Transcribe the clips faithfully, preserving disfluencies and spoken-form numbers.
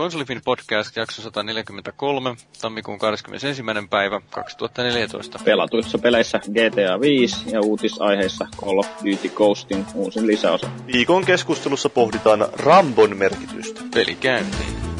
KonsoliFIN podcast jakso sata neljäkymmentäkolme, tammikuun kahdeskymmenesensimmäinen päivä kaksituhattaneljätoista. Pelatuissa peleissä G T A viisi ja uutisaiheissa Call of Duty Ghosting uusin lisäosa. Viikon keskustelussa pohditaan Rambon merkitystä. Peli käyntiin.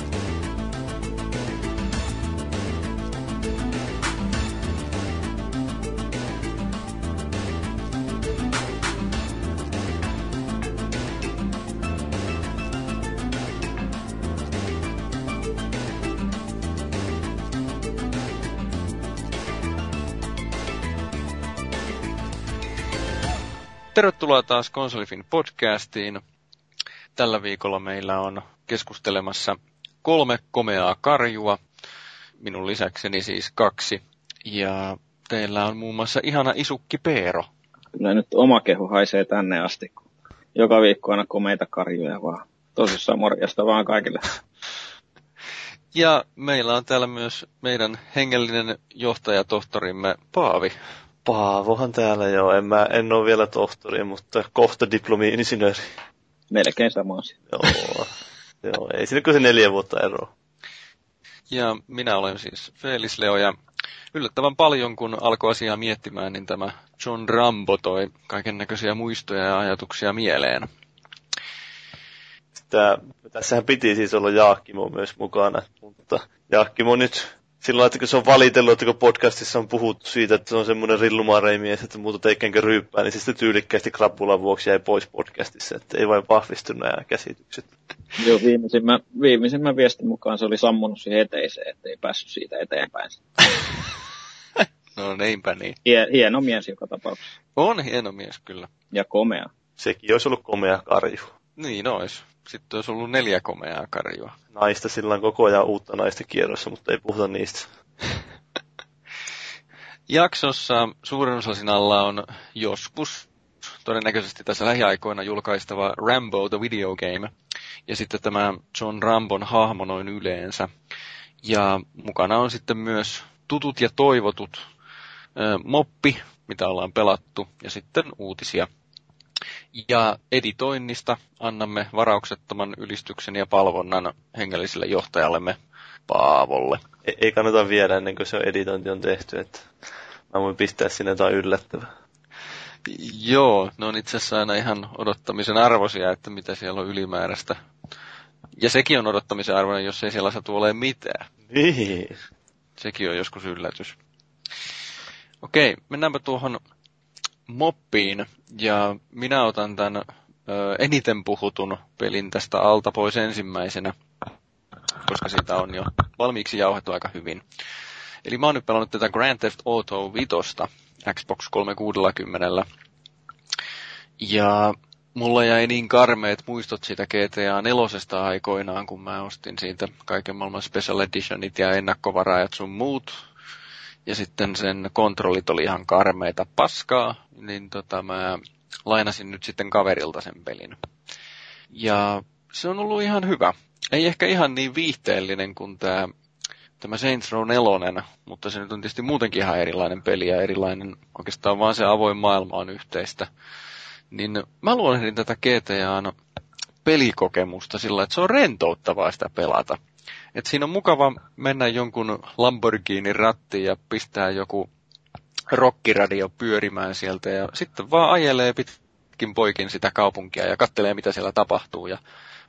Tervetuloa taas KonsoliFIN podcastiin. Tällä viikolla meillä on keskustelemassa kolme komeaa karjua, minun lisäkseni siis kaksi. Ja teillä on muun muassa ihana isukki Peero. Kyllä nyt oma kehu haisee tänne asti. Joka viikko aina komeita karjuja vaan. Tosissaan morjasta vaan kaikille. Ja meillä on täällä myös meidän hengellinen johtajatohtorimme Paavi. Paavohan täällä joo. En, mä, en ole vielä tohtori, mutta kohta diplomi-insinööri. Melkein sama asia. Joo. joo, ei siinä kuin se neljä vuotta eroa. Ja minä olen siis Felis Leo, ja yllättävän paljon kun alkoi asiaa miettimään, niin tämä John Rambo toi kaiken näköisiä muistoja ja ajatuksia mieleen. Tää, tässähän piti siis olla Jaakkimo myös mukana, mutta Jaakkimo nyt... Silloin, että kun se on valitellut, että kun podcastissa on puhuttu siitä, että se on semmoinen rillumareimies, että muuta teikkänkö ryyppää, niin se sitten tyylikkästi krapulan vuoksi jäi pois podcastissa, että ei vain vahvistunut nämä käsitykset. Joo, viimeisimmän, viimeisimmän viestin mukaan se oli sammunut siihen eteiseen, ettei päässyt siitä eteenpäin. No niinpä niin. Hien, hieno mies joka tapauksessa. On hieno mies kyllä. Ja komea. Sekin olisi ollut komea karju. Niin olisi. Sitten olisi ollut neljä komeaa karjua. Naista sillä on koko ajan uutta naista kierrossa, mutta ei puhuta niistä. Jaksossa suurennuslasin alla on joskus, todennäköisesti tässä lähiaikoina julkaistava Rambo the Video Game. Ja sitten tämä John Rambon hahmo noin yleensä. Ja mukana on sitten myös tutut ja toivotut äh, moppi, mitä ollaan pelattu, ja sitten uutisia. Ja editoinnista annamme varauksettoman ylistyksen ja palvonnan hengelliselle johtajallemme Paavolle. Ei, ei kannata viedä ennen kuin se editointi on tehty, että mä voin pistää sinne jotain yllättävää. Joo, ne on itse asiassa aina ihan odottamisen arvoisia, että mitä siellä on ylimääräistä. Ja sekin on odottamisen arvoinen, jos ei siellä satu ole mitään. Niin. Sekin on joskus yllätys. Okei, mennäänpä tuohon... moppiin, ja minä otan tämän ö, eniten puhutun pelin tästä alta pois ensimmäisenä, koska siitä on jo valmiiksi jauhettu aika hyvin. Eli mä oon nyt pelannut tätä Grand Theft Auto vitosta Xbox kolmesataakuusikymmentä. Ja mulla jäi niin karmeet muistot siitä G T A nelosesta aikoinaan, kun mä ostin siitä kaiken maailman special editionit ja ennakkovaraajat sun muut. Ja sitten sen kontrollit oli ihan karmeita paskaa, niin tota mä lainasin nyt sitten kaverilta sen pelin. Ja se on ollut ihan hyvä. Ei ehkä ihan niin viihteellinen kuin tämä, tämä Saints Row nelonen, mutta se nyt on tietysti muutenkin ihan erilainen peli ja erilainen, oikeastaan vaan se avoin maailma on yhteistä. Niin mä luonnehdin tätä G T A:n pelikokemusta sillä, että se on rentouttavaa sitä pelata. Et siinä on mukava mennä jonkun Lamborghinin rattiin ja pistää joku rockiradio pyörimään sieltä ja sitten vaan ajelee pitkin poikin sitä kaupunkia ja katselee mitä siellä tapahtuu. Ja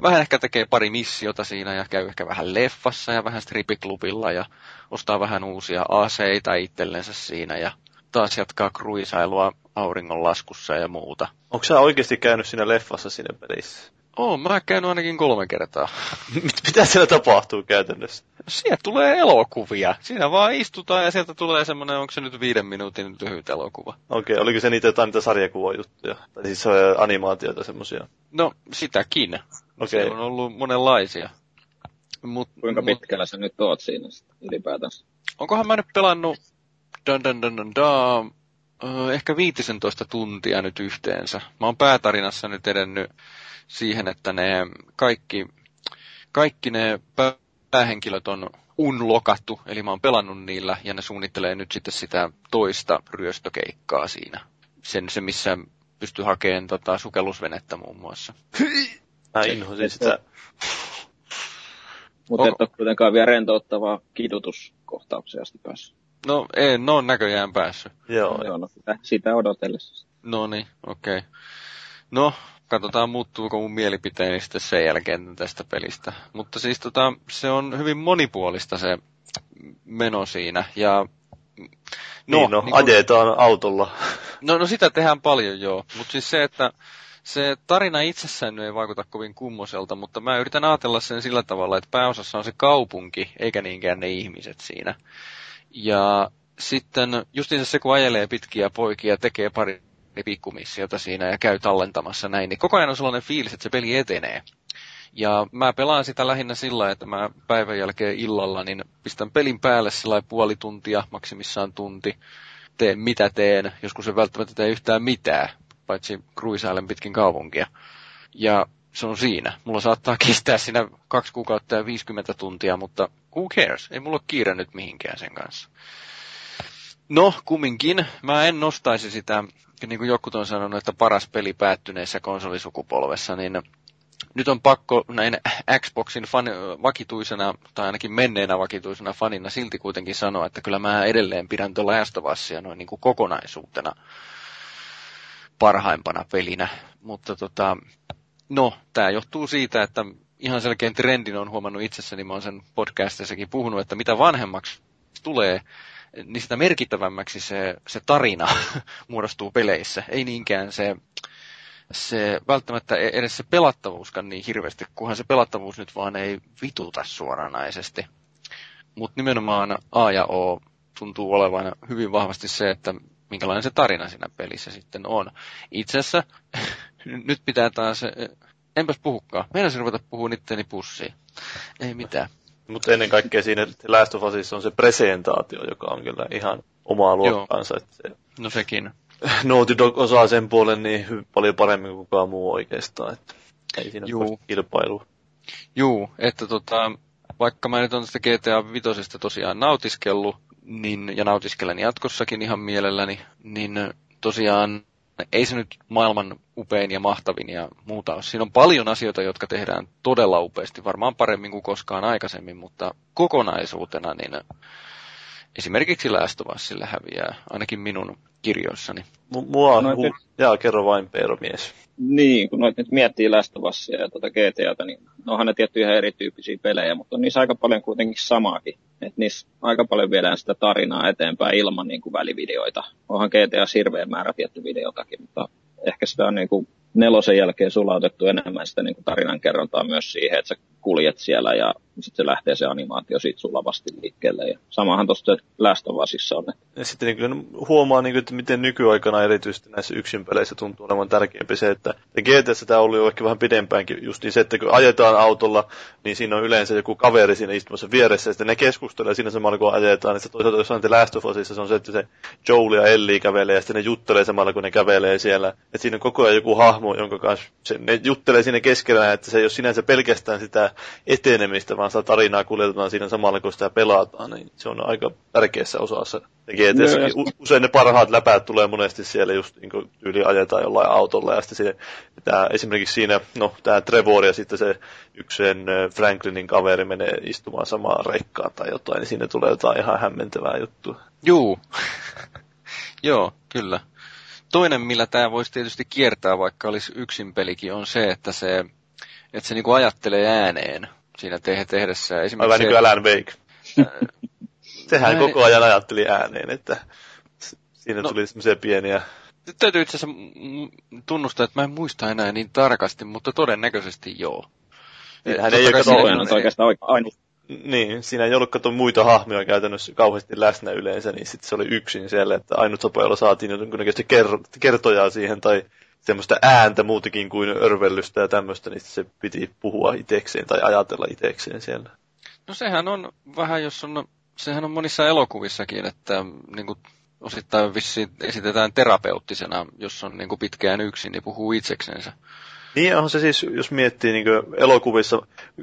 vähän ehkä tekee pari missiota siinä ja käy ehkä vähän leffassa ja vähän stripiklubilla ja ostaa vähän uusia aseita itsellensä siinä ja taas jatkaa kruisailua auringonlaskussa ja muuta. Onko sä oikeasti käynyt siinä leffassa siinä pelissä? Oon, mä oon käynyt ainakin kolme kertaa. Mitä siellä tapahtuu käytännössä? Siellä tulee elokuvia. Siinä vaan istutaan ja sieltä tulee semmoinen, onko se nyt viiden minuutin lyhyt elokuva. Okei, okay, oliko se niitä jotain niitä sarjakuvajuttuja? Tai siis animaatioita semmoisia? No, sitäkin. Okay. Siellä on ollut monenlaisia. Mut, Kuinka pitkällä mut... sä nyt oot siinä ylipäätänsä? Onkohan mä nyt pelannut dun dun dun dun dun, öö, ehkä viisitoista tuntia nyt yhteensä. Mä oon päätarinassa nyt edennyt siihen, että ne kaikki, kaikki ne päähenkilöt on unlokattu, eli mä oon pelannut niillä, ja ne suunnittelee nyt sitten sitä toista ryöstökeikkaa siinä. Sen, se, missä pystyy hakemaan tota, sukellusvenettä muun muassa. Mä inhosin sitä. Mutta et ole kuitenkaan vielä rentouttavaa kidutuskohtaukseen asti päässyt. No ei, no on näköjään päässyt. Joo, joo. No, sitä, sitä odotellessa. No niin, okei. Okay. No, katsotaan muuttuuko mun mielipiteeni sitten sen jälkeen tästä pelistä. Mutta siis tota, se on hyvin monipuolista se meno siinä. Ja no, niin, no niin kun ajetaan autolla. No, no sitä tehdään paljon, joo. Mutta siis se, että se tarina itsessään ei vaikuta kovin kummoselta, mutta mä yritän ajatella sen sillä tavalla, että pääosassa on se kaupunki, eikä niinkään ne ihmiset siinä. Ja sitten justiinsa se, kun ajelee pitkiä poikia, tekee pari pikkumissiota siinä ja käy tallentamassa näin, niin koko ajan on sellainen fiilis, että se peli etenee. Ja mä pelaan sitä lähinnä sillä, että mä päivän jälkeen illalla niin pistän pelin päälle sillä puoli tuntia, maksimissaan tunti, teen mitä teen, joskus en välttämättä tee yhtään mitään, paitsi kruisailen pitkin kaupunkia. Ja se on siinä. Mulla saattaa kestää siinä kaksi kuukautta ja viisikymmentä tuntia, mutta who cares? Ei mulla ole kiire nyt mihinkään sen kanssa. No, kumminkin. Mä en nostaisi sitä, niin kuin jotkut on sanonut, että paras peli päättyneessä konsolisukupolvessa, niin nyt on pakko näin Xboxin fan, vakituisena, tai ainakin menneenä vakituisena fanina silti kuitenkin sanoa, että kyllä mä edelleen pidän tuolla Last of Usia noin niin kuin kokonaisuutena parhaimpana pelinä. Mutta tota, no, tää johtuu siitä, että ihan selkeän trendin on huomannut itsessäni, mä oon sen podcastissakin puhunut, että mitä vanhemmaksi tulee, niin sitä merkittävämmäksi se, se tarina muodostuu peleissä. Ei niinkään se, se välttämättä edes se pelattavuuskaan niin hirveästi, kunhan se pelattavuus nyt vaan ei vituta suoranaisesti. Mutta nimenomaan A ja O tuntuu olevan hyvin vahvasti se, että minkälainen se tarina siinä pelissä sitten on. Itse asiassa nyt pitää taas, enpäs puhukaan, meidän se ruveta puhua itteni pussiin. Ei mitään. Mutta ennen kaikkea siinä Last of Usissa on se presentaatio, joka on kyllä ihan omaa luokkaansa. Se no sekin. Naughty Dog osaa sen puolen niin paljon paremmin kuin kukaan muu oikeastaan. Että ei siinä ole kilpailua. Juu, että tota, vaikka mä nyt on tästä G T A viisi tosiaan nautiskellut, niin, ja nautiskelen jatkossakin ihan mielelläni, niin tosiaan ei se nyt maailman upein ja mahtavin ja muuta ole. Siinä on paljon asioita, jotka tehdään todella upeasti, varmaan paremmin kuin koskaan aikaisemmin, mutta kokonaisuutena niin esimerkiksi Last of Us sillä häviää, ainakin minun kirjoissani. Mua on, hu- jaa, kerro vain, Peeromies. Niin, kun noit nyt miettii Last of Usia ja tuota G T A:ta, niin onhan ne tietty ihan erityyppisiä pelejä, mutta on niissä aika paljon kuitenkin samaakin. Että niissä aika paljon viedään sitä tarinaa eteenpäin ilman niin kuin välivideoita. Onhan G T A hirveä määrä tietty videotakin, mutta ehkä sitä on niin kuin nelosen jälkeen sulautettu enemmän sitä niin kuin tarinankerrontaa myös siihen, että sä kuljet siellä ja sitten se lähtee se animaatio siitä sulavasti liikkeelle. Ja samahan tuossa Last of Usissa on. Ja sitten niin kyllä huomaa, niin kuin, että miten nykyaikana erityisesti näissä yksinpeleissä tuntuu olevan tärkeämpi se, että G T A:ssä tämä oli jo ehkä vähän pidempäänkin just niin se, että kun ajetaan autolla, niin siinä on yleensä joku kaveri siinä istumassa vieressä ja sitten ne keskustelee siinä samalla kun ajetaan. Niin toisaalta jossain Last of Usissa se on se, että se Joel ja Ellie kävelee ja sitten ne juttelee samalla kun ne kävelee siellä. Että siinä on koko ajan joku hahmo, jonka kanssa se, ne juttelee siinä keskellä, että se ei ole sinänsä pelkästään sitä etenemistä, vaan sitä tarinaa kuljetetaan siinä samalla, kun sitä pelataan, niin se on aika tärkeässä osassa. G T A:ssakin no, usein ne parhaat läpäät tulee monesti siellä just niin kuin tyyli ajetaan jollain autolla, ja sitten se, tää, esimerkiksi siinä, no tää Trevor ja sitten se yksen Franklinin kaveri menee istumaan samaan rekkaan tai jotain, niin siinä tulee jotain ihan hämmentävää juttua. Juu, joo, kyllä. Toinen, millä tää voisi tietysti kiertää, vaikka olisi yksin pelikin, on se, että se Että se niinku ajattelee ääneen siinä te- tehdessä. Aivan niin kuin Alan Wake. Ää... Sehän Ää... koko ajan ajatteli ääneen, että siinä no, tuli semmoisia pieniä. Täytyy itse asiassa tunnustaa, että mä en muista enää niin tarkasti, mutta todennäköisesti joo. Hän ei ole siinä oikeastaan ainut. Niin, siinä ei ollut kato muita hahmoja käytännössä kauheasti läsnä yleensä, niin sitten se oli yksin siellä, että ainut sopoilla saatiin jonkinlaista ker- kertojaa siihen tai semmoista ääntä muutakin kuin örvellystä ja tämmöistä, niin se piti puhua itsekseen tai ajatella itsekseen siellä. No sehän on vähän, jos on, sehän on monissa elokuvissakin, että niin kuin osittain vissiin esitetään terapeuttisena, jos on niin kuin pitkään yksin, niin puhuu itseksensä. Niin onhan se siis, jos miettii niin elokuvissa,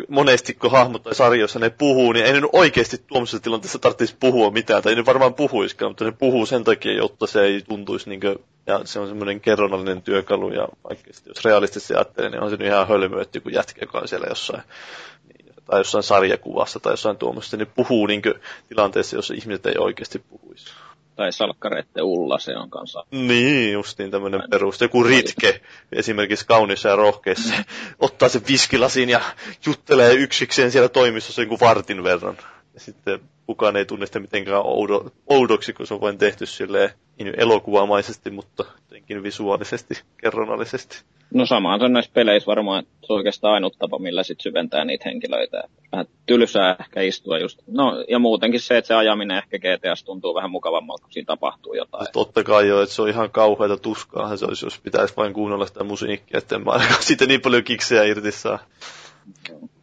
monesti kun hahmot tai sarjoissa ne puhuu, niin ei ne oikeasti tuommoisessa tilanteessa tarvitsisi puhua mitään, tai ei ne varmaan puhuisikaan, mutta ne puhuu sen takia, jotta se ei tuntuisi, niin kuin, ja se on semmoinen kerronnallinen työkalu, ja vaikka jos realistisesti ajattelee, niin on se ihan hölmöötti, kun jätkä, joka on siellä jossain. tai jossain sarjakuvassa tai jossain tuommoista, niin puhuu niinkö tilanteessa, jos ihmiset ei oikeasti puhuisi. Tai salkkareitten ulla se on kanssa. Niin, just niin tämmöinen peruste. Joku Ritke, esimerkiksi kaunissa ja rohkeissa, ottaa sen viskilasin ja juttelee yksikseen siellä toimistossa joku vartin verran. Ja sitten kukaan ei tunne sitä mitenkään oudo, oudoksi, kun se on vain tehty silleen elokuvamaisesti, mutta jotenkin visuaalisesti, kerronallisesti. No samaan se on näissä peleissä varmaan, että se on oikeastaan ainut tapa, millä sit syventää niitä henkilöitä. Vähän tylsää ehkä istua just. No ja muutenkin se, että se ajaminen ehkä G T A:ssa tuntuu vähän mukavammalta, kun siinä tapahtuu jotain. No, totta kai joo, että se on ihan kauheata tuskaahan se olisi, jos pitäisi vain kuunnella sitä musiikkia, että en mä ainakaan siitä niin paljon kiksejä irti saa.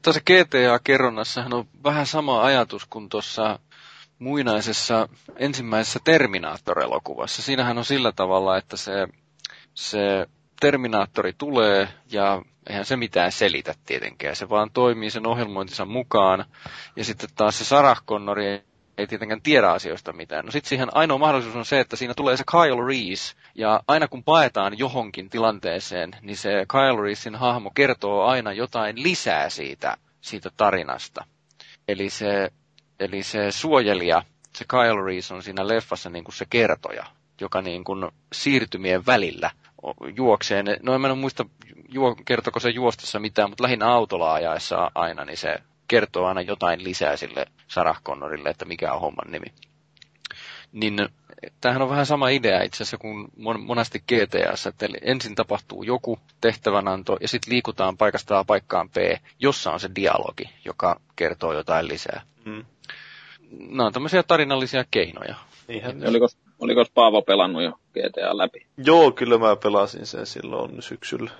Tuossa G T A-kerronnassahan on vähän sama ajatus kuin tuossa muinaisessa ensimmäisessä Terminaattor-elokuvassa. Siinähän on sillä tavalla, että se, se Terminaattori tulee ja eihän se mitään selitä tietenkään. Se vaan toimii sen ohjelmointinsa mukaan ja sitten taas se Sarah Connori ei tietenkään tiedä asioista mitään. No sitten siihen ainoa mahdollisuus on se, että siinä tulee se Kyle Reese, ja aina kun paetaan johonkin tilanteeseen, niin se Kyle Reesein hahmo kertoo aina jotain lisää siitä, siitä tarinasta. Eli se, eli se suojelija, se Kyle Reese on siinä leffassa niin kuin se kertoja, joka niin kuin siirtymien välillä juokseen. No en muista, juo, kertoko se juostessa mitään, mutta lähinnä autolla ajaessa aina, niin se kertoo aina jotain lisää sille Sarah Connorille, että mikä on homman nimi. Niin tämähän on vähän sama idea itse asiassa kuin monesti G T A:ssa, että ensin tapahtuu joku tehtävänanto ja sitten liikutaan paikasta A paikkaan B, jossa on se dialogi, joka kertoo jotain lisää. Mm. Nämä on tämmöisiä tarinallisia keinoja. Niinhän. Oliko, oliko Paavo pelannut jo G T A läpi? Joo, kyllä mä pelasin sen silloin syksyllä.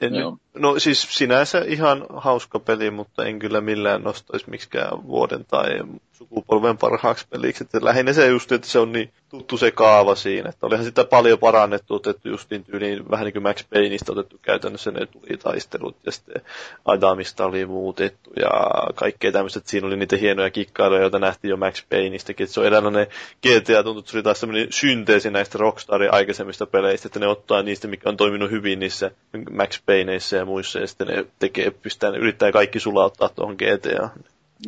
En, no siis sinänsä ihan hauska peli, mutta en kyllä millään nostaisi miksikään vuoden tai sukupolven parhaaksi peliksi. Että lähinnä se just, että se on niin tuttu se kaava siinä. Että olihan sitä paljon parannettu, otettu just niin tyyliin, vähän niin kuin Max Payneista otettu käytännössä ne tulitaistelut ja sitten Adamista oli muutettu ja kaikkea tämmöistä. Että siinä oli niitä hienoja kikkailuja, joita nähtiin jo Max Payneistäkin. Että se on eräänlainen G T A, tuntuu, että se oli taas tämmöinen synteesi näistä Rockstarin aikaisemmista peleistä, että ne ottaa niistä, mikä on toiminut hyvin niissä Max Payneissä ja muissa, ja sitten ne tekee, pystää, ne yrittää kaikki sulauttaa tuohon G T A.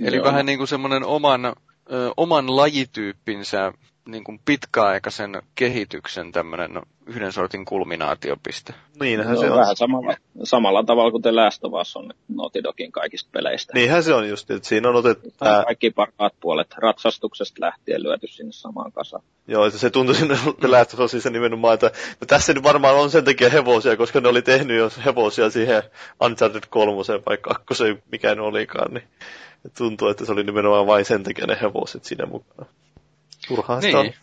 Eli joo, vähän niin kuin semmoinen oman, ö, oman lajityyppinsä niin kuin pitkäaikaisen kehityksen tämmöinen yhden sortin kulminaatiopiste. Niinhän no, se on. Vähän samalla, samalla tavalla kuin The Last of Us on Naughty Dogin kaikista peleistä. Niinhän se on just, että siinä on otettu Tämä... kaikki parhaat puolet ratsastuksesta lähtien lyöty sinne samaan kasaan. Joo, että se tuntui sinne The Last of Usissa nimenomaan, että no, tässä nyt varmaan on sen takia hevosia, koska ne oli tehnyt jo hevosia siihen Uncharted kolmoseen vai kakkoseen, mikä ne olikaan, niin tuntuu, että se oli nimenomaan vain sen takia ne hevoset siinä mukana. Turhaan sitä niin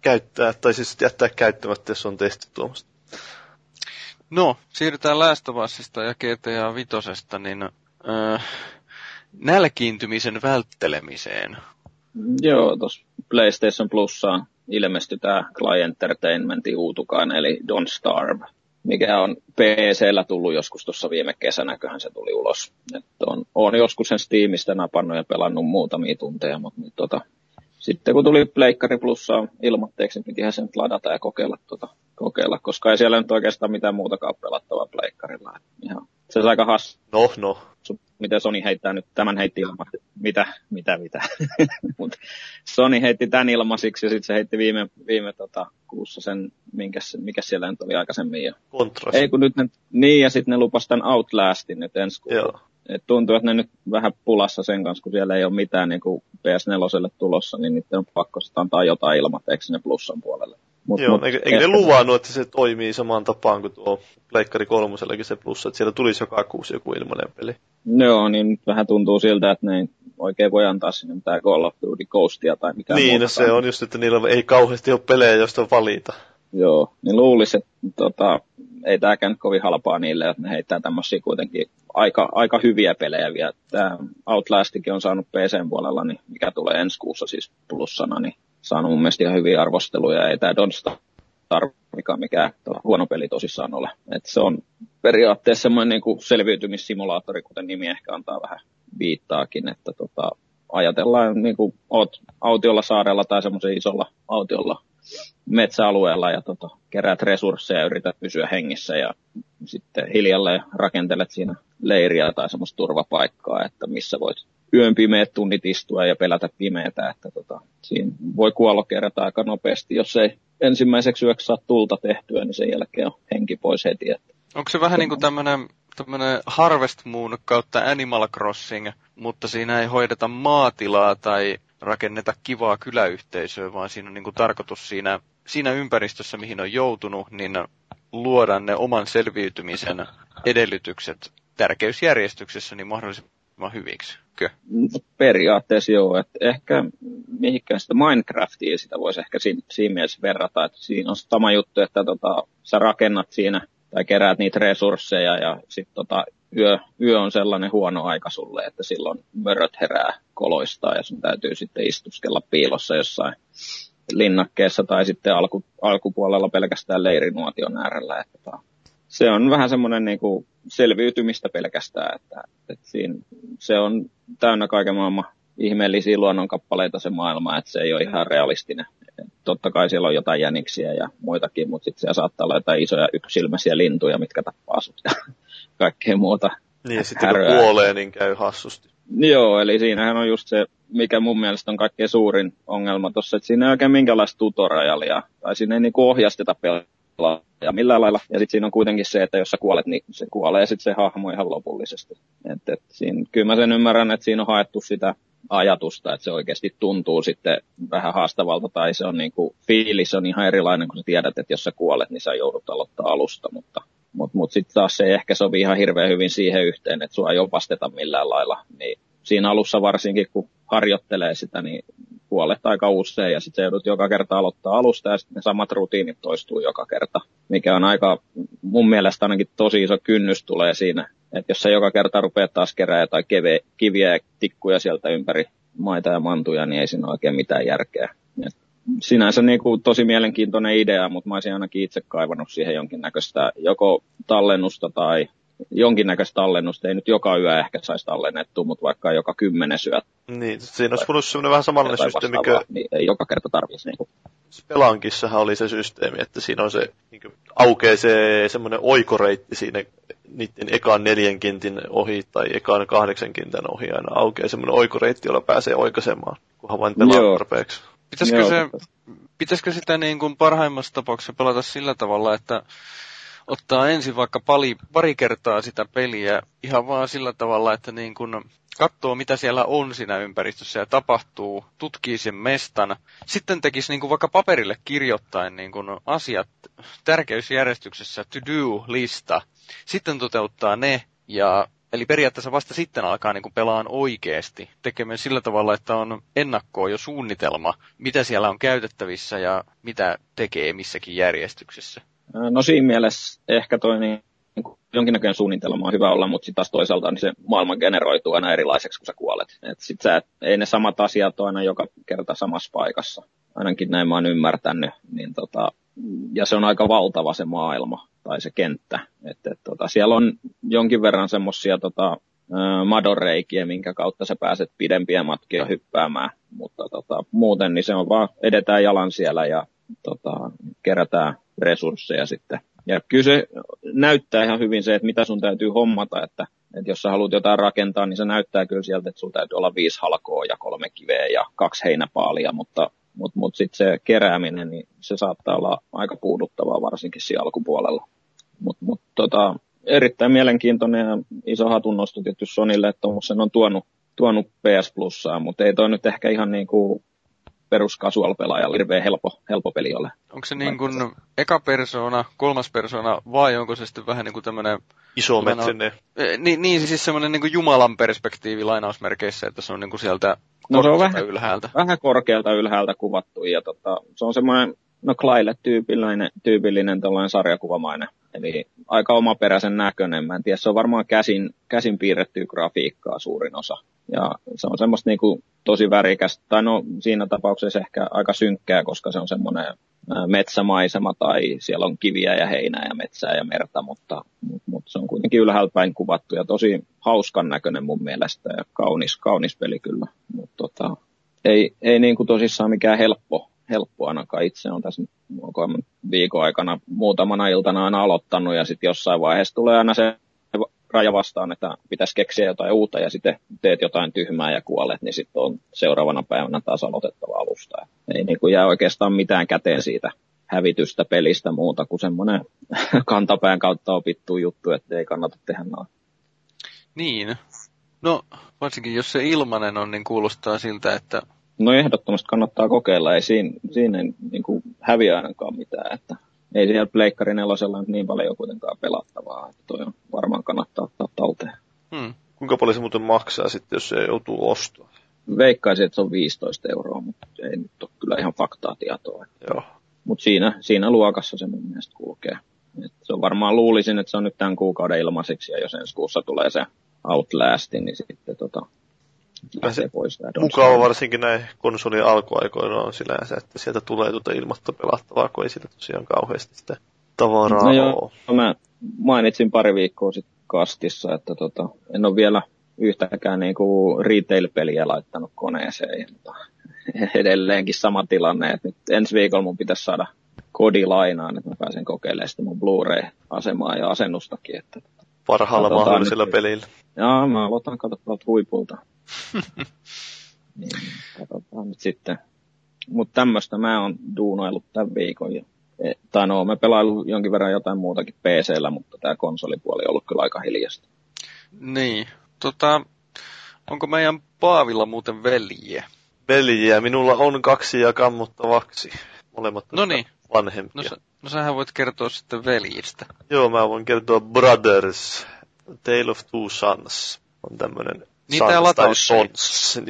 käyttää, tai siis jättää käyttämättä, jos on tehty tuommoista. No, siirrytään Last of Usista ja G T A Vitosesta, niin äh, nälkiintymisen välttelemiseen. Joo, tuossa PlayStation Plussaan ilmestyi tämä Client Entertainmentin uutukaan, eli Don't Starve, mikä on P C:llä tullut joskus tuossa viime kesänäköhän se tuli ulos. On, on joskus sen Steamista napannut ja pelannut muutamia tunteja, mutta nyt tota... Sitten kun tuli Pleikkari Plussaan ilmoitteeksi, pitihän sen ladata ja kokeilla, tuota, kokeilla, koska ei siellä nyt oikeastaan mitään muutakaan pelattavaa Pleikkarilla. Ihan. Se on aika hassu. No, no. Miten Sony heittää nyt tämän heitti ilmaksi? Mitä, mitä, mitä. Mut Sony heitti tämän ilmaisiksi ja sitten se heitti viime, viime tota, kuussa sen, minkä, mikä siellä nyt oli aikaisemmin. Ja... Kontras. Ei kun nyt ne, niin ja sitten ne lupasi tämän Outlastin nyt ensi kuulla. Et tuntuu, että ne nyt vähän pulassa sen kanssa, kun siellä ei ole mitään niin kuin P S neljälle tulossa, niin niiden on pakko antaa jotain ilmatteeksi sinne plussan puolelle. Mut, Joo, mut, eikä, eikä ne luvannut, että se toimii samaan tapaan kuin tuo Pleikkari kolmosellakin se plussa, että siellä tulisi joka kuusi joku ilmainen peli. Joo, niin nyt vähän tuntuu siltä, että ne ei oikein voi antaa sinne mitään Call of Duty Ghostia tai mitään niin, muuta. Niin, se on just, että niillä ei kauheasti ole pelejä, joista valita. Joo, niin luulisi, että tota, ei tääkään kovin halpaa niille, että ne heittää tämmöisiä kuitenkin aika, aika hyviä pelejä vielä. Tämä Outlastikin on saanut P C:n puolella, niin mikä tulee ensi kuussa siis plussana, niin saanut mun mielestä ihan hyviä arvosteluja. Ei tämä Don't Starve, mikä mikään huono peli tosissaan ole. Et se on periaatteessa semmoinen niin kuin selviytymissimulaattori, kuten nimi ehkä antaa vähän viittaakin, että tota, ajatellaan niin kuin oot autiolla saarella tai semmoisen isolla autiolla metsäalueella ja tota, keräät resursseja ja yrität pysyä hengissä ja sitten hiljalleen rakentelet siinä leiriä tai semmoista turvapaikkaa, että missä voit yön pimeät tunnit istua ja pelätä pimeätä, että tota, siinä voi kuolla kerrata aika nopeasti, jos ei ensimmäiseksi yöksi saa tulta tehtyä, niin sen jälkeen on henki pois heti. Että onko se vähän niin kuin tämmöinen tämmöinen Harvest Moon kautta Animal Crossing, mutta siinä ei hoideta maatilaa tai rakenneta kivaa kyläyhteisöä, vaan siinä on niin kuin tarkoitus siinä, siinä ympäristössä, mihin on joutunut, niin luoda ne oman selviytymisen edellytykset tärkeysjärjestyksessä niin mahdollisimman hyviksi. Kö? Periaatteessa joo, että ehkä mihinkään sitä Minecraftia sitä voisi ehkä siinä, siinä mielessä verrata, että siinä on sama juttu, että tota, sä rakennat siinä tai keräät niitä resursseja ja sitten tota, yö, yö on sellainen huono aika sulle, että silloin möröt herää koloistaan ja sun täytyy sitten istuskella piilossa jossain linnakkeessa tai sitten alku, alkupuolella pelkästään leirinuotion äärellä. Että se on vähän semmoinen niinku selviytymistä pelkästään, että, että siinä, se on täynnä kaiken maailman ihmeellisiä luonnonkappaleita se maailma, että se ei ole ihan realistinen. Totta kai siellä on jotain jäniksiä ja muitakin, mutta sitten siellä saattaa olla jotain isoja yksilmäisiä lintuja, mitkä tappaa sut ja kaikkea muuta. Niin ja sitten kun kuolee, niin käy hassusti. Joo, eli siinähän on just se, mikä mun mielestä on kaikkein suurin ongelma tuossa, että siinä ei oikein minkäänlaista tutorialia, tai siinä ei niinku ohjasteta pelaajaa millään lailla. Ja sitten siinä on kuitenkin se, että jos sä kuolet, niin se kuolee sitten se hahmo ihan lopullisesti. Et, et siinä, kyllä mä sen ymmärrän, että siinä on haettu sitä ajatusta, että se oikeasti tuntuu sitten vähän haastavalta, tai se on niin kuin, fiilis on ihan erilainen, kun sä tiedät, että jos sä kuolet, niin sä joudut aloittaa alusta, mutta mut, mut sitten taas se ei ehkä sovi ihan hirveän hyvin siihen yhteen, että sua ei opasteta millään lailla, niin siinä alussa varsinkin, kun harjoittelee sitä, niin kuolet aika usein, ja sitten sä joudut joka kerta aloittaa alusta, ja sitten ne samat rutiinit toistuu joka kerta, mikä on aika, mun mielestä ainakin tosi iso kynnys tulee siinä, että jos sä joka kerta rupeat taas kerää jotain keve- kiviä ja tikkuja sieltä ympäri maita ja mantuja, niin ei siinä oikein mitään järkeä. Et sinänsä niin kuin tosi mielenkiintoinen idea, mutta mä olisin ainakin itse kaivannut siihen jonkinnäköistä joko tallennusta tai jonkinnäköistä tallennusta. Ei nyt joka yö ehkä saisi tallennettua, mutta vaikka joka kymmenes yö. Niin, siinä olisi ollut semmoinen vähän samanlainen systeemi. Niin, ei joka kerta tarvitsisi. Niin Spelankissahan oli se systeemi, että siinä on se, niin kuin, aukeaa se semmoinen oikoreitti siinä niiden ekaan neljän kentin ohi tai ekaan kahdeksan kentän ohi aina aukeaa semmoinen oikoreitti, jolla pääsee oikaisemaan, kunhan vain pelaa tarpeeksi. Pitäisikö, Joo, se, pitäisikö sitä niin kuin parhaimmassa tapauksessa pelata sillä tavalla, että ottaa ensin vaikka pali, pari kertaa sitä peliä ihan vaan sillä tavalla, että niin kuin katsoo mitä siellä on siinä ympäristössä ja tapahtuu, tutkii sen mestan. Sitten tekisi niin kuin vaikka paperille kirjoittain niin kuin asiat tärkeysjärjestyksessä to-do-lista. Sitten toteuttaa ne, ja, eli periaatteessa vasta sitten alkaa niin kuin pelaan oikeasti. Tekemään sillä tavalla, että on ennakkoa jo suunnitelma, mitä siellä on käytettävissä ja mitä tekee missäkin järjestyksessä. No siinä mielessä ehkä toi niin jonkinnäköinen suunnitelma on hyvä olla, mutta sitten taas toisaalta niin se maailma generoituu aina erilaiseksi, kun sä kuolet. Et sit sä et, ei ne samat asiat ole aina joka kerta samassa paikassa. Ainakin näin mä oon ymmärtänyt. Niin tota, ja se on aika valtava se maailma tai se kenttä. Et, et, tota, siellä on jonkin verran semmoisia tota, madonreikiä, minkä kautta sä pääset pidempiä matkia hyppäämään. Mutta tota, muuten niin se on vaan edetään jalan siellä ja tota, kerätään resursseja sitten. Ja kyllä se näyttää ihan hyvin se, että mitä sun täytyy hommata, että, että jos sä haluat jotain rakentaa, niin se näyttää kyllä sieltä, että sun täytyy olla viisi halkoa ja kolme kiveä ja kaksi heinäpaalia, mutta, mutta, mutta sitten se kerääminen, niin se saattaa olla aika puuduttavaa varsinkin siinä alkupuolella. Mutta mut, tota, erittäin mielenkiintoinen ja iso hatunnosto tietysti Sonille, että sen on tuonut, tuonut P S Plussaa, mutta ei toi nyt ehkä ihan niin kuin peruskasuaalipelaajalle hirveän helppo, helppo peli ole. Onko se niin kuin eka persoona, kolmas persoona, vai onko se sitten vähän niin kuin tämmöinen isometrinen? Niin, niin siis semmoinen niin kuin jumalan perspektiivi lainausmerkeissä, että se on niin kuin sieltä no, se on vähän, ylhäältä. Vähän korkealta ylhäältä kuvattu, ja tota, se on semmoinen, no Clylle tyypillinen, tyypillinen tällainen sarjakuvamainen, eli aika omaperäisen näköinen. Mä en tiedä, se on varmaan käsin, käsin piirrettyä grafiikkaa suurin osa, ja se on semmoista niin kuin tosi värikästä, tai no siinä tapauksessa ehkä aika synkkää, koska se on semmoinen metsämaisema tai siellä on kiviä ja heinää ja metsää ja merta, mutta, mutta, mutta se on kuitenkin ylhäältäpäin kuvattu ja tosi hauskan näköinen mun mielestä ja kaunis, kaunis peli kyllä, mutta tota, ei, ei niin kuin tosissaan mikään helppo, helppo ainakaan. Itse on tässä viikon aikana muutamana iltana aina aloittanut ja sitten jossain vaiheessa tulee aina se raja vastaan, että pitäisi keksiä jotain uutta ja sitten teet jotain tyhmää ja kuolet, niin sitten on seuraavana päivänä taas aloitettava alusta. Ei niin kuin jää oikeastaan mitään käteen siitä hävitystä pelistä muuta kuin semmoinen kantapään kautta opittu juttu, että ei kannata tehdä noin. Niin. No varsinkin jos se ilmanen on, niin kuulostaa siltä, että... No ehdottomasti kannattaa kokeilla. Ei siinä, siinä ei niin kuin häviä ainakaan mitään, että... Ei siellä pleikkarin elosella niin paljon kuitenkaan pelattavaa, että toi on varmaan kannattaa ottaa talteen. Hmm. Kuinka paljon se muuten maksaa sitten, jos se joutuu ostamaan? Veikkaisin, että se on viisitoista euroa, mutta ei nyt ole kyllä ihan faktaa tietoa. Mutta siinä, siinä luokassa se mun mielestä kulkee. Et se on varmaan, luulisin, että se on nyt tämän kuukauden ilmaiseksi, ja jos ensi kuussa tulee se Outlast, niin sitten tota, lähtee pois. Mukava varsinkin näin konsolin alkuaikoina on sinänsä, että sieltä tulee tuota ilmatta pelattavaa, kun ei sillä tosiaan kauheasti sitä tavaraa no joo, ole. Mä mainitsin pari viikkoa sitten kastissa, että tota, en ole vielä yhtäkään niinku retail-peliä laittanut koneeseen. Edelleenkin sama tilanne, että nyt ensi viikolla mun pitäisi saada kodilainaan, että mä pääsen kokeilemaan sitä mun Blu-ray-asemaa ja asennustakin. Että parhaalla mahdollisella nyt pelillä. Jaa, mä aloitan katsotaan huipulta. Niin, katsotaan nyt sitten. Mutta tämmöistä mä oon duunoillut tämän viikon. Ja, e, tai no, mä pelaillut jonkin verran jotain muutakin P C:llä, mutta tää konsolipuoli on ollut kyllä aika hiljaista. Niin, tota, onko meidän Paavilla muuten veljiä? Veljiä, minulla on kaksi ja kammuttavaksi. Molemmat on vanhempia. No sä, no sähän voit kertoa sitten veljistä. Joo, mä voin kertoa Brothers: A Tale of Two Sons. On tämmönen... Niin tää latauspeli.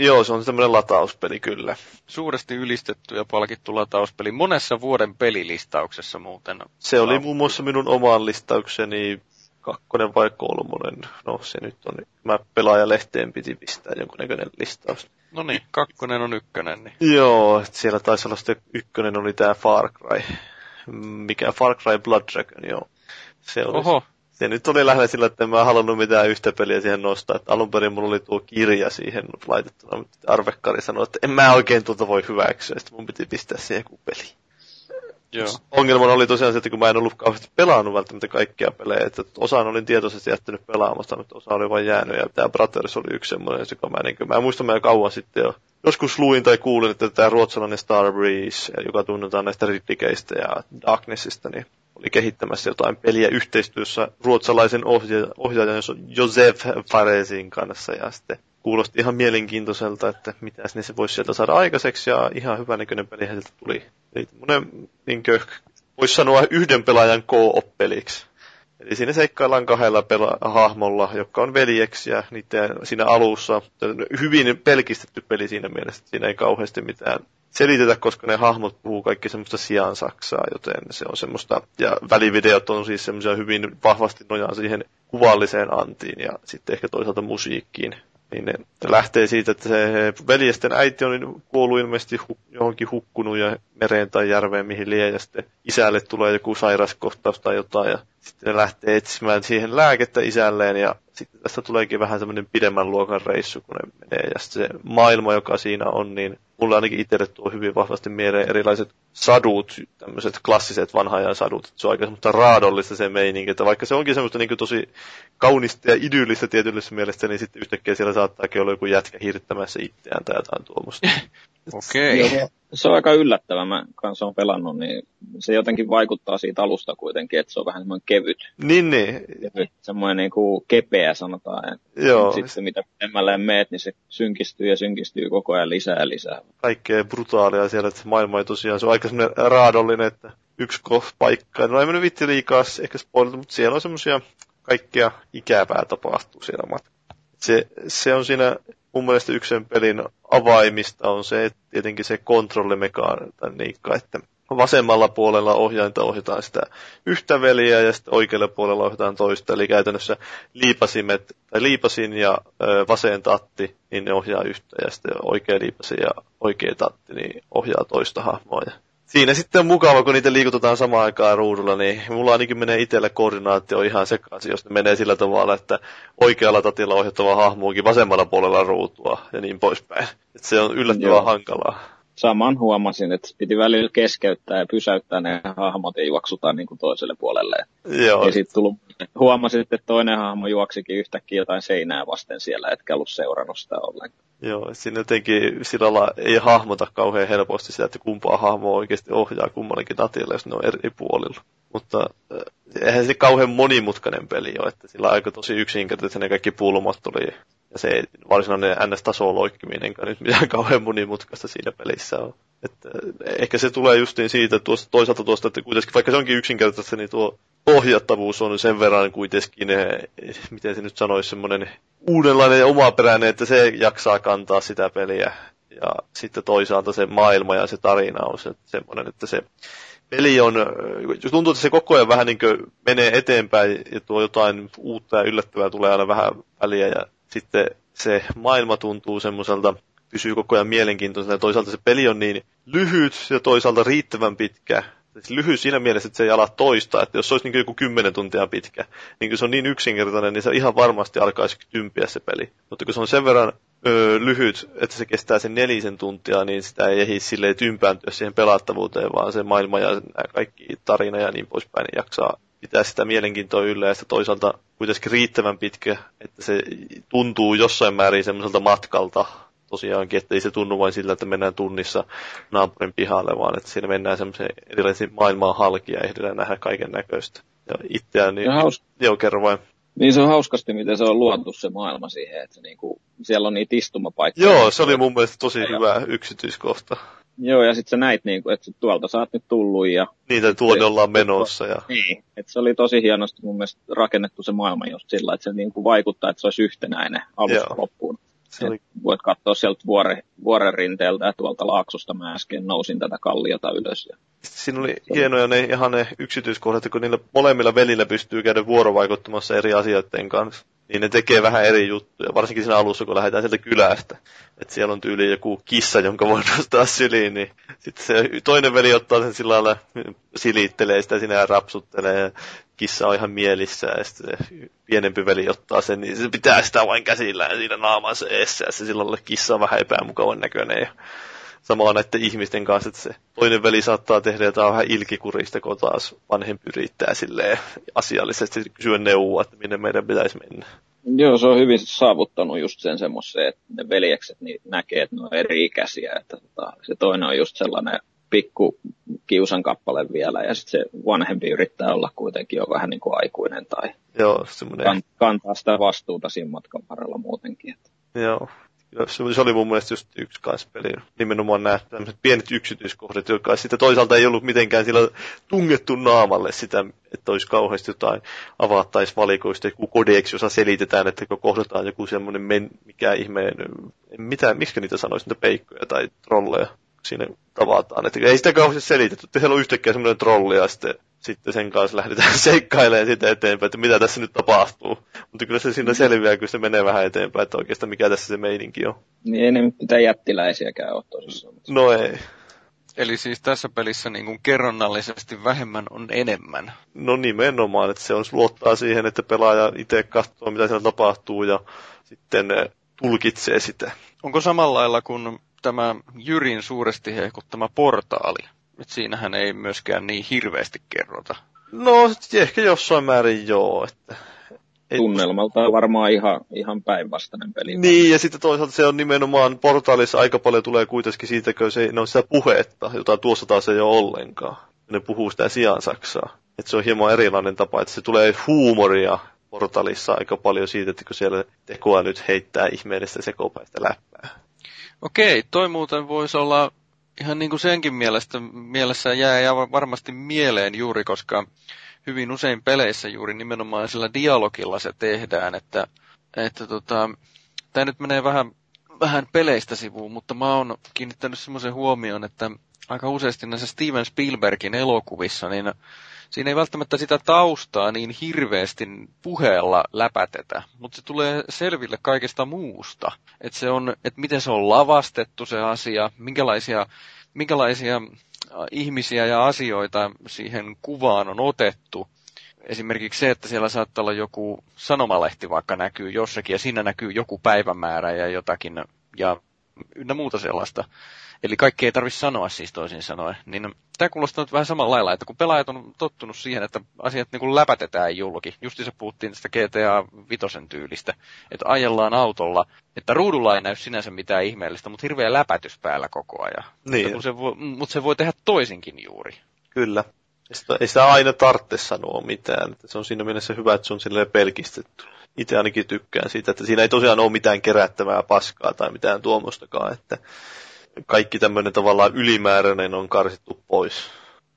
Joo, se on tämmönen latauspeli, kyllä. Suuresti ylistetty ja palkittu latauspeli. Monessa vuoden pelilistauksessa muuten. Se oli muun muassa minun oman listaukseni kakkonen vai kolmonen. No se nyt on. Mä Pelaajalehteen piti pistää jonkunnäköinen listaus. No niin, kakkonen on ykkönen. Niin. Joo, siellä taisi olla sitten ykkönen oli tää Far Cry. Mikä Far Cry Blood Dragon, joo. Se oli. Oho. Se nyt oli lähinnä sillä, että en mä halunnut mitään yhtä peliä siihen nostaa. Että alun perin mulla oli tuo kirja siihen laitettuna, mutta arvekkari sanoi, että en mä oikein tuota voi hyväksyä. Sitten mun piti pistää siihen kuin peli. Joo. Ongelmana oli tosiaan se, että kun mä en ollut kauheasti pelannut välttämättä kaikkia pelejä. Että osaan olin tietoisesti jättänyt pelaamasta, mutta osa oli vain jäänyt. Ja tämä Brothers oli yksi semmoinen, joka mä, niin kuin, mä muistan mä kauan sitten jo. Joskus luin tai kuulin, että tämä ruotsalainen Starbreeze, joka tunnetaan näistä Ridley-keistä ja Darknessista, niin oli kehittämässä jotain peliä yhteistyössä ruotsalaisen ohja- ohjaajan Josef Faresin kanssa. Ja sitten kuulosti ihan mielenkiintoiselta, että mitäs ne se voisi sieltä saada aikaiseksi. Ja ihan hyvänäköinen peli sieltä tuli. Eli tämmöinen, niin kuin, voisi sanoa yhden pelaajan co-op-peliksi. Eli siinä seikkaillaan kahdella pela- hahmolla, joka on veljeksiä niiden siinä alussa. Hyvin pelkistetty peli siinä mielessä, siinä ei kauheasti mitään selitetä, koska ne hahmot puhuu kaikki semmoista sijaan saksaa, joten se on semmoista, ja välivideot on siis semmoisia hyvin vahvasti nojaa siihen kuvalliseen antiin ja sitten ehkä toisaalta musiikkiin. Niin ne lähtee siitä, että se veljesten äiti on kuollut ilmeisesti johonkin hukkunut ja mereen tai järveen mihin lie, ja sitten isälle tulee joku sairaskohtaus tai jotain, ja sitten ne lähtee etsimään siihen lääkettä isälleen, ja sitten tästä tuleekin vähän semmoinen pidemmän luokan reissu, kun ne menee, ja sitten se maailma, joka siinä on, niin mulle ainakin itselle tuo hyvin vahvasti mieleen erilaiset sadut, tämmöiset klassiset vanha-ajan sadut. Se on aika semmoista raadollista se meininki, että vaikka se onkin semmoista niin tosi kaunista ja idyllistä tietyllisessä mielessä, niin sitten yhtäkkiä siellä saattaakin olla joku jätkä hirttämässä itseään tai jotain tuommoista. Okei. Okay. Se on aika yllättävää, mä kanssa oon pelannut, niin se jotenkin vaikuttaa siitä alusta kuitenkin, että se on vähän semmoinen kevyt. Niin, niin. Kevyt, semmoinen niin kuin kepeä sanotaan. Joo. Sitten mitä pidemmälle meet, niin se synkistyy ja synkistyy koko ajan lisää ja lisää. Kaikkea brutaalia siellä, että maailma ei tosiaan, se on aika semmoinen raadollinen, että yksi kohta paikka. No ei mennyt vitti liikaa ehkä spoilata, mutta siellä on semmoisia kaikkea ikävää tapahtuu siellä matkalla. Se, se on siinä... Mun mielestä yksi sen pelin avaimista on se, että tietenkin se kontrollimekaniikka, että vasemmalla puolella ohjainta ohjataan sitä yhtä veliä ja sitten oikealla puolella ohjataan toista. Eli käytännössä liipasimet, tai liipasin ja vasen tatti, niin ne ohjaa yhtä ja sitten oikea liipasin ja oikea tatti, niin ohjaa toista hahmoa. Siinä sitten on mukava, kun niitä liikutetaan samaan aikaan ruudulla, niin mulla ainakin menee itsellä koordinaatio ihan sekaisin, jos ne menee sillä tavalla, että oikealla tatilla ohjattava hahmo onkin vasemmalla puolella ruutua ja niin poispäin. Et se on yllättävän Joo. hankalaa. saman huomasin, että piti välillä keskeyttää ja pysäyttää ne hahmot ja juoksutaan niin kuin toiselle puolelle. Joo. Ja sitten huomasin, että toinen hahmo juoksikin yhtäkkiä jotain seinää vasten siellä, etkä ollut seurannut sitä ollenkaan. Joo, siinä jotenkin sillä lailla ei hahmota kauhean helposti sitä, että kumpaa hahmoa oikeasti ohjaa kummallakin natilla, jos ne on eri puolilla. Mutta eihän se kauhean monimutkainen peli ole, että sillä on aika tosi yksinkertaisesti ne kaikki pulmat tuli. Ja se ei varsinainen N S-tasoon loikkiminenkaan nyt mitään kauhean monimutkaista siinä pelissä on. Että ehkä se tulee justiin siitä, tuosta, toisaalta tuosta, että kuitenkin, vaikka se onkin yksinkertaisesti, niin tuo ohjattavuus on sen verran kuitenkin, miten se nyt sanoisi, semmoinen uudenlainen ja omaperäinen, että se jaksaa kantaa sitä peliä. Ja sitten toisaalta se maailma ja se tarina on se, semmoinen, että se peli on, jos tuntuu, että se koko ajan vähän niin kuin menee eteenpäin ja tuo jotain uutta ja yllättävää tulee aina vähän väliä ja sitten se maailma tuntuu semmoiselta, pysyy koko ajan mielenkiintoisena ja toisaalta se peli on niin lyhyt ja toisaalta riittävän pitkä. Lyhyt siinä mielessä, että se ei ala toistaa, että jos se olisi niin joku kymmenen tuntia pitkä, niin kun se on niin yksinkertainen, niin se ihan varmasti alkaisi tympiä se peli. Mutta kun se on sen verran öö, lyhyt, että se kestää sen nelisen tuntia, niin sitä ei ehdi silleen tympääntyä siihen pelattavuuteen, vaan se maailma ja kaikki tarina ja niin poispäin niin jaksaa pitää sitä mielenkiintoa yllä ja sitä toisaalta kuitenkin riittävän pitkä, että se tuntuu jossain määrin semmoiselta matkalta tosiaankin, että ei se tunnu vain sillä, että mennään tunnissa naapurin pihalle, vaan että siinä mennään semmoisen erilaisiin maailmaan halki ja ehditään nähdä kaiken näköistä. Ja itseään niin haus... joo, kerro vain. Niin se on hauskasti, miten se on luotu se maailma siihen, että niinku, siellä on niitä istumapaikkoja. Joo, se oli mun mielestä tosi ja hyvä jo. Yksityiskohta. Joo, ja sit sä näit niinku, että tuolta sä oot nyt tullut ja... Niitä tuonne ollaan menossa ja... Niin, että se oli tosi hienosti mun mielestä rakennettu se maailma just sillä, että se niinku vaikuttaa, että se olisi yhtenäinen alusta loppuun. Oli... Voit katsoa sieltä vuore, vuoren rinteeltä ja tuolta laaksosta mä äsken nousin tätä kalliota ylös. Siinä oli hienoja ne, ihan ne yksityiskohdat, kun niillä molemmilla velillä pystyy käydä vuorovaikuttamassa eri asioiden kanssa. Niin ne tekee vähän eri juttuja, varsinkin siinä alussa, kun lähdetään sieltä kylästä. Että siellä on tyyliin joku kissa, jonka voi nostaa syliin, niin sitten se toinen veli ottaa sen sillä lailla, silittelee sitä sinä ja rapsuttelee. Ja kissa on ihan mielissä ja sitten pienempi veli ottaa sen, niin se pitää sitä vain käsillään siinä naamansa eessä. Ja se sillä lailla kissa on vähän epämukavan näköinen ja samaa näiden ihmisten kanssa, että se toinen veli saattaa tehdä jotain vähän ilkikurista, kun taas vanhempi yrittää silleen asiallisesti kysyä neuvoa, että minne meidän pitäisi mennä. Joo, se on hyvin saavuttanut just sen semmoisen, että ne veljekset niin näkee, että ne on eri-ikäisiä, että tota, se toinen on just sellainen pikku kiusan kappale vielä, ja sitten se vanhempi yrittää olla kuitenkin jo vähän niin kuin aikuinen tai joo, semmoinen kantaa sitä vastuuta siinä matkan varrella muutenkin. Että. Joo. Se oli mun mielestä just yksi kanssa peli. Nimenomaan nämä tämmöiset pienet yksityiskohdat, jotka sitten toisaalta ei ollut mitenkään sillä tungettu naamalle sitä, että olisi kauheasti jotain avattaisi valikoista, joku kodeeksi, jossa selitetään, että kun kohdataan joku semmoinen, men, mikä ihmeen, mitä, miksi niitä sanoisi, niitä peikkoja tai trolleja siinä tavataan. Että ei sitä kauheasti selitetty, että heillä on yhtäkkiä semmoinen trolli ja sitten, sitten sen kanssa lähdetään seikkailemaan sitä eteenpäin, että mitä tässä nyt tapahtuu. Mutta kyllä se siinä selviää, kun se menee vähän eteenpäin, että oikeastaan mikä tässä se meininki on. Niin ei ne mitään jättiläisiäkään ole tosissaan. No ei. Eli siis tässä pelissä niin kuin kerronnallisesti vähemmän on enemmän. No nimenomaan, että se on luottaa siihen, että pelaaja itse katsoo, mitä siellä tapahtuu ja sitten tulkitsee sitä. Onko samalla lailla kuin tämä Jyrin suuresti hehkuttama portaali? Et siinähän ei myöskään niin hirveästi kerrota. No, ehkä jossain määrin joo. Että et... Tunnelmalta on varmaan ihan, ihan päinvastainen peli. Niin, ja sitten toisaalta se on nimenomaan portaalissa aika paljon tulee kuitenkin siitä, kun se, ne on sitä puhetta, jota tuossa taas ei ole ollenkaan. Ne puhuu sitä sijaan saksaa. Että se on hieman erilainen tapa, että se tulee huumoria portaalissa aika paljon siitä, että kun siellä tekoa nyt heittää ihmeellistä sekopäistä läppää. Okei, toi muuten voisi olla... Ihan niin kuin senkin mielestä, mielessä jää, jää varmasti mieleen juuri, koska hyvin usein peleissä juuri nimenomaan sillä dialogilla se tehdään, että, että tota, tämä nyt menee vähän, vähän peleistä sivuun, mutta mä oon kiinnittänyt semmoisen huomioon, että aika useasti näissä Steven Spielbergin elokuvissa, niin siinä ei välttämättä sitä taustaa niin hirveästi puheella läpätetä, mutta se tulee selville kaikesta muusta. Että se on, että miten se on lavastettu se asia, minkälaisia, minkälaisia ihmisiä ja asioita siihen kuvaan on otettu. Esimerkiksi se, että siellä saattaa olla joku sanomalehti vaikka näkyy jossakin ja siinä näkyy joku päivämäärä ja jotakin ja ynnä muuta sellaista. Eli kaikki ei tarvitse sanoa siis toisin sanoen. Niin, tämä kuulostaa nyt vähän samalla lailla, että kun pelaajat on tottunut siihen, että asiat niin kuin läpätetään julki. Justiinsa puhuttiin tästä G T A viisi tyylistä, että ajellaan autolla, että ruudulla ei näy sinänsä mitään ihmeellistä, mutta hirveä läpätys päällä koko ajan. Niin. Mutta, se voi, mutta se voi tehdä toisinkin juuri. Kyllä. Sitä, ei sitä aina tarvitse sanoa mitään. Se on siinä mielessä hyvä, että se on silleen pelkistetty. Itse ainakin tykkään siitä, että siinä ei tosiaan ole mitään kerättävää paskaa tai mitään tuommoistakaan, että kaikki tämmöinen tavallaan ylimääräinen on karsittu pois.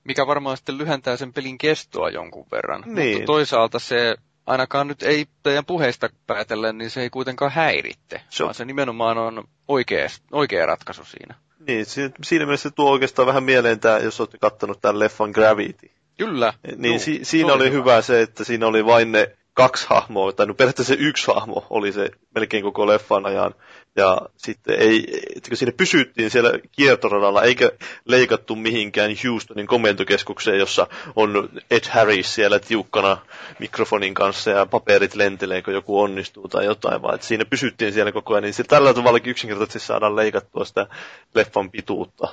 Mikä varmaan sitten lyhentää sen pelin kestoa jonkun verran. Niin. Mutta toisaalta se, ainakaan nyt ei teidän puheista päätellen, niin se ei kuitenkaan häiritte. Se, vaan se nimenomaan on oikea, oikea ratkaisu siinä. Niin, siinä mielessä tuo oikeastaan vähän mieleen tämä, jos olette katsonut tämän leffan Gravity. Kyllä. Niin juu, si- siinä oli hyvä. hyvä se, että siinä oli vain ne kaksi hahmoa, tai no periaatteessa se yksi hahmo oli se melkein koko leffan ajan. Ja sitten ei, kun siinä pysyttiin siellä kiertoradalla, eikä leikattu mihinkään Houstonin komentokeskukseen, jossa on Ed Harris siellä tiukkana mikrofonin kanssa ja paperit lentelee, kun joku onnistuu tai jotain, vaan että siinä pysyttiin siellä koko ajan. Niin se tällä tavallakin yksinkertaisesti saadaan leikattua sitä leffan pituutta.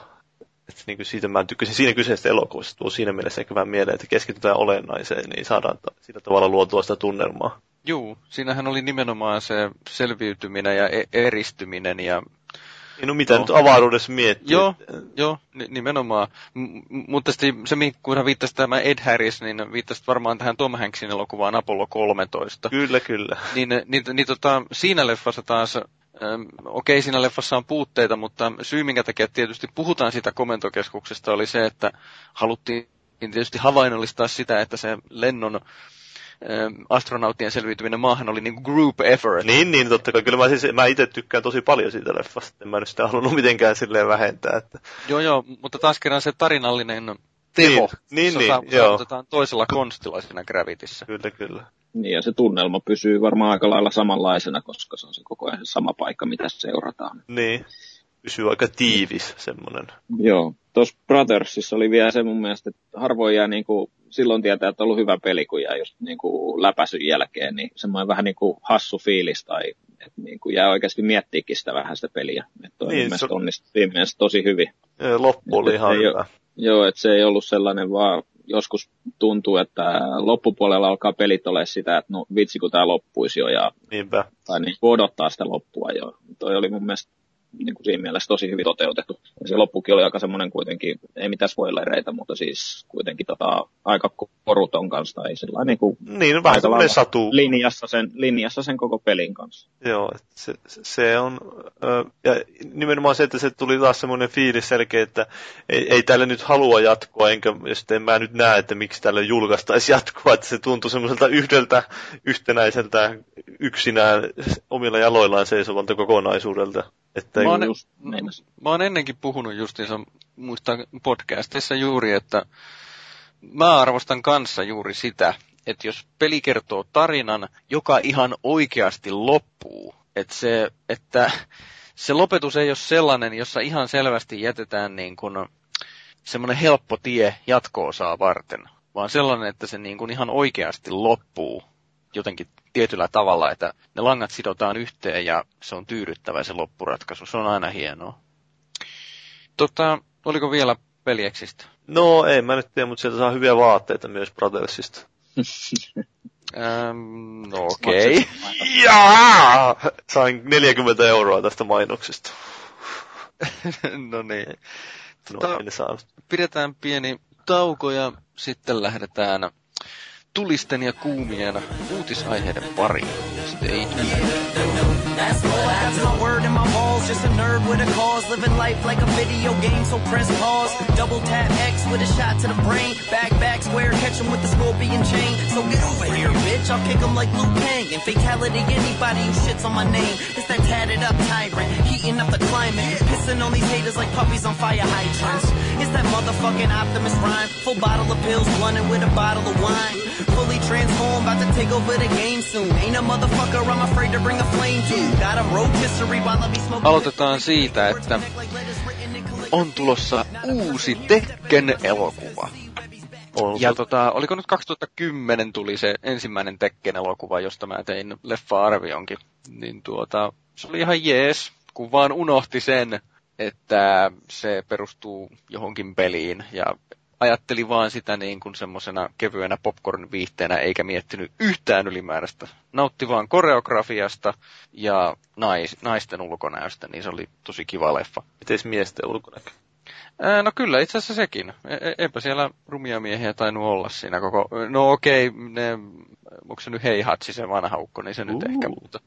Että niin kuin siitä mä tykkäsin siinä kyseisessä elokuvassa, tuo siinä mielessä ehkä vähän mieleen, että keskitytään olennaiseen, niin saadaan sillä tavalla luotua sitä tunnelmaa. Juu, siinähän oli nimenomaan se selviytyminen ja e- eristyminen ja... No mitä no. nyt avaruudessa miettii? Joo, joo nimenomaan. M- mutta se, kun hän viittasi tämä Ed Harris, niin viittasit varmaan tähän Tom Hanksin elokuvaan Apollo kolmetoista. Kyllä, kyllä. Niin, niin, niin tota, siinä leffassa taas... Okei, siinä leffassa on puutteita, mutta syy, minkä takia tietysti puhutaan sitä komentokeskuksesta, oli se, että haluttiin tietysti havainnollistaa sitä, että se lennon astronauttien selviytyminen maahan oli niin kuin group effort. Niin, niin totta kai. Kyllä mä, siis, mä itse tykkään tosi paljon siitä leffasta. En mä en sitä halunnut mitenkään silleen vähentää. Että... Joo, joo, mutta taas kerran se tarinallinen teho niin, niin, saavutetaan niin, toisella konstilla siinä Gravitissä. Kyllä, kyllä. Niin, ja se tunnelma pysyy varmaan aika lailla samanlaisena, koska se on se koko ajan se sama paikka, mitä seurataan. Niin, pysyy aika tiivis semmoinen. Joo, tuossa Brothersissa oli vielä se mun mielestä, että harvoin jää niin kuin, silloin tietää, että on ollut hyvä peli, kun jää just niin kuin läpäisyn jälkeen, niin semmoinen vähän niin kuin hassu fiilis, tai että niin kuin jää oikeasti miettiikin sitä vähän sitä peliä. Että toi niin, mielestä se... onnistui mielestä tosi hyvin. Loppu oli ihan hyvä. Joo, että se ei ollut sellainen vaan... Joskus tuntuu, että loppupuolella alkaa pelit ole sitä, että no vitsi kun tämä loppuisi jo, ja, tai niin odottaa sitä loppua jo. Toi oli mun mielestä niin kuin siinä mielessä tosi hyvin toteutettu. Ja se loppukin oli aika semmoinen kuitenkin, ei mitään spoilereita, mutta siis kuitenkin tota, aika koruton kanssa. Tai sillä niin kuin niin, vähän semmoinen satu. Linjassa sen, linjassa sen koko pelin kanssa. Joo, se, se on, äh, ja nimenomaan se, että se tuli taas semmoinen fiilis selkeä, että ei, ei tälle nyt halua jatkoa, enkä sitten mä nyt näe, että miksi tälle julkaistaisi jatkoa. Että se tuntui semmoiselta yhdeltä, yhtenäiseltä, yksinään omilla jaloillaan seisovalta kokonaisuudelta. Että mä, oon, just, mä oon ennenkin puhunut justiinsa muista podcastissa juuri, että mä arvostan kanssa juuri sitä, että jos peli kertoo tarinan, joka ihan oikeasti loppuu, että se, että se lopetus ei ole sellainen, jossa ihan selvästi jätetään niin kuin semmoinen helppo tie jatko-osaa varten, vaan sellainen, että se niin kuin ihan oikeasti loppuu jotenkin tietyllä tavalla, että ne langat sidotaan yhteen ja se on tyydyttävä se loppuratkaisu. Se on aina hienoa. Tota, oliko vielä pelieksistä? No ei, mä nyt tiedä, mutta sieltä saa hyviä vaatteita myös Brothersista. ähm, no okei. Okay. Jaa! Sain neljäkymmentä euroa tästä mainoksesta. No niin. Tota, no, en pidetään pieni tauko ja sitten lähdetään... tulisten ja kuumien uutisaiheiden pariin. Stay tuned. Fully transformed, about to take over the game soon. Ain't a motherfucker, I'm afraid to bring a flame to. Got a rotisserie while I be smoking. Aloitetaan siitä, että on tulossa uusi Tekken-elokuva. Ja tota, oliko nyt kaksituhattakymmenen tuli se ensimmäinen Tekken-elokuva, josta mä tein leffa-arvionkin. Niin tuota, se oli ihan jees. kun vaan unohti sen, että se perustuu johonkin peliin ja ajatteli vaan sitä niin kuin semmoisena kevyenä popcorn-viihteenä, eikä miettinyt yhtään ylimääräistä. Nautti vaan koreografiasta ja nais, naisten ulkonäöstä, niin se oli tosi kiva leffa. Mites miesten ulkonäkö? Ää, no kyllä, itse asiassa sekin. E- eipä siellä rumia miehiä tainnut olla siinä koko... No okei, ne... onko se nyt heihatsi se vanha ukko, niin se Uhu. nyt ehkä muuta.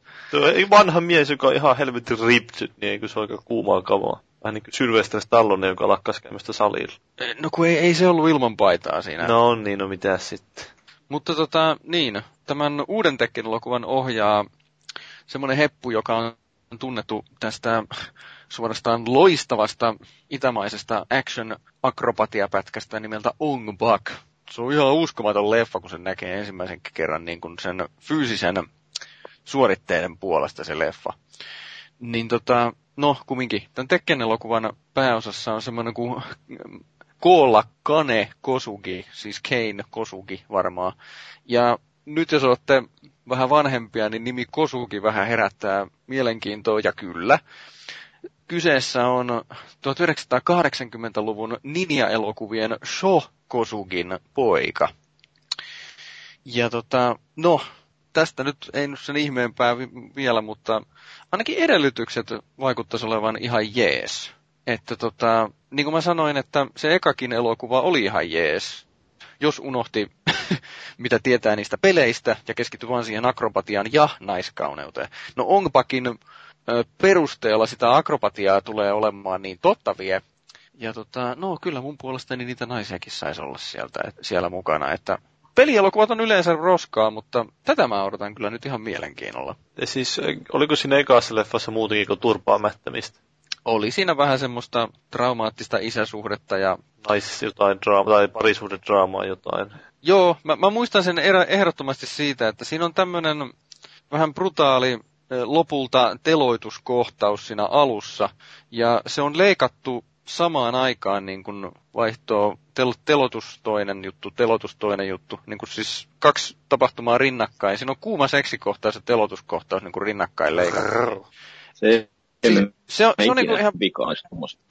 Vanha mies, joka on ihan helvetin ripped, niin eikö se ole aika kuumaa kamaa? Vähän niin kuin Sylvester Stallone, joka lakkas käymästä salilla. No kun ei, ei se ollut ilman paitaa siinä. No niin, no mitä sitten. Mutta tota, niin, tämän uuden Tekken-elokuvan ohjaa semmoinen heppu, joka on tunnettu tästä suorastaan loistavasta itämaisesta action-akrobatiapätkästä nimeltä Ong Bak. Se on ihan uskomaton leffa, kun sen näkee ensimmäisen kerran niin kun sen fyysisen suoritteiden puolesta se leffa. Niin tota, no kumminkin, tämän Tekken-elokuvan pääosassa on semmoinen kuin Koola Kane Kosugi, siis Kane Kosugi varmaan. Ja nyt jos olette vähän vanhempia, niin nimi Kosugi vähän herättää mielenkiintoa, ja kyllä. Kyseessä on tuhatyhdeksänsataakahdeksankymmentäluvun ninja-elokuvien Sho Kosugin poika. Ja tota, no, tästä nyt ei nyt sen ihmeempää vi- vielä, mutta ainakin edellytykset vaikuttaisi olevan ihan jees. Että tota, niin kuin mä sanoin, että se ekakin elokuva oli ihan jees, jos unohti mitä tietää niistä peleistä ja keskittyi vaan siihen akrobatiaan ja naiskauneuteen. No onpakin... perusteella sitä akrobatiaa tulee olemaan niin totta vie. Ja tota, no kyllä mun puolestani niitä naisiakin saisi olla sieltä, et, siellä mukana. Että pelielokuvat on yleensä roskaa, mutta tätä mä odotan kyllä nyt ihan mielenkiinnolla. Ja siis oliko siinä ekassa leffassa muutenkin kuin turpaa mättämistä? Oli siinä vähän semmoista traumaattista isäsuhdetta ja... naisissa jotain draama, tai parisuhdedraamaa jotain. Joo, mä, mä muistan sen ehdottomasti siitä, että siinä on tämmönen vähän brutaali... lopulta teloituskohtaus siinä alussa, ja se on leikattu samaan aikaan niin kuin vaihtoo tel- telotus toinen juttu, telotus toinen juttu, niin kuin siis kaksi tapahtumaa rinnakkain. Siinä on kuuma seksikohtaus ja telotuskohtaus niin kuin rinnakkain leikattu. Se, siis, se, on, se, on niin kuin ihan,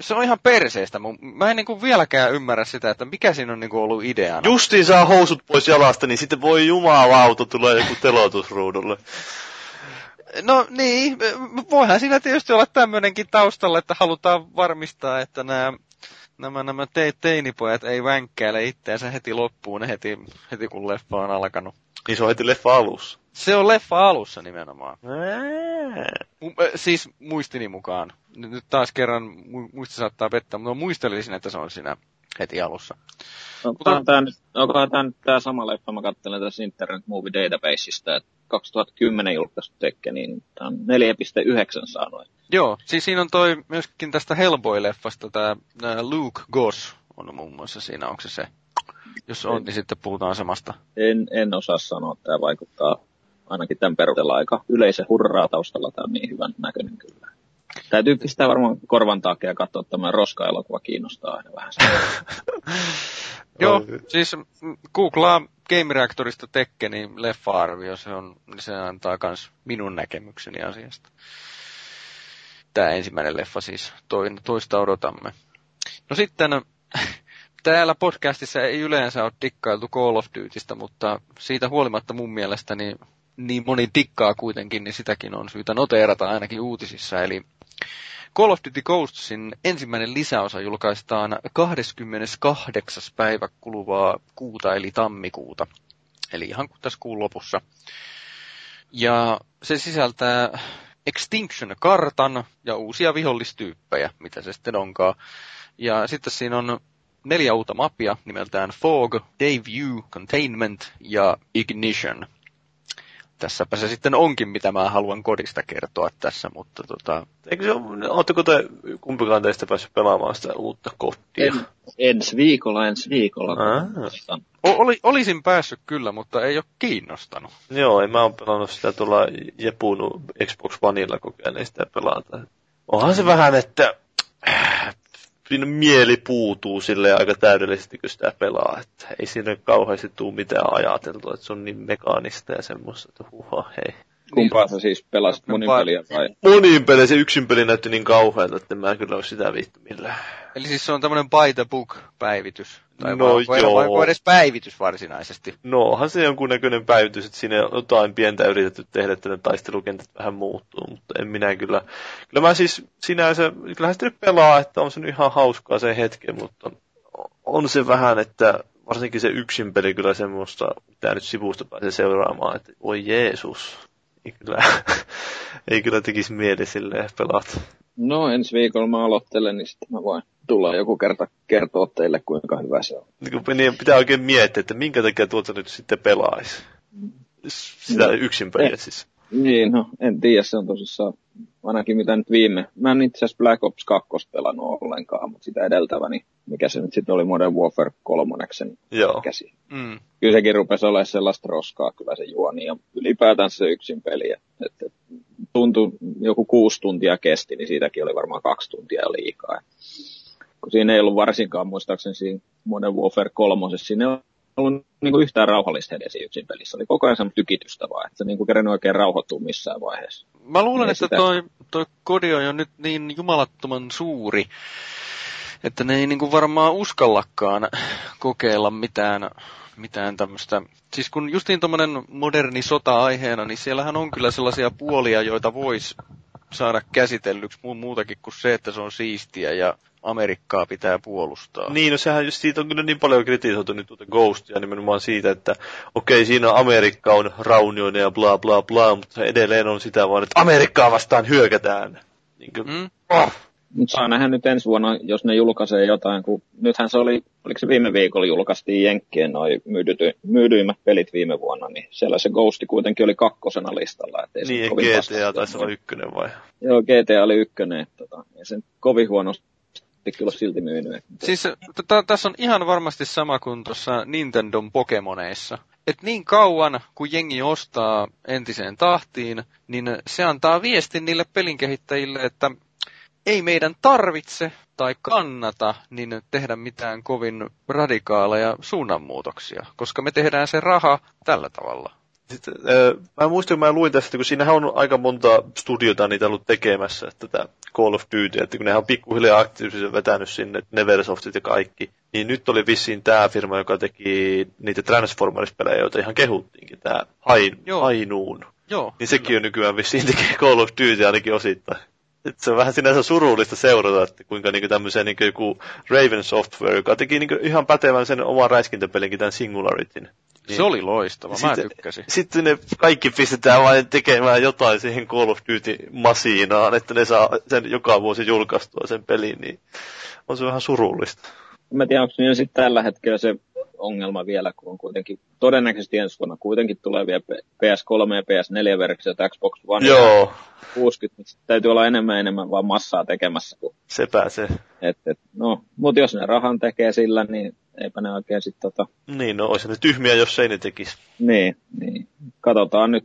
se on ihan perseestä. Mä en niin kuin vieläkään ymmärrä sitä, että mikä siinä on niin kuin ollut ideana. Justiin saa housut pois jalasta, niin sitten voi jumalauta tulee joku telotusruudulle. No niin, voihan siinä tietysti olla tämmöinenkin taustalla, että halutaan varmistaa, että nämä, nämä, nämä te, teinipojat ei vänkkäile itseänsä heti loppuun, heti, heti kun leffa on alkanut. Niin se on heti leffa alussa. Se on leffa alussa nimenomaan. Ää. Siis muistini mukaan. Nyt taas kerran muisti saattaa pettää, mutta muistelisin, että se on siinä heti alussa. Onkohan tämä nyt tämä sama leffa, mä katselen tässä Internet Movie Databaseista, että kaksituhattakymmenen julkaistu Tekkeniin, tämä on neljä pilkku yhdeksän saanut. Joo, siis siinä on toi myöskin tästä Hellboy-leffasta, tämä Luke Goss on muun muassa siinä, onko se se? Jos on, en, niin sitten puhutaan samasta. En, en osaa sanoa, että tämä vaikuttaa ainakin tämän perusteella aika yleisen hurraa taustalla, tämä on niin hyvän näköinen kyllä. Täytyy pistää varmaan korvan taakse ja katsoa, että tämä roska-elokuva kiinnostaa aina vähän. Joo, siis googlaa Game Reactorista Tekkenin leffa-arvio, se, on, se antaa myös minun näkemykseni asiasta. Tämä ensimmäinen leffa siis, toista odotamme. No sitten, täällä podcastissa ei yleensä ole dikkailtu Call of Dutystä, mutta siitä huolimatta mun mielestäni niin moni dikkaa kuitenkin, niin sitäkin on syytä noteerata ainakin uutisissa. Eli Call of Duty Ghostsin ensimmäinen lisäosa julkaistaan kahdeskymmeneskahdeksas päivä kuluvaa kuuta, eli tammikuuta. Eli ihan kuin tässä kuun lopussa. Ja se sisältää Extinction-kartan ja uusia vihollistyyppejä, mitä se sitten onkaan. Ja sitten siinä on neljä uutta mapia, nimeltään Fog, Dayview, Containment ja Ignition. Tässäpä se sitten onkin, mitä mä haluan kodista kertoa tässä, mutta tota... Eikö se ole, ootteko te kumpikaan teistä päässyt pelaamaan sitä uutta kotia? En, ensi viikolla, ensi viikolla. O, oli, olisin päässyt kyllä, mutta ei ole kiinnostanut. Joo, en mä oon pelannut sitä tuolla Jepun Xbox Oneilla, kun ei sitä pelata. Onhan se vähän, että mieli puutuu silleen aika täydellisesti, kun sitä pelaa. Että ei siinä kauheasti tule mitään ajateltua, että se on niin mekaanista ja semmoista, että huha, hei. Kumpaa sä siis pelasit, monin peliä vai? Monin peliä, se yksin peli näytti niin kauhealta, että en mä kyllä ole sitä viitty millään. Eli siis se on tämmönen by the book-päivitys? Tai no vai, joo. Vai, vai edes päivitys varsinaisesti? Nohan se jonkunnäköinen päivitys, että siinä jotain pientä yritetty tehdä, että ne taistelukentät vähän muuttuu, mutta en minä kyllä. Kyllä mä siis sinänsä, kyllähän sitä nyt pelaa, että on se nyt ihan hauskaa sen hetken, mutta on se vähän, että varsinkin se yksin peli kyllä semmoista, mitä nyt sivusta pääsee seuraamaan, että voi Jeesus. Ei kyllä, ei kyllä tekisi mieli silleen pelata. No ensi viikolla mä aloittelen, niin sitten mä voin tulla joku kerta kertoa teille, kuinka hyvä se on. Niin pitää oikein miettiä, että minkä takia tuota nyt sitten pelaisi. Sitä yksin peliä siis. Niin, no en tiedä, se on tosissaan ainakin mitä nyt viime. Mä en itse asiassa Black Ops kaksi pelannut ollenkaan, mutta sitä edeltäväni, mikä se nyt sitten oli Modern Warfare kolmoneksen käsi. Mm. Kyllä sekin rupesi olemaan sellaista roskaa, kyllä se juoni ja ylipäätään se yksin peli. Että tuntui, joku kuusi tuntia kesti, niin siitäkin oli varmaan kaksi tuntia liikaa. Kun siinä ei ollut varsinkaan, muistaakseni siinä Modern Warfare kolmosessa, siinä ollut niinku yhtään rauhallista edes yksin pelissä. Oli koko ajan semmoista tykitystä vaan, että se niinku kerennyt oikein rauhoittua missään vaiheessa. Mä luulen, että sitä... toi, toi kodi on jo nyt niin jumalattoman suuri, että ne ei niinku varmaan uskallakaan kokeilla mitään, mitään tämmöistä. Siis kun justiin tommonen moderni sota-aiheena, niin siellähän on kyllä sellaisia puolia, joita voisi saada käsitellyksi muutakin kuin se, että se on siistiä ja Amerikkaa pitää puolustaa. Niin, no sehän just siitä on kyllä niin paljon kritisoitu nyt tuota Ghostia nimenomaan siitä, että okei, siinä Amerikka on raunioinen ja bla bla bla, mutta se edelleen on sitä vaan, että Amerikkaa vastaan hyökätään. Niin kuin, mm. oh. Mutta saa nähdä nyt ensi vuonna, jos ne julkaisee jotain, kun nythän se oli, oliko se viime viikolla julkaistiin Jenkkien noi myydyty, myydyimmät pelit viime vuonna, niin siellä se Ghosti kuitenkin oli kakkosena listalla. Ettei niin, G T A taisi olla ykkönen vai? Joo, G T A oli ykkönen, tota, ja sen kovin huonosti kyllä silti myynyt. Siis tässä on ihan varmasti sama kuin tuossa Nintendon Pokemoneissa. Et niin kauan, kun jengi ostaa entiseen tahtiin, niin se antaa viestin niille pelinkehittäjille, että ei meidän tarvitse tai kannata niin tehdä mitään kovin radikaaleja suunnanmuutoksia, koska me tehdään se raha tällä tavalla. Sitten, äh, mä muistan, kun mä luin tästä, kun siinähän on aika monta studiota niitä ollut tekemässä, tätä Call of Duty, että kun nehän on pikkuhiljaa aktiivisesti vetänyt sinne, Neversoftit ja kaikki, niin nyt oli vissiin tää firma, joka teki niitä Transformers-pelejä, joita ihan kehuttiinkin, tää Hain, Hainuun. Joo, niin sekin on nykyään vissiin tekee Call of Duty ainakin osittain. Et se on vähän sinänsä surullista seurata, että kuinka niinku tämmöiseen niinku joku Raven Software, joka teki niinku ihan pätevän sen oman räiskintäpelinkin, tämän Singularityn. Niin. Se oli loistava, sitten, mä tykkäsin. Sitten ne kaikki pistetään vain tekemään jotain siihen Call of Duty-masiinaan, että ne saa sen joka vuosi julkaistua sen pelin, niin on se vähän surullista. Mä tiedän, onko niin sitten tällä hetkellä se ongelma vielä, kun on kuitenkin todennäköisesti ensi vuonna kuitenkin tulee vielä P S kolme ja P S neljä-versioita, Xbox One ja kuusikymmentä, niin täytyy olla enemmän enemmän vaan massaa tekemässä. Kuin... Se pääsee. Et, et, no, mutta jos ne rahan tekee sillä, niin eipä ne oikein sitten tota... Niin, no olisi ne tyhmiä, jos ei ne tekisi. Niin, niin. Katsotaan nyt.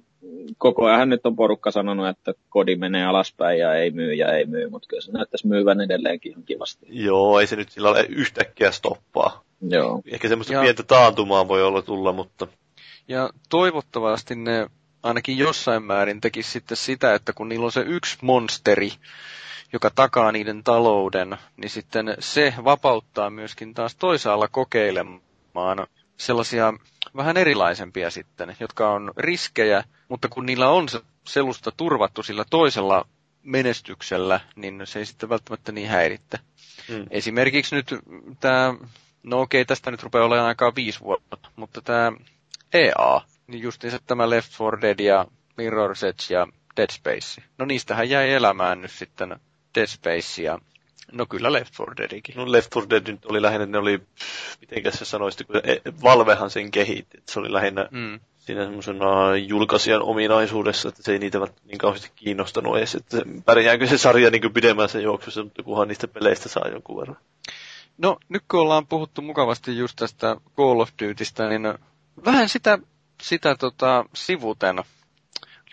Koko ajan nyt on porukka sanonut, että kodi menee alaspäin ja ei myy ja ei myy, mutta kyllä se näyttäisi myyvän edelleenkin ihan kivasti. Joo, ei se nyt sillä ole yhtäkkiä stoppaa. Joo. Ehkä semmoista ja... pientä taantumaa voi olla tulla, mutta... Ja toivottavasti ne ainakin jossain määrin tekisi sitten sitä, että kun niillä on se yksi monsteri, joka takaa niiden talouden, niin sitten se vapauttaa myöskin taas toisaalla kokeilemaan sellaisia vähän erilaisempia sitten, jotka on riskejä, mutta kun niillä on selusta turvattu sillä toisella menestyksellä, niin se ei sitten välttämättä niin häiritte. Mm. Esimerkiksi nyt tämä, no okei, tästä nyt rupeaa olemaan aikaa viisi vuotta, mutta tämä E A, niin justiinsa tämä Left four Dead ja Mirror's Edge ja Dead Space. No niistähän jäi elämään nyt sitten Dead Space ja no kyllä Left four Deadikin. No Left four Dead nyt oli lähinnä, ne oli, mitenkäs se sanoisi, kun Valvehan sen kehitti. Se oli lähinnä mm. siinä semmoisena julkaisijan ominaisuudessa, että se ei niitä niin kauheasti kiinnostanut edes. Että pärjääkö se sarja niin pidemmässä juoksussa, mutta kunhan niistä peleistä saa jonkun verran. No nyt kun ollaan puhuttu mukavasti just tästä Call of Dutystä, niin vähän sitä, sitä tota, sivuten...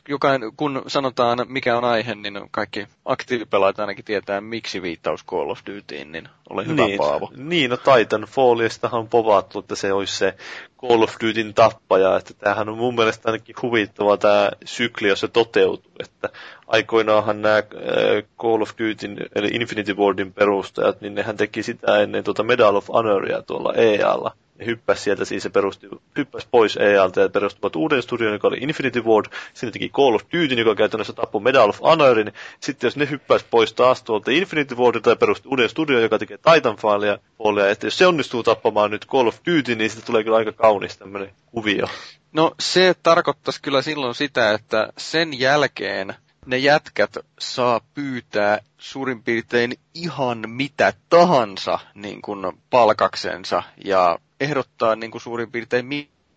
jokainen, kun sanotaan mikä on aihe, niin kaikki aktiivipelaat ainakin tietää, miksi viittaus Call of Dutyin, niin ole hyvä niin, Paavo. Niin, no Titanfallistahan on povattu, että se olisi se Call of Dutyin tappaja, että tämähän on mun mielestä ainakin huvittava tämä sykli, jos se toteutuu, että aikoinaanhan nämä Call of Dutyin, eli Infinity Wardin perustajat, niin nehän teki sitä ennen tuota Medal of Honoria tuolla E A:lla. Ne hyppäsi sieltä, siis se perusti, hyppäsi pois E A:lta ja perustuvat uuden studion, joka oli Infinity Ward. Sinne teki Call of Dutyn, joka käytännössä tappoi Medal of Honorin. Sitten jos ne hyppäisi pois taas tuolta Infinity Wardilta ja perusti uuden studion, joka tekee Titanfallia, että jos se onnistuu tappamaan nyt Call of Duty, niin siitä tulee kyllä aika kaunis tämmöinen kuvio. No se tarkoittaisi kyllä silloin sitä, että sen jälkeen ne jätkät saa pyytää suurin piirtein ihan mitä tahansa niin kuin palkaksensa ja ehdottaa niin kuin suurin piirtein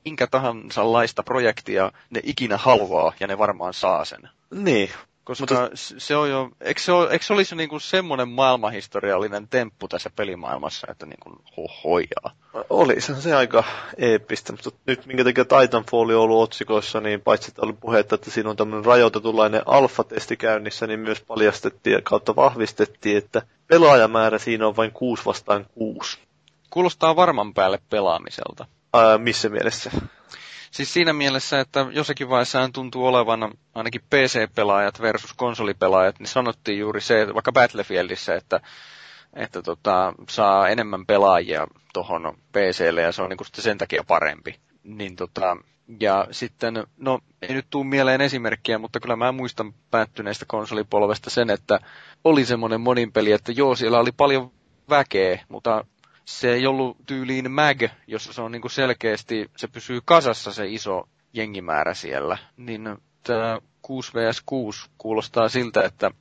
minkä tahansa laista projektia ne ikinä haluaa, ja ne varmaan saa sen. Niin. Koska mutta se on jo, eikö se, ole, eikö se olisi niin kuin semmoinen maailmanhistoriallinen temppu tässä pelimaailmassa, että niin kuin hohojaa? Oli, se on se aika eeppistä, mutta nyt minkä takia Titanfall on ollut otsikoissa, niin paitsi että oli puhetta, että siinä on tämmöinen rajoitetunlainen alfa-testi käynnissä, niin myös paljastettiin ja kautta vahvistettiin, että pelaajamäärä siinä on vain kuusi vastaan kuusi. Kuulostaa varman päälle pelaamiselta. Ää, missä mielessä? Siis siinä mielessä, että jossakin vaiheessa tuntuu olevan ainakin P C-pelaajat versus konsolipelaajat, niin sanottiin juuri se, että vaikka Battlefieldissä, että, että tota, saa enemmän pelaajia tuohon P C:lle ja se on niin kuin sitten sen takia parempi. Niin tota, ja sitten, no ei nyt tule mieleen esimerkkiä, mutta kyllä mä muistan päättyneestä konsolipolvesta sen, että oli semmoinen moninpeli, että joo, siellä oli paljon väkeä, mutta se ei ollut tyyliin mag, jossa se on niin kuin selkeästi, se pysyy kasassa se iso jengimäärä siellä. Niin tämä kuusi vastaan kuusi kuulostaa siltä, että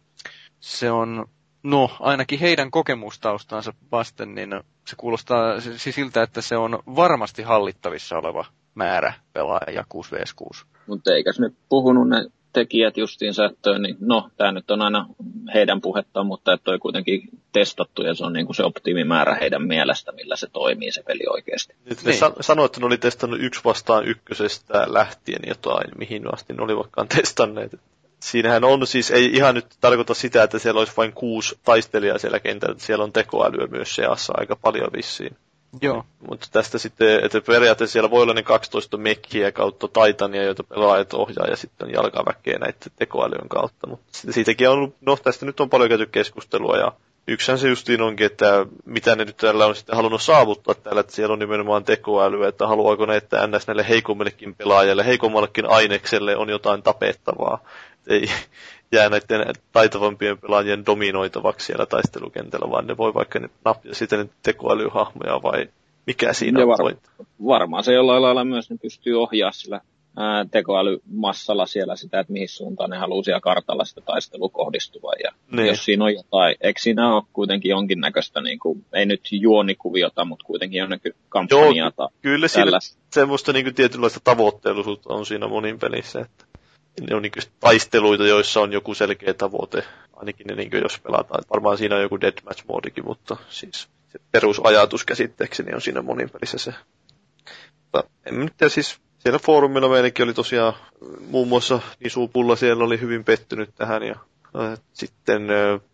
se on, no ainakin heidän kokemustaustansa vasten, niin se kuulostaa siltä, että se on varmasti hallittavissa oleva määrä pelaajia kuusi vastaan kuusi. Mutta eikäs ne puhunut ne tekijät justiinsa, että niin, no tämä nyt on aina heidän puhettaan, mutta että toi kuitenkin testattu ja se on niin kuin se optimimäärä heidän mielestä, millä se toimii se peli oikeasti. Nyt ne niin sanoivat, että ne oli testannut yksi vastaan ykkösestä lähtien jotain, mihin asti ne oli vaikkaan testanneet. Siinähän on siis, ei ihan nyt tarkoita sitä, että siellä olisi vain kuusi taistelijaa siellä kentällä, siellä on tekoälyä myös seassa aika paljon vissiin. Joo. Mutta tästä sitten, että periaatteessa siellä voi olla ne kaksitoista mekkiä kautta Titania, joita pelaajat ohjaa ja sitten jalkaväkeä näiden tekoälyn kautta. Mutta siitäkin on ollut, no tästä nyt on paljon käyty keskustelua ja yksihän se justiin onkin, että mitä ne nyt täällä on sitten halunnut saavuttaa täällä, että siellä on nimenomaan tekoälyä, että haluaako ne, että ns näille heikommillekin pelaajille, heikommallekin ainekselle on jotain tapettavaa. Ei jää näiden taitavampien pelaajien dominoitavaksi siellä taistelukentällä, vaan ne voi vaikka nappia sitä ne tekoälyhahmoja vai mikä siinä on pointti. Varmaan se jollain lailla myös ne pystyy ohjaamaan sillä ää, tekoälymassalla siellä sitä, että mihin suuntaan ne haluaa siellä kartalla sitä taistelua kohdistuvaa. Ja niin. Jos siinä on jotain, eikö siinä ole kuitenkin jonkinnäköistä, niin kuin, ei nyt juonikuviota, mutta kuitenkin jonnekin kampanjaa. Joo, kyllä siinä semmoista niin kuin tietynlaista tavoitteellisuutta on siinä monin pelissä, että ne on niin kuin taisteluita, joissa on joku selkeä tavoite, ainakin ne niin kuin jos pelataan. Varmaan siinä on joku deathmatch-moodikin, mutta siis se perusajatus käsitteekseni on siinä monin pelissä se. Mutta en nyt tiedä, siis siellä foorumilla meilläkin oli tosiaan muun muassa Nisupulla siellä oli hyvin pettynyt tähän ja äh, sitten,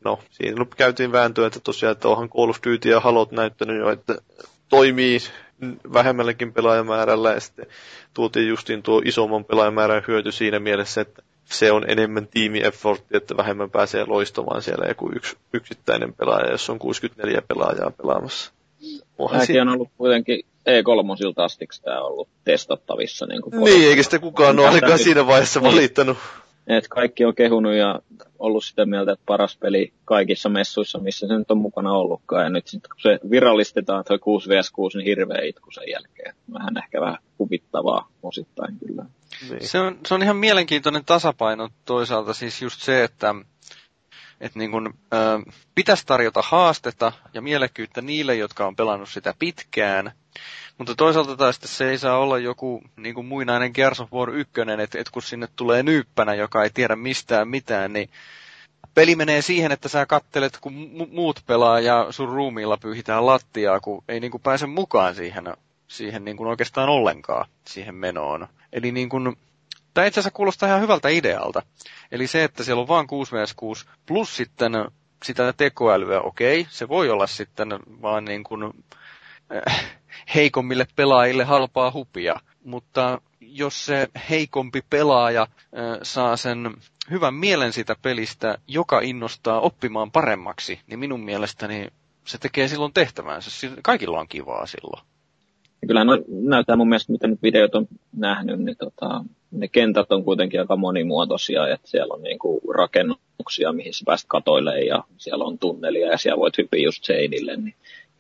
no siinä käytiin vääntöä, että tosiaan, että onhan Call of Duty ja Halot näyttänyt jo, että toimii vähemmälläkin pelaajamäärällä ja sitten tuotiin justiin tuo isomman pelaajamäärän hyöty siinä mielessä, että se on enemmän tiimi-effortti, että vähemmän pääsee loistamaan siellä joku yks, yksittäinen pelaaja, jos on kuusikymmentäneljä pelaajaa pelaamassa. Tämäkin on ollut kuitenkin E kolme astiksi tämä ollut testattavissa. Niin, kuin niin eikä sitä kukaan ole ainakaan siinä vaiheessa niin valittanut. Et kaikki on kehunut ja ollut sitä mieltä, että paras peli kaikissa messuissa, missä se nyt on mukana ollutkaan. Ja nyt sitten kun se virallistetaan toi kuusi vastaan kuusi, niin hirveä itku sen jälkeen. Vähän ehkä vähän huvittavaa osittain kyllä. Niin. Se on, se on ihan mielenkiintoinen tasapaino toisaalta siis just se, että et niin kun, äh, pitäisi tarjota haastetta ja mielekkyyttä niille, jotka on pelannut sitä pitkään. Mutta toisaalta taas se ei saa olla joku niin kuin muinainen Gears of War yksi, että et kun sinne tulee nyyppänä, joka ei tiedä mistään mitään, niin peli menee siihen, että sä kattelet, kun mu- muut pelaa ja sun ruumiilla pyyhitään lattiaa, kun ei niin kuin pääse mukaan siihen, siihen niin kuin oikeastaan ollenkaan, siihen menoon. Eli niin kuin, Tämä itse asiassa kuulostaa ihan hyvältä idealta. Eli se, että siellä on vain kuusi vastaan kuusi plus sitten sitä tekoälyä, okei, se voi olla sitten vaan niin kuin äh, heikommille pelaajille halpaa hupia. Mutta jos se heikompi pelaaja äh, saa sen hyvän mielen siitä pelistä, joka innostaa oppimaan paremmaksi, niin minun mielestäni se tekee silloin tehtävänsä. Kaikilla on kivaa silloin. Kyllähän no, näyttää mun mielestä, mitä nyt videot on nähnyt, niin tota, ne kentät on kuitenkin aika monimuotoisia, että siellä on niinku rakennuksia, mihin sä pääst katoille, ja siellä on tunnelia, ja siellä voit hyppiä just seinille. Niin.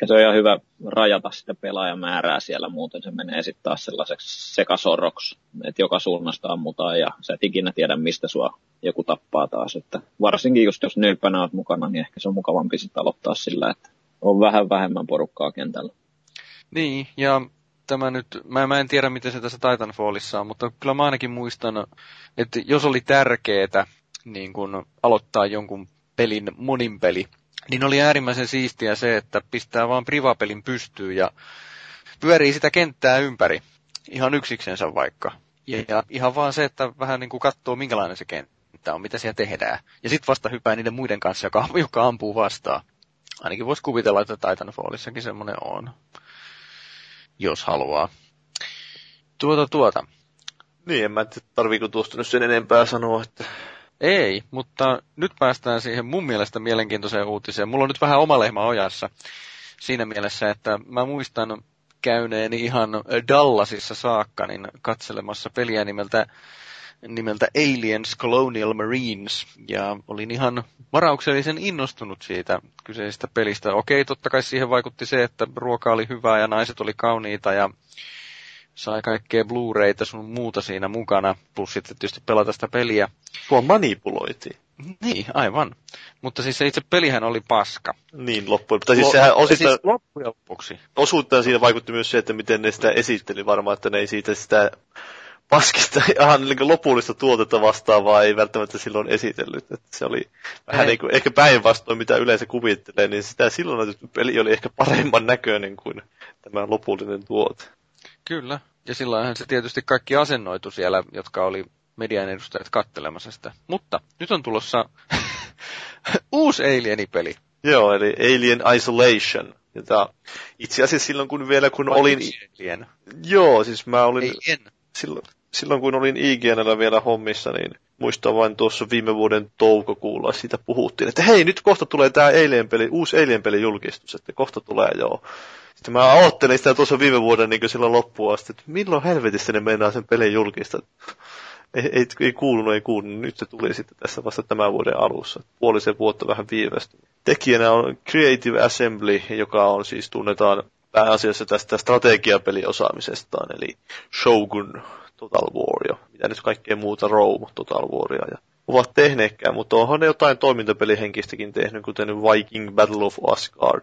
Se on ihan hyvä rajata sitä pelaajamäärää siellä, muuten se menee sitten taas sellaiseksi sekasoroksi, että joka suunnasta ammutaan, ja sä et ikinä tiedä, mistä sua joku tappaa taas. Että varsinkin just jos nöyppänä oot mukana, niin ehkä se on mukavampi sitten aloittaa sillä, että on vähän vähemmän porukkaa kentällä. Niin, ja tämä nyt, mä, mä en tiedä miten se tässä Titanfallissa on, mutta kyllä mä ainakin muistan, että jos oli tärkeetä niin kun aloittaa jonkun pelin moninpeli, niin oli äärimmäisen siistiä se, että pistää vaan privapelin pystyyn ja pyörii sitä kenttää ympäri, ihan yksiksensä vaikka. Ja ihan vaan se, että vähän niin kuin katsoo minkälainen se kenttä on, mitä siellä tehdään. Ja sitten vasta hypää niiden muiden kanssa, joka, joka ampuu vastaan. Ainakin voisi kuvitella, että Titanfallissakin semmoinen on. Jos haluaa. Tuota, tuota. Niin, en mä tarviiko tuosta nyt sen enempää sanoa, että... Ei, mutta nyt päästään siihen mun mielestä mielenkiintoiseen uutiseen. Mulla on nyt vähän oma lehmä ojassa siinä mielessä, että mä muistan käyneeni ihan Dallasissa saakka niin katselemassa peliä nimeltä, nimeltä Aliens Colonial Marines. Ja olin ihan varauksellisen innostunut siitä kyseisestä pelistä. Okei, totta kai siihen vaikutti se, että ruoka oli hyvää ja naiset oli kauniita ja... Sai kaikkea Blu-rayta sun muuta siinä mukana, plus sitten tietysti pelata sitä peliä. Tuo manipuloitiin. Niin, aivan. Mutta siis se itse pelihän oli paska. Niin, loppujen. Tai siis Lo- sehän osittain... Siis loppujen lopuksi. Osuuttaan siinä vaikutti myös se, että miten ne sitä esitteli varmaan, että ne ei siitä sitä paskista, ihan niin lopullista tuotetta vastaavaa ei välttämättä silloin esitellyt. Että se oli vähän niin kuin, ehkä päinvastoin, mitä yleensä kuvittelee, niin sitä silloin näytetty peli oli ehkä paremman näköinen kuin tämä lopullinen tuote. Kyllä. Ja silloinhan se tietysti kaikki asennoitu siellä, jotka oli median edustajat kattelemassa sitä. Mutta nyt on tulossa uusi Alien-peli. Joo, eli Alien Isolation. Jota itse asiassa silloin, kun vielä kun Vai olin... Alien. Joo, siis mä olin... Silloin, silloin, kun olin I G N:llä vielä hommissa, niin muistan vain tuossa viime vuoden toukokuulla siitä puhuttiin, että hei, nyt kohta tulee tämä Alien-peli, uusi Alien-peli julkistus, että kohta tulee joo. Sitten mä oottelin sitä tuossa viime vuoden niin silloin loppuun asti, että milloin helvetissä ne meinaa sen pelin julkista. Ei, ei, ei kuulunut, ei kuulunut. Nyt se tuli sitten tässä vasta tämän vuoden alussa. Puolisen vuotta vähän viivästyy. Tekijänä on Creative Assembly, joka on siis tunnetaan pääasiassa tästä strategiapeliosaamisestaan, eli Shogun Total Warrior. Mitä nyt kaikkea muuta Rome Total Warrior ja ovat tehneetkään, mutta onhan ne jotain toimintapelihenkistäkin tehnyt, kuten Viking Battle of Asgard.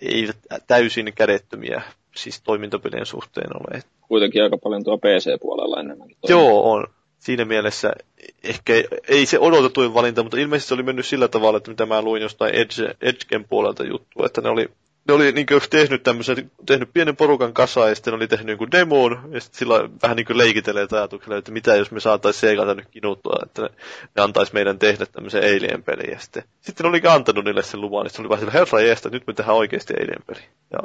Ei täysin kädettömiä siis toimintapelien suhteen ole. Kuitenkin aika paljon tuo P C-puolella enemmänkin. Joo, on. Siinä mielessä ehkä ei se odotetuin valinta, mutta ilmeisesti se oli mennyt sillä tavalla, että mitä mä luin jostain Edge, Edgen puolelta juttua, että ne oli, ne oli niin kuin tehnyt tämmöisen, tehnyt pienen porukan kasaan ja sitten oli tehnyt niin kuin demoon ja sitten sillä vähän niin kuin leikitelee ajatuksella, että mitä jos me saataisiin Segalta nyt kinuttua, että ne, ne antaisi meidän tehdä tämmöisen Alien-pelin ja sitten, sitten ne olikin antanut niille sen luvan, niin sitten oli vähän sillä herra jeestä, nyt me tehdään oikeasti Alien-peli. Ja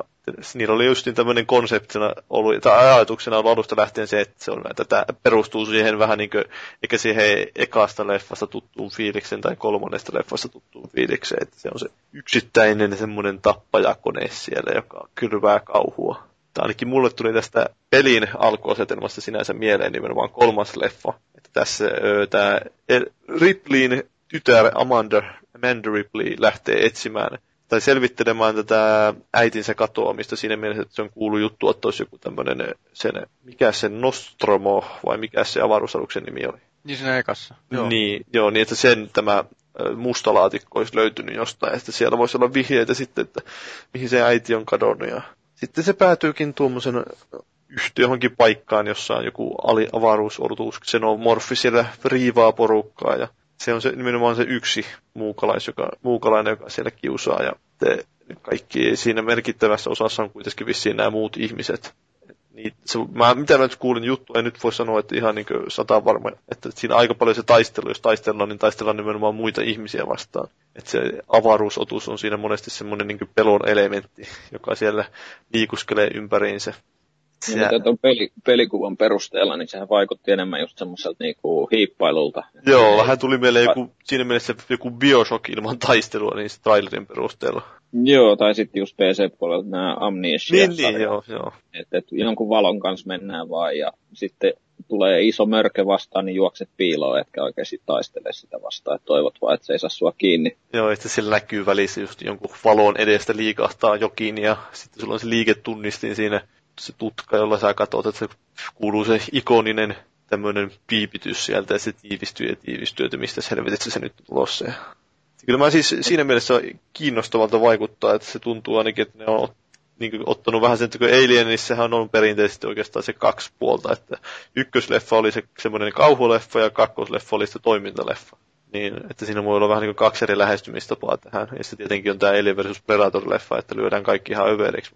niillä oli just niin tämmöinen konseptina ollut, tai ajatuksena ollut alusta lähtien se, että se on, että tämä perustuu siihen vähän niin kuin, eikä siihen ekasta leffasta tuttuun fiilikseen tai kolmannesta leffasta tuttuun fiilikseen, että se on se yksittäinen semmoinen tappaja kone siellä, joka kylvää kauhua. Tai ainakin mulle tuli tästä pelin alkuasetelmasta sinänsä mieleen nimenomaan kolmas leffa. Että tässä ö, tämä Ripleyn tytär Amanda, Amanda Ripley lähtee etsimään tai selvittelemään tätä äitinsä katoamista siinä mielessä, että se on kuullut juttu, että olisi joku tämmöinen, sen, mikä se Nostromo vai mikä se avaruusaluksen nimi oli. Niin siinä ekassa. Joo. Niin, joo, niin että sen tämä musta laatikko olisi löytynyt jostain, ja siellä voisi olla vihjeitä sitten, että mihin se äiti on kadonnut. Ja sitten se päätyykin tuommoisen yhty johonkin paikkaan, jossa on joku avaruusortuus, xenomorfi siellä riivaa porukkaa, ja se on se, nimenomaan se yksi muukalais, joka, muukalainen, joka siellä kiusaa, ja te, kaikki siinä merkittävässä osassa on kuitenkin vissiin nämä muut ihmiset. Se, mä mitä mä nyt kuulin juttua, en nyt voi sanoa, että ihan niin sataan varma, että siinä aika paljon se taistelu, jos taistellaan, niin taistellaan nimenomaan muita ihmisiä vastaan. Että se avaruusotus on siinä monesti semmoinen niin pelon elementti, joka siellä liikuskelee ympäriinsä. Ja mitä tuon peli, pelikuvan perusteella, niin sehän vaikutti enemmän just semmoiselta niinku hiippailulta. Joo, vähän tuli meille joku, siinä mielessä joku Bioshock ilman taistelua niistä trailerin perusteella. Joo, tai sitten just P C-puolelta nämä Amnesia. Niin, niin, joo, joo. Että et, jonkun valon kanssa mennään vaan ja sitten tulee iso mörkö vastaan, niin juokset piiloon, etkä oikeasti taistele sitä vastaan. Et toivot vaan, että se ei saa sua kiinni. Joo, että sillä näkyy välissä just jonkun valon edestä liikahtaa jokin ja sitten sulla on se liiketunnistin siinä. Se tutka, jolla sä katsot, että se kuuluu se ikoninen tämmöinen piipitys sieltä, ja se tiivistyy ja tiivistyy, että mistä helvetissä se nyt tulossa. Kyllä mä siis siinä mielessä kiinnostavalta vaikuttaa, että se tuntuu ainakin, että ne on niin kuin ottanut vähän sen, että Alienissähän on perinteisesti oikeastaan se kaksi puolta, että ykkösleffa oli se semmoinen kauhuleffa ja kakkosleffa oli se toimintaleffa. Niin, että siinä voi olla vähän niin kuin kaksi eri lähestymistapaa tähän, ja sitten tietenkin on tämä Alien versus Predator-leffa, että lyödään kaikki ihan överiksi.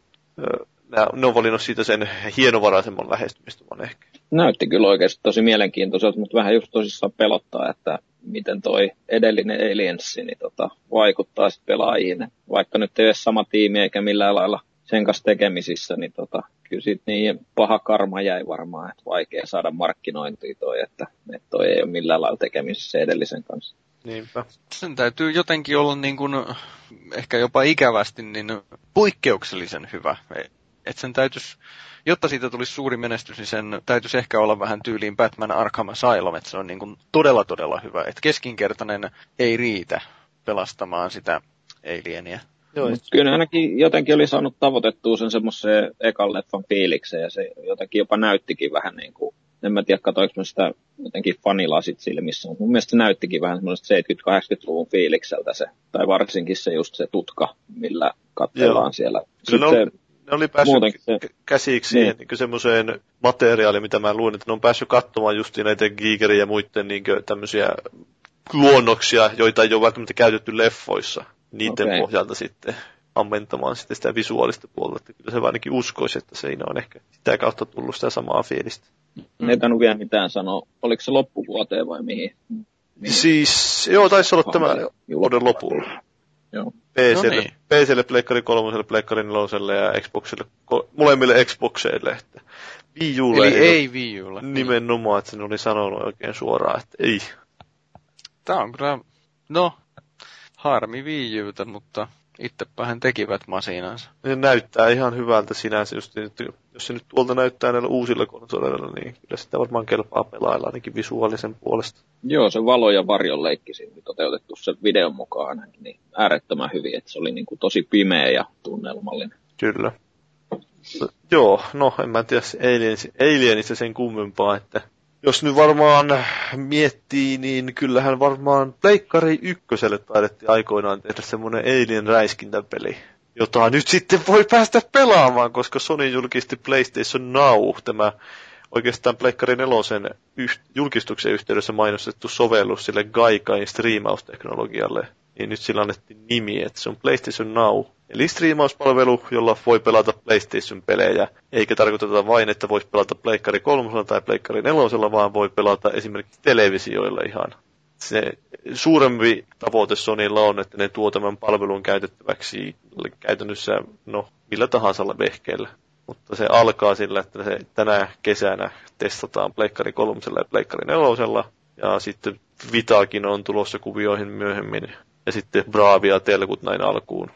Ne on valinnut siitä sen hienovaraisemman lähestymistavan ehkä. Näytti kyllä oikeasti tosi mielenkiintoiselta, mutta vähän just tosissaan pelottaa, että miten toi edellinen Aliensi niin tota, vaikuttaa sitten pelaajiin. Vaikka nyt ei ole sama tiimi eikä millään lailla sen kanssa tekemisissä, niin tota, kyllä siitä niin paha karma jäi varmaan, että vaikea saada markkinointia toi, että, että toi ei ole millään lailla tekemisissä edellisen kanssa. Niinpä. Sen täytyy jotenkin olla niin kuin, ehkä jopa ikävästi niin poikkeuksellisen hyvä. Että sen täytyisi, jotta siitä tulisi suuri menestys, niin sen täytyisi ehkä olla vähän tyyliin Batman Arkham Asylum, että se on niin kuin todella todella hyvä. Että keskinkertainen ei riitä pelastamaan sitä Alienia. Joo, et... Kyllä ainakin jotenkin oli saanut tavoitettua sen semmoiseen ekan leffan fiilikseen ja se jotenkin jopa näyttikin vähän niin kuin, en mä tiedä katoinko mä sitä jotenkin fanilasit silmissä, mutta mun mielestä se näyttikin vähän semmoisesta seitsemänkymmentä-kahdeksankymmentäluvun fiilikseltä se, tai varsinkin se just se tutka, millä katsellaan Joo. siellä. Sitten ne oli päässyt Muutenkin. käsiksi niin. niin semmoiseen materiaaliin, mitä mä luin, että ne on päässyt katsomaan just näitä Gigerin ja muiden niin tämmöisiä luonnoksia, joita ei ole välttämättä käytetty leffoissa. Niiden okay. pohjalta sitten ammentamaan sitten sitä visuaalista puolta. Että kyllä se ainakin uskoisi, että siinä on ehkä sitä kautta tullut sitä samaa fiilistä. Mm. Ei tainnut vielä mitään sanoa. Oliko se loppuvuoteen vai mihin? mihin? Siis, joo, taisi olla tämä vuoden lopulla. Joo. PClle, no niin. PClle, Pleikkari kolmoselle, Pleikkari neloselle ja Xboxille, molemmille Xboxeille. Wii Ulle Eli ei Wii Ulle. Nimenomaan, että sen oli sanonut oikein suoraan, että ei. Tämä on kyllä, no, harmi Wii Utä, mutta itsepähän hän tekivät masinansa. Se näyttää ihan hyvältä sinänsä, just, jos se nyt tuolta näyttää näillä uusilla konsoleilla, niin kyllä sitä varmaan kelpaa pelailla ainakin visuaalisen puolesta. Joo, se valo- ja varjonleikki siinä toteutettu sen videon mukaan, niin äärettömän hyvin, että se oli niin kuin tosi pimeä ja tunnelmallinen. Kyllä. Joo, no en mä tiedä Alienista sen kummempaa, että jos nyt varmaan miettii, niin kyllähän varmaan Pleikkari ykköselle taidettiin aikoinaan tehdä semmoinen Alien räiskintäpeli, jota nyt sitten voi päästä pelaamaan, koska Sony julkisti PlayStation Now, tämä oikeastaan Pleikkari nelosen yh- julkistuksen yhteydessä mainostettu sovellus sille Gaikain striimausteknologialle, niin nyt sillä annettiin nimi, että se on PlayStation Now. Eli striimauspalvelu, jolla voi pelata PlayStation-pelejä, eikä tarkoiteta vain, että voisi pelata Pleikkari kolmosella tai Pleikkari nelosella, vaan voi pelata esimerkiksi televisioilla ihan. Se suurempi tavoite Sonylla on, että ne tuo tämän palvelun käytettäväksi käytännössä no, millä tahansa vehkeellä. Mutta se alkaa sillä, että se tänä kesänä testataan Pleikkari kolmosella ja Pleikkari nelosella, ja sitten Vitaakin on tulossa kuvioihin myöhemmin, ja sitten Bravia telkut näin alkuun.